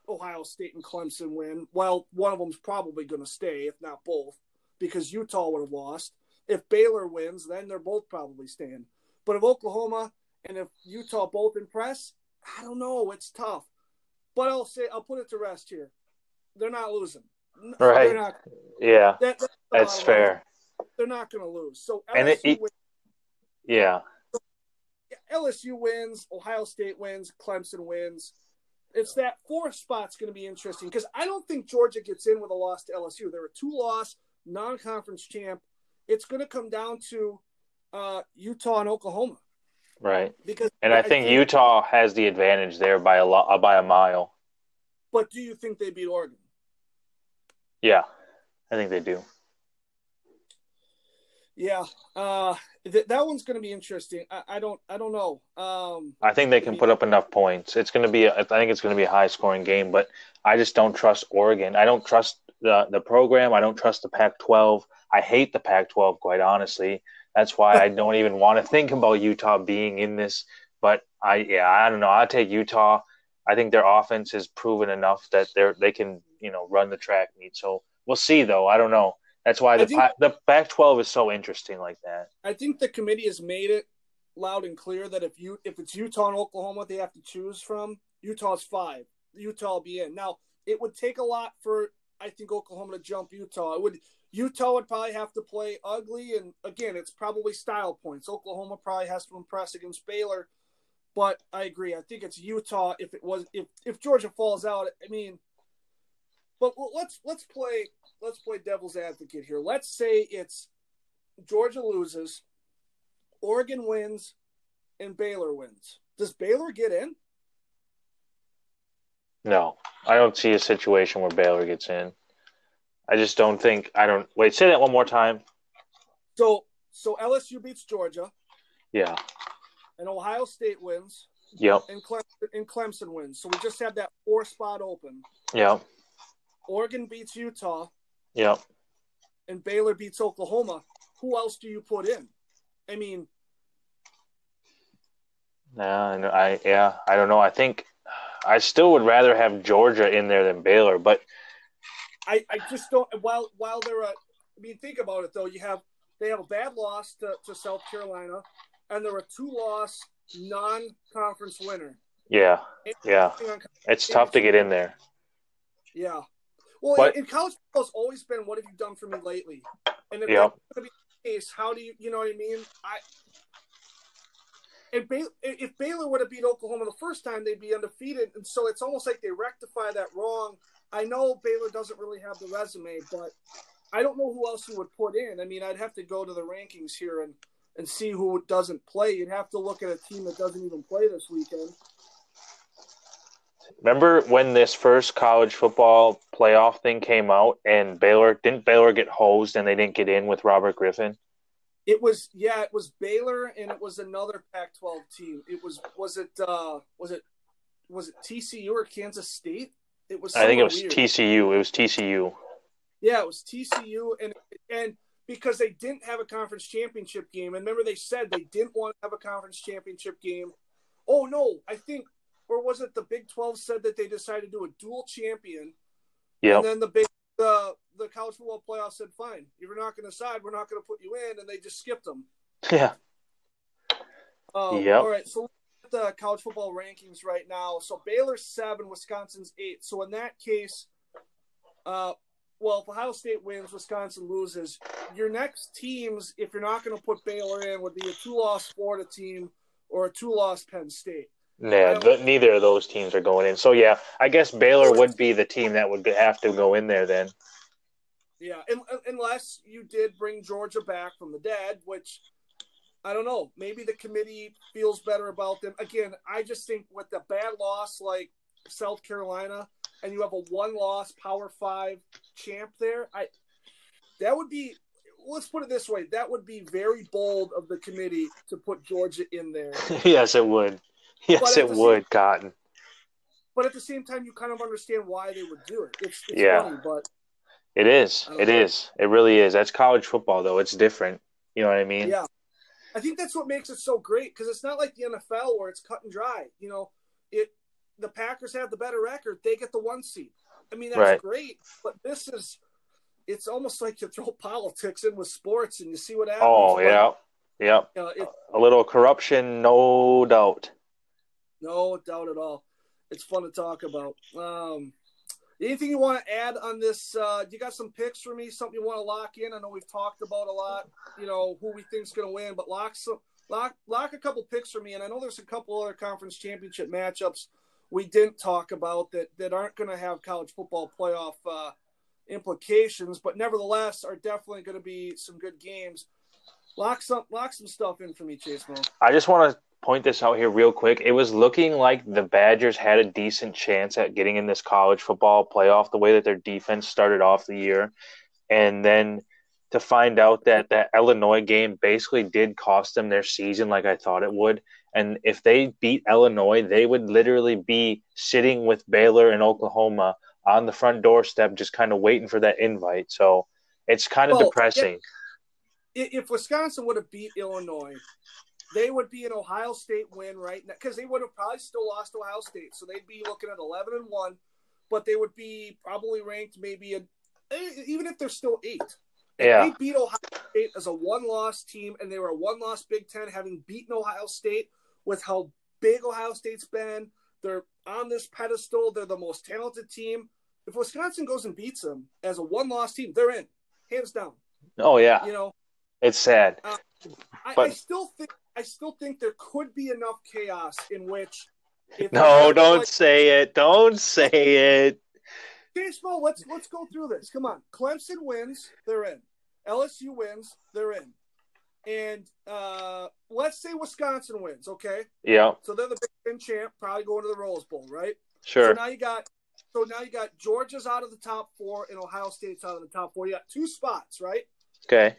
Ohio State and Clemson win, well, one of them's probably going to stay, if not both, because Utah would have lost. If Baylor wins, then they're both probably staying. But if Oklahoma and if Utah both impress, I don't know. It's tough. But I'll say I'll put it to rest here. They're not losing. No, right. Not, yeah. That, that's that's fair. They're not going to lose. So L S U and it, it, wins. Yeah. L S U wins. Ohio State wins. Clemson wins. It's that fourth spot's going to be interesting because I don't think Georgia gets in with a loss to L S U. They're a two-loss non-conference champ. It's going to come down to uh, Utah and Oklahoma. Right. Because and I think Utah has the advantage there by a lo- by a mile. But do you think they beat Oregon? Yeah, I think they do. Yeah, uh, th- that one's going to be interesting. I-, I don't, I don't know. Um, I think they can put up enough points. It's going to be, a, I think it's going to be a high-scoring game. But I just don't trust Oregon. I don't trust the the program. I don't trust the Pac twelve. I hate the Pac twelve, quite honestly. That's why I don't even want to think about Utah being in this. But I, yeah, I don't know. I take Utah. I think their offense has proven enough that they're they can, you know, run the track meet. So we'll see, though. I don't know. That's why the think, the Pac twelve is so interesting like that. I think the committee has made it loud and clear that if you if it's Utah and Oklahoma they have to choose from, Utah's five. Utah will be in. Now, it would take a lot for, I think, Oklahoma to jump Utah. It would Utah would probably have to play ugly, and, again, it's probably style points. Oklahoma probably has to impress against Baylor. But I agree. I think it's Utah if it was if, if Georgia falls out. I mean – But let's let's play let's play devil's advocate here. Let's say it's Georgia loses, Oregon wins, and Baylor wins. Does Baylor get in? No, I don't see a situation where Baylor gets in. I just don't think I don't wait. Say that one more time. So so L S U beats Georgia. Yeah. And Ohio State wins. Yep. And Clemson, and Clemson wins. So we just have that four spot open. Yeah. Oregon beats Utah. Yeah. And Baylor beats Oklahoma. Who else do you put in? I mean. Nah, no, I yeah, I don't know. I think I still would rather have Georgia in there than Baylor, but I, I just don't while while they're a, I mean, think about it though. You have they have a bad loss to, to South Carolina, and they're a two loss non conference winner. Yeah. And yeah. It's tough to get in there. Yeah. Well, but, in college football has always been, what have you done for me lately? And if yep. that's going to be the case, how do you, you know what I mean? I if, Bay, if Baylor would have beat Oklahoma the first time, they'd be undefeated. And so it's almost like they rectify that wrong. I know Baylor doesn't really have the resume, but I don't know who else you would put in. I mean, I'd have to go to the rankings here and, and see who doesn't play. You'd have to look at a team that doesn't even play this weekend. Remember when this first college football playoff thing came out and Baylor – didn't Baylor get hosed and they didn't get in with Robert Griffin? It was – yeah, it was Baylor and it was another Pac twelve team. It was – was it uh, was it was it T C U or Kansas State? It was. I think it was weird. T C U. It was T C U. Yeah, it was T C U and and because they didn't have a conference championship game. And remember they said they didn't want to have a conference championship game. Oh, no, I think – Or was it the Big twelve said that they decided to do a dual champion? Yeah. And then the big the the college football playoff said, "Fine, you're not going to decide. We're not going to put you in," and they just skipped them. Yeah. Um, yeah. All right. So look at the college football rankings right now. So Baylor's seven, Wisconsin's eight. So in that case, uh, well, if Ohio State wins, Wisconsin loses. Your next teams, if you're not going to put Baylor in, would be a two-loss Florida team or a two-loss Penn State. Nah, th- neither of those teams are going in. So, yeah, I guess Baylor would be the team that would have to go in there then. Yeah, and, unless you did bring Georgia back from the dead, which, I don't know, maybe the committee feels better about them. Again, I just think with the bad loss like South Carolina and you have a one-loss Power Five champ there, I that would be – let's put it this way. That would be very bold of the committee to put Georgia in there. Yes, it would. Yes, it would, same, Cotton. But at the same time, you kind of understand why they would do it. It's, it's yeah. funny, but... It is. It know. is. It really is. That's college football, though. It's different. You know what I mean? Yeah. I think that's what makes it so great, because it's not like the N F L where it's cut and dry. You know, it. The Packers have the better record. They get the one seed. I mean, that's right. great, but this is... It's almost like you throw politics in with sports, and you see what happens. Oh, yeah. Yeah. You know, it, a little corruption, no doubt. No doubt at all. It's fun to talk about. Um, anything you want to add on this? Uh, you got some picks for me? Something you want to lock in? I know we've talked about a lot, you know, who we think's going to win, but lock some, lock lock a couple picks for me. And I know there's a couple other conference championship matchups we didn't talk about that, that aren't going to have college football playoff uh, implications, but nevertheless are definitely going to be some good games. Lock some, lock some stuff in for me, Chase Mo. I just want to point this out here real quick. It was looking like the Badgers had a decent chance at getting in this college football playoff the way that their defense started off the year. And then to find out that that Illinois game basically did cost them their season like I thought it would. And if they beat Illinois, they would literally be sitting with Baylor and Oklahoma on the front doorstep just kind of waiting for that invite. So it's kind of well, depressing. If, if Wisconsin would have beat Illinois, they would be an Ohio State win right now because they would have probably still lost to Ohio State. So they'd be looking at eleven and one, but they would be probably ranked maybe a, even if they're still eight. Yeah. They beat Ohio State as a one-loss team, and they were a one-loss Big Ten, having beaten Ohio State with how big Ohio State's been. They're on this pedestal. They're the most talented team. If Wisconsin goes and beats them as a one-loss team, they're in, hands down. Oh, yeah. You know, it's sad. Uh, I, but... I still think I still think there could be enough chaos in which – No, don't like, say it. Don't say it. Baseball, let's let's go through this. Come on. Clemson wins, they're in. L S U wins, they're in. And uh, let's say Wisconsin wins, okay? Yeah. So they're the Big Ten champ, probably going to the Rose Bowl, right? Sure. So now you got so now you got Georgia's out of the top four and Ohio State's out of the top four. You got two spots, right? Okay.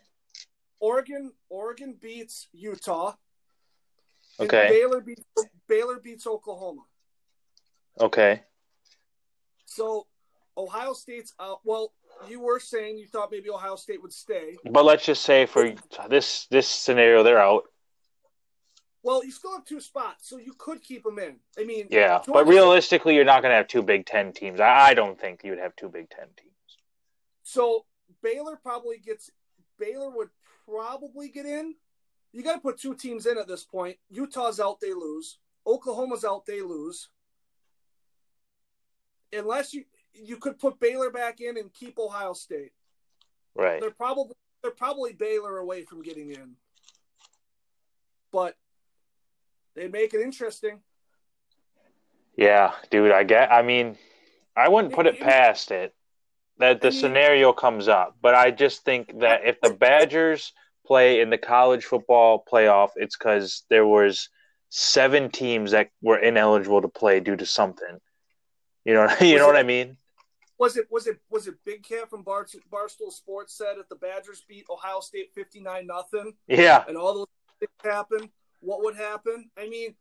Oregon Oregon beats Utah. Okay. Baylor beats Baylor beats Oklahoma. Okay. So Ohio State's out. Well, you were saying you thought maybe Ohio State would stay. But let's just say for this this scenario, they're out. Well, you still have two spots, so you could keep them in. I mean, yeah, Georgia, but realistically, you're not going to have two Big Ten teams. I don't think you would have two Big Ten teams. So Baylor probably gets Baylor would probably get in. You got to put two teams in at this point. Utah's out, they lose. Oklahoma's out, they lose. Unless you. You could put Baylor back in and keep Ohio State. Right. They're probably they're probably Baylor away from getting in. But they make it interesting. Yeah, dude, I get I mean, I wouldn't put it past it that the scenario comes up, but I just think that if the Badgers play in the college football playoff, it's cuz there was seven teams that were ineligible to play due to something. You know you know what I mean? Was it was it was it Big Cat from Bar- Barstool Sports said if the Badgers beat Ohio State fifty-nine nothing? Yeah, and all those things happen. What would happen? I mean,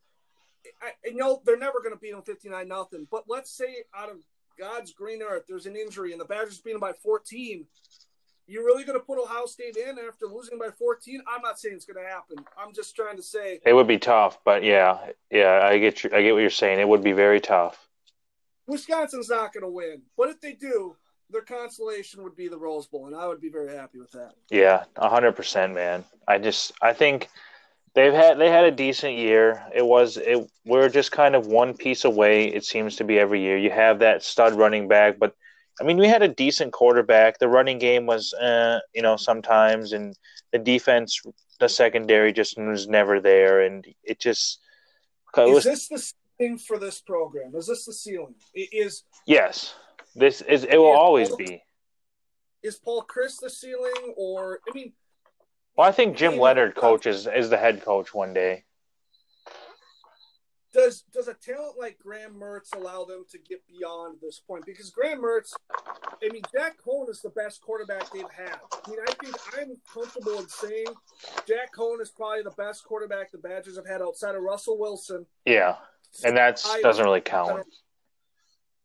I, I know they're never going to beat them fifty-nine nothing. But let's say out of God's green earth, there's an injury and the Badgers beat them by fourteen. You're really going to put Ohio State in after losing by fourteen? I'm not saying it's going to happen. I'm just trying to say it would be tough. But yeah, yeah, I get you, I get what you're saying. It would be very tough. Wisconsin's not going to win, but if they do, their consolation would be the Rose Bowl, and I would be very happy with that. Yeah, one hundred percent, man. I just I think they've had they had a decent year. It was it we're just kind of one piece away. It seems to be every year. You have that stud running back, but I mean, we had a decent quarterback. The running game was, uh, you know, sometimes, and the defense, the secondary, just was never there, and it just it was, is this the thing for this program? Is this the ceiling? It is. Yes, this is. It will always be. Is Paul Chris the ceiling, or I mean? Well, I think Jim Leonard coaches is the head coach one day. Does does a talent like Graham Mertz allow them to get beyond this point? Because Graham Mertz, I mean, Jack Cohn is the best quarterback they've had. I mean, I think I'm comfortable in saying Jack Cohn is probably the best quarterback the Badgers have had outside of Russell Wilson. Yeah. And that doesn't really count.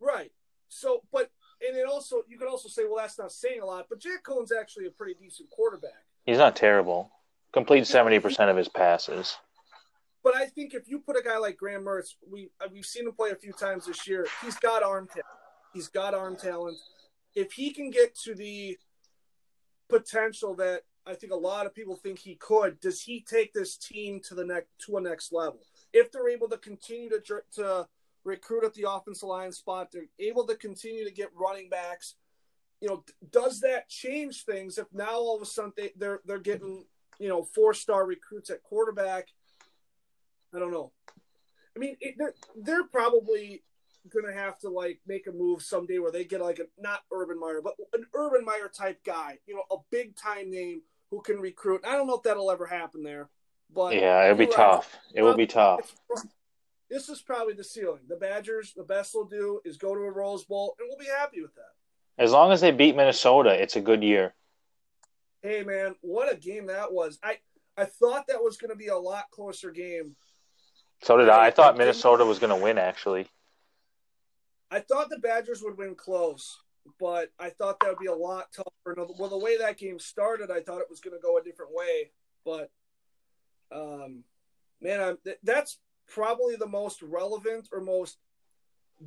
Right. So, but, and it also, you could also say, well, that's not saying a lot, but Jack Cohn's actually a pretty decent quarterback. He's not terrible. Complete seventy percent of his passes. But I think if you put a guy like Graham Mertz, we, we've seen him play a few times this year. He's got arm talent. He's got arm talent. If he can get to the potential that I think a lot of people think he could, does he take this team to the next, to a next level? If they're able to continue to to recruit at the offensive line spot, they're able to continue to get running backs. You know, does that change things? If now all of a sudden they, they're they're getting, you know, four star recruits at quarterback, I don't know. I mean, it, they're they're probably going to have to like make a move someday where they get like a not Urban Meyer, but an Urban Meyer type guy. You know, a big time name who can recruit. I don't know if that'll ever happen there. But yeah, it'll be tough. It will be tough. This is probably the ceiling. The Badgers, the best they'll do is go to a Rose Bowl, and we'll be happy with that. As long as they beat Minnesota, it's a good year. Hey, man, what a game that was. I, I thought that was going to be a lot closer game. So did I. I thought Minnesota was going to win, actually. I thought the Badgers would win close, but I thought that would be a lot tougher. Well, the way that game started, I thought it was going to go a different way. But, um, man, I'm, th- that's probably the most relevant or most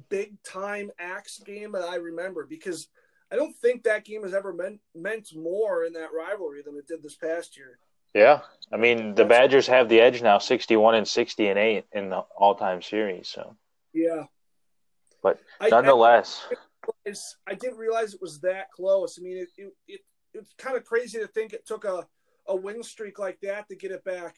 big-time axe game that I remember, because I don't think that game has ever meant, meant more in that rivalry than it did this past year. Yeah. I mean, the Badgers have the edge now, sixty-one and sixty and eight in the all-time series. So yeah. But nonetheless. I, I, I didn't realize it was that close. I mean, it, it, it it's kind of crazy to think it took a, a win streak like that to get it back.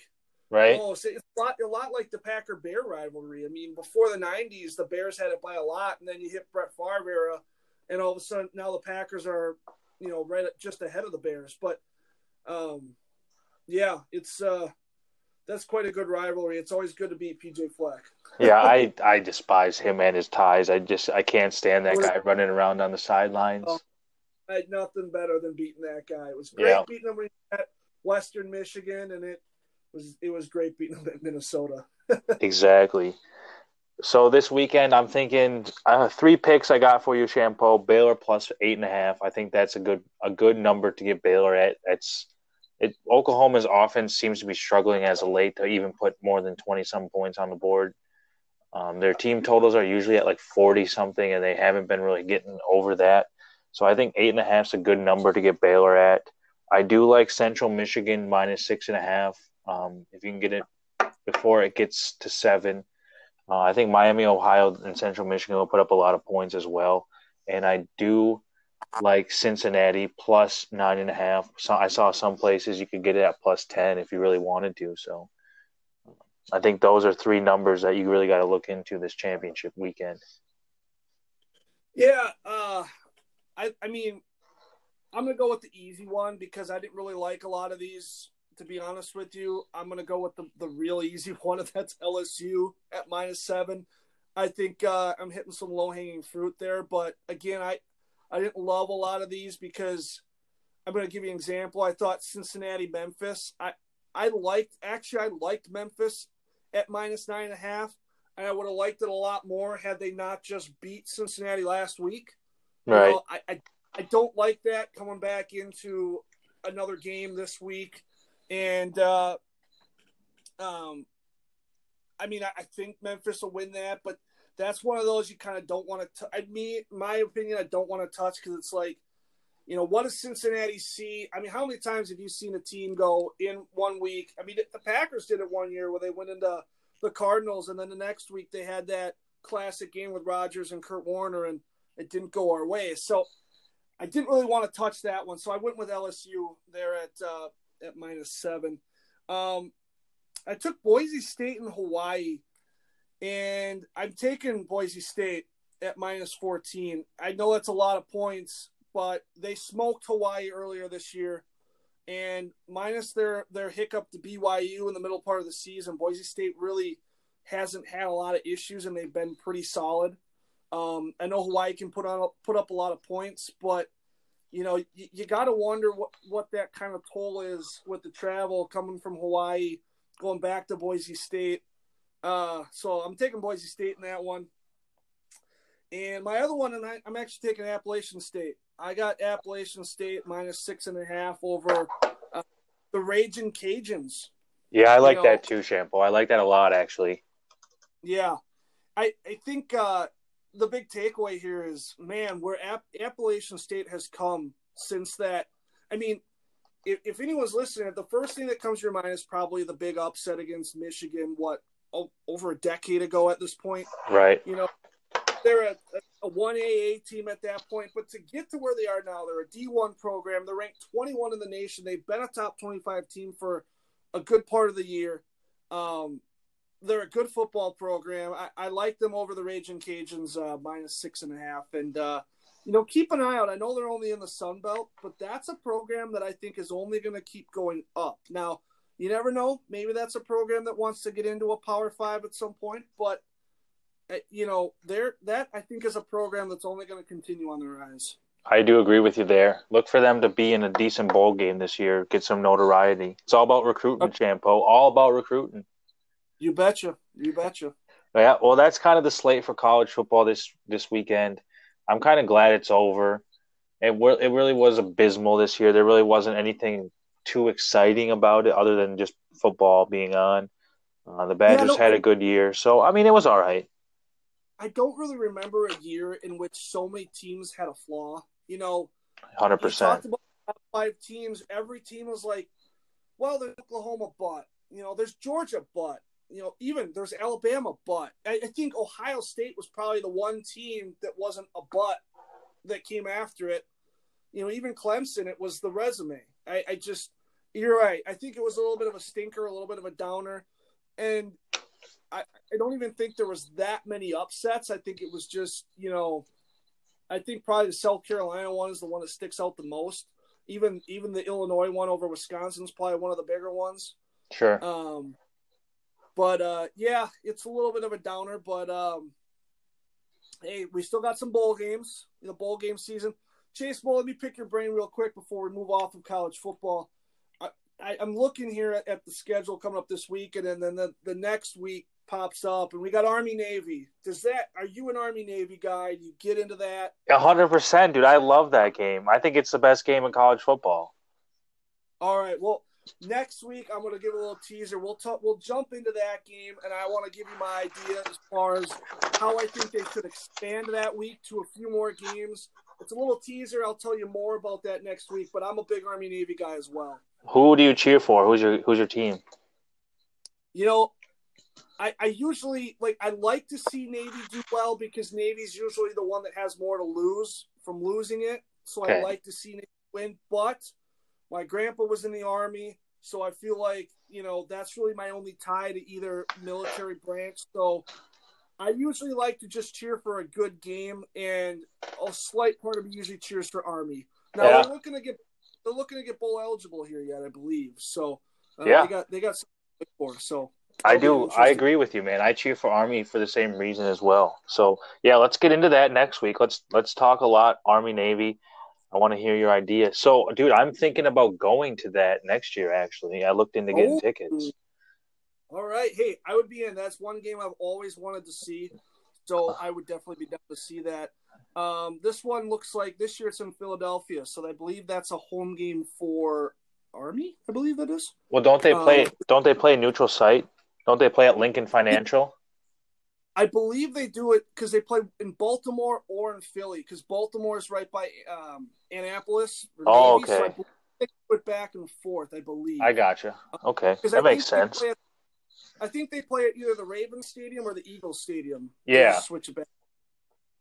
Right. Close. It's a lot, a lot like the Packer-Bear rivalry. I mean, before the nineties, the Bears had it by a lot, and then you hit Brett Favre era, and all of a sudden now the Packers are, you know, right just ahead of the Bears. But, um, yeah, it's uh, that's quite a good rivalry. It's always good to beat P J Fleck. yeah, I, I despise him and his ties. I just I can't stand that guy running around on the sidelines. Oh, I had nothing better than beating that guy. It was great yeah. beating him at Western Michigan, and it was it was great beating him at Minnesota. Exactly. So this weekend, I'm thinking uh, three picks I got for you, Champo. Baylor plus eight and a half. I think that's a good a good number to get Baylor at. That's It, Oklahoma's offense seems to be struggling as of late to even put more than twenty-some points on the board. Um, their team totals are usually at like forty-something, and they haven't been really getting over that. So I think eight and a half is a good number to get Baylor at. I do like Central Michigan minus six and a half. Um, if you can get it before it gets to seven. Uh, I think Miami, Ohio, and Central Michigan will put up a lot of points as well. And I do like Cincinnati plus nine and a half. So I saw some places you could get it at plus ten if you really wanted to. So I think those are three numbers that you really got to look into this championship weekend. Yeah. Uh, I, I mean, I'm going to go with the easy one because I didn't really like a lot of these, to be honest with you. I'm going to go with the, the real easy one, if that's L S U at minus seven. I think uh, I'm hitting some low hanging fruit there, but again, I, I didn't love a lot of these because I'm going to give you an example. I thought Cincinnati, Memphis. I, I liked actually I liked Memphis at minus nine and a half, and I would have liked it a lot more had they not just beat Cincinnati last week. Right. You know, I, I I don't like that coming back into another game this week, and uh, um, I mean I, I think Memphis will win that, but. That's one of those you kind of don't want to – I mean, my opinion, I don't want to touch because it's like, you know, what does Cincinnati see? I mean, how many times have you seen a team go in one week? I mean, the Packers did it one year where they went into the Cardinals, and then the next week they had that classic game with Rodgers and Kurt Warner, and it didn't go our way. So I didn't really want to touch that one. So I went with L S U there at uh, at minus seven. Um, I took Boise State in Hawaii. And I'm taking Boise State at minus fourteen. I know that's a lot of points, but they smoked Hawaii earlier this year. And minus their, their hiccup to B Y U in the middle part of the season, Boise State really hasn't had a lot of issues, and they've been pretty solid. Um, I know Hawaii can put on put up a lot of points, but, you know, you, you got to wonder what, what that kind of toll is with the travel coming from Hawaii, going back to Boise State. Uh, so I'm taking Boise State in that one. And my other one, and I, I'm actually taking Appalachian State. I got Appalachian State minus six and a half over uh, the Ragin' Cajuns. Yeah, I like you know, that too, Shampo. I like that a lot, actually. Yeah. I, I think uh, the big takeaway here is, man, where App- Appalachian State has come since that. I mean, if, if anyone's listening, the first thing that comes to your mind is probably the big upset against Michigan, what, over a decade ago at this point. Right. You know, they're a, a one A A team at that point, but to get to where they are now, they're a D one program. They're ranked twenty-one in the nation. They've been a top twenty-five team for a good part of the year. Um, they're a good football program. I, I like them over the Ragin' Cajuns, uh, minus six and a half. And, uh, you know, keep an eye out. I know they're only in the Sun Belt, but that's a program that I think is only going to keep going up. Now, you never know. Maybe that's a program that wants to get into a Power Five at some point. But, you know, there that, I think, is a program that's only going to continue on the rise. I do agree with you there. Look for them to be in a decent bowl game this year, get some notoriety. It's all about recruiting, okay. Champo. All about recruiting. You betcha. You betcha. Yeah, well, that's kind of the slate for college football this, this weekend. I'm kind of glad it's over. It, were, it really was abysmal this year. There really wasn't anything too exciting about it other than just football being on. Uh, the Badgers yeah, had a good year. So, I mean, it was all right. I don't really remember a year in which so many teams had a flaw. You know, one hundred percent. You talked about top five teams. Every team was like, well, there's Oklahoma, but, you know, there's Georgia, but, you know, even there's Alabama, but. I, I think Ohio State was probably the one team that wasn't a but that came after it. You know, even Clemson, it was the resume. I, I just, you're right. I think it was a little bit of a stinker, a little bit of a downer. And I, I don't even think there was that many upsets. I think it was just, you know, I think probably the South Carolina one is the one that sticks out the most. Even even the Illinois one over Wisconsin is probably one of the bigger ones. Sure. Um, but, uh, yeah, it's a little bit of a downer. But, um, hey, we still got some bowl games, you know, bowl game season. Chase, well, let me pick your brain real quick before we move off of college football. I, I, I'm looking here at, at the schedule coming up this week, and then, then the, the next week pops up, and we got Army-Navy. Does that – are you an Army-Navy guy? Do you get into that? one hundred percent, dude. I love that game. I think it's the best game in college football. All right. Well, next week I'm going to give a little teaser. We'll t- We'll jump into that game, and I want to give you my idea as far as how I think they should expand that week to a few more games. It's a little teaser. I'll tell you more about that next week, but I'm a big Army-Navy guy as well. Who do you cheer for? Who's your Who's your team? You know, I, I usually like I like to see Navy do well because Navy's usually the one that has more to lose from losing it. So okay. I like to see Navy win. But my grandpa was in the Army, so I feel like, you know, that's really my only tie to either military branch. So I usually like to just cheer for a good game, and a slight part of me usually cheers for Army. Now yeah. they're looking to get they're looking to get bowl eligible here yet, I believe. So uh, yeah. they got they got something to look for. So I do I agree with you, man. I cheer for Army for the same reason as well. So yeah, let's get into that next week. Let's let's talk a lot Army Navy. I want to hear your idea. So, dude, I'm thinking about going to that next year. Actually, I looked into getting oh. tickets. All right. Hey, I would be in. That's one game I've always wanted to see. So I would definitely be down to see that. Um, this one looks like this year it's in Philadelphia. So I believe that's a home game for Army, I believe that is. Well, don't they play um, – don't they play neutral site? Don't they play at Lincoln Financial? I believe they do it because they play in Baltimore or in Philly because Baltimore is right by um, Annapolis. Or oh, Navy, okay. So I believe they do it back and forth, I believe. I gotcha. Okay. Um, that makes sense. I think they play at either the Ravens Stadium or the Eagles Stadium. Yeah. Switch it back.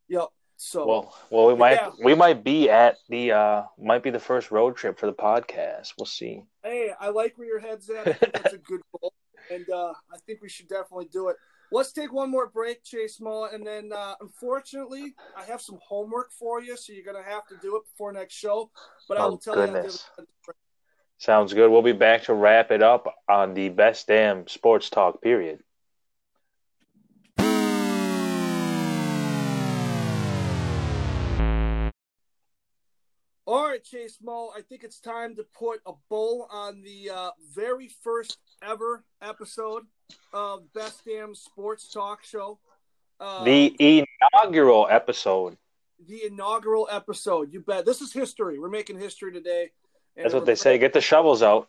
Yep. So well, well we might yeah. we might be at the uh, might be the first road trip for the podcast. We'll see. Hey, I like where your head's at. I think that's a good goal, and uh, I think we should definitely do it. Let's take one more break, Chase Mullet, and then uh, unfortunately, I have some homework for you, so you're going to have to do it before next show. But oh, I will tell goodness. you. I'll Sounds good. We'll be back to wrap it up on the Best Damn Sports Talk period. All right, Chase Mull, I think it's time to put a bowl on the uh, very first ever episode of Best Damn Sports Talk Show. Uh, the inaugural episode. The inaugural episode. You bet. This is history. We're making history today. And That's what they say. Get the shovels out.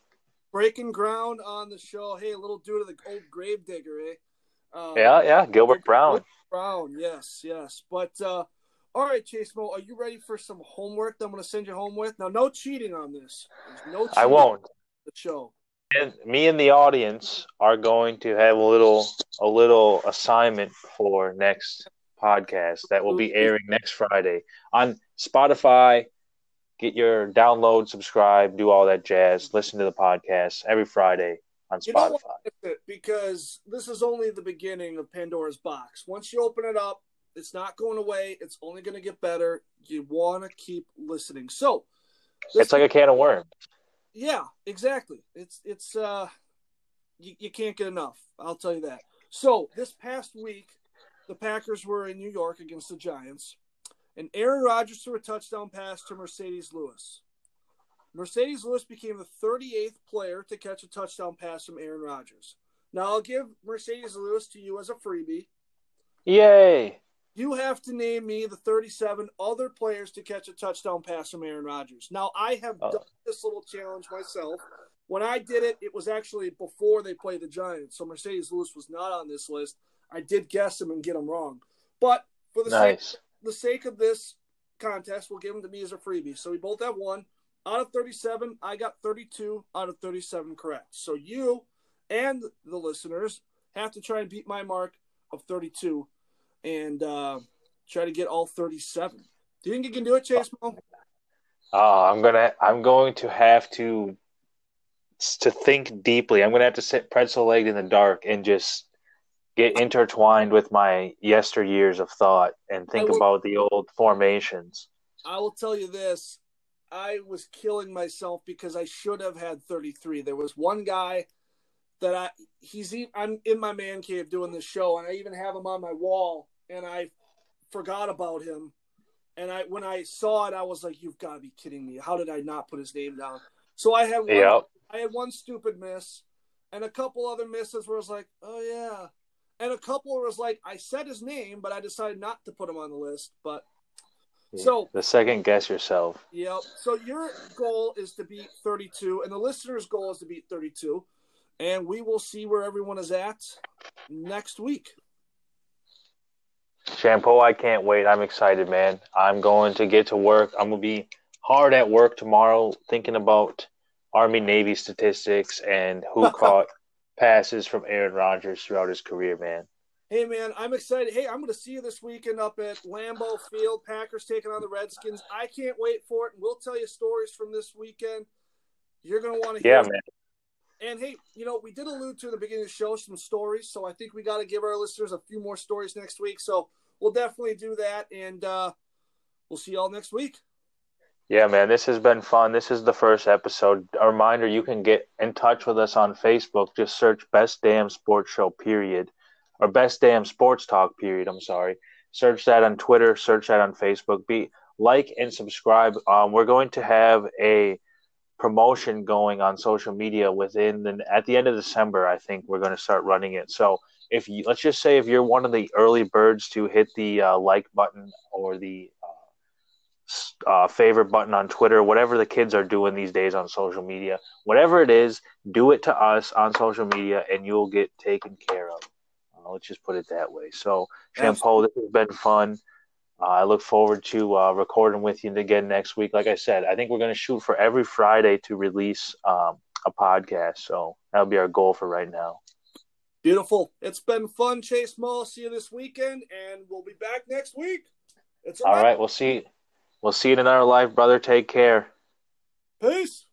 Breaking ground on the show. Hey, a little dude of the old gravedigger, eh? Um, yeah, yeah. Gilbert Brown. Brown, yes, yes. But, uh, all right, Chase Mo, are you ready for some homework that I'm going to send you home with? Now, no cheating on this. There's no cheating I won't. On the show. And me and the audience are going to have a little, a little assignment for next podcast that will be airing next Friday on Spotify. Get your download, subscribe, do all that jazz. Listen to the podcast every Friday on Spotify. You don't want to miss it because this is only the beginning of Pandora's box. Once you open it up, it's not going away. It's only going to get better. You want to keep listening. So it's like a can of worms. Yeah, exactly. It's it's uh, you, you can't get enough. I'll tell you that. So this past week, the Packers were in New York against the Giants, and Aaron Rodgers threw a touchdown pass to Mercedes Lewis. Mercedes Lewis became the thirty-eighth player to catch a touchdown pass from Aaron Rodgers. Now, I'll give Mercedes Lewis to you as a freebie. Yay! You have to name me the thirty-seven other players to catch a touchdown pass from Aaron Rodgers. Now, I have oh. done this little challenge myself. When I did it, it was actually before they played the Giants, so Mercedes Lewis was not on this list. I did guess him and get him wrong. But for the, nice. sake, the sake of this contest, we'll give him to me as a freebie. So we both have one. Out of thirty-seven, I got thirty-two out of thirty-seven correct. So you and the listeners have to try and beat my mark of thirty-two and uh, try to get all thirty-seven. Do you think you can do it, Chase Mo? Uh, I'm gonna. I'm going to have to to think deeply. I'm going to have to sit pretzel-legged in the dark and just get intertwined with my yesteryears of thought and think will, about the old formations. I will tell you this. I was killing myself because I should have had thirty-three. There was one guy that I he's I'm in my man cave doing this show, and I even have him on my wall, and I forgot about him. And I when I saw it, I was like, "You've got to be kidding me! How did I not put his name down?" So I had one, yep. I had one stupid miss, and a couple other misses where I was like, "Oh yeah," and a couple was like, "I said his name, but I decided not to put him on the list." But So the second guess yourself. Yep. So your goal is to beat thirty-two, and the listeners' goal is to beat thirty-two, and we will see where everyone is at next week. Shampoo, I can't wait. I'm excited, man. I'm going to get to work. I'm gonna be hard at work tomorrow, thinking about Army Navy statistics and who caught passes from Aaron Rodgers throughout his career, man. Hey, man, I'm excited. Hey, I'm going to see you this weekend up at Lambeau Field, Packers taking on the Redskins. I can't wait for it, and we'll tell you stories from this weekend. You're going to want to hear yeah, man. It. And, hey, you know, we did allude to in the beginning of the show some stories, so I think we got to give our listeners a few more stories next week. So we'll definitely do that, and uh, we'll see you all next week. Yeah, man, this has been fun. This is the first episode. A reminder, you can get in touch with us on Facebook. Just search Best Damn Sports Show, period. Or Best Damn Sports Talk, period, I'm sorry. Search that on Twitter. Search that on Facebook. Be like and subscribe. Um, we're going to have a promotion going on social media within the, at the end of December, I think we're going to start running it. So if you, let's just say if you're one of the early birds to hit the uh, like button or the uh, uh, favorite button on Twitter, whatever the kids are doing these days on social media, whatever it is, do it to us on social media and you'll get taken care of. Let's just put it that way. So, Shampoo, this has been fun. Uh, I look forward to uh, recording with you again next week. Like I said, I think we're going to shoot for every Friday to release um, a podcast. So that'll be our goal for right now. Beautiful. It's been fun, Chase Mo. See you this weekend, and we'll be back next week. It's all right. We'll see. We'll see you in another life, brother. Take care. Peace.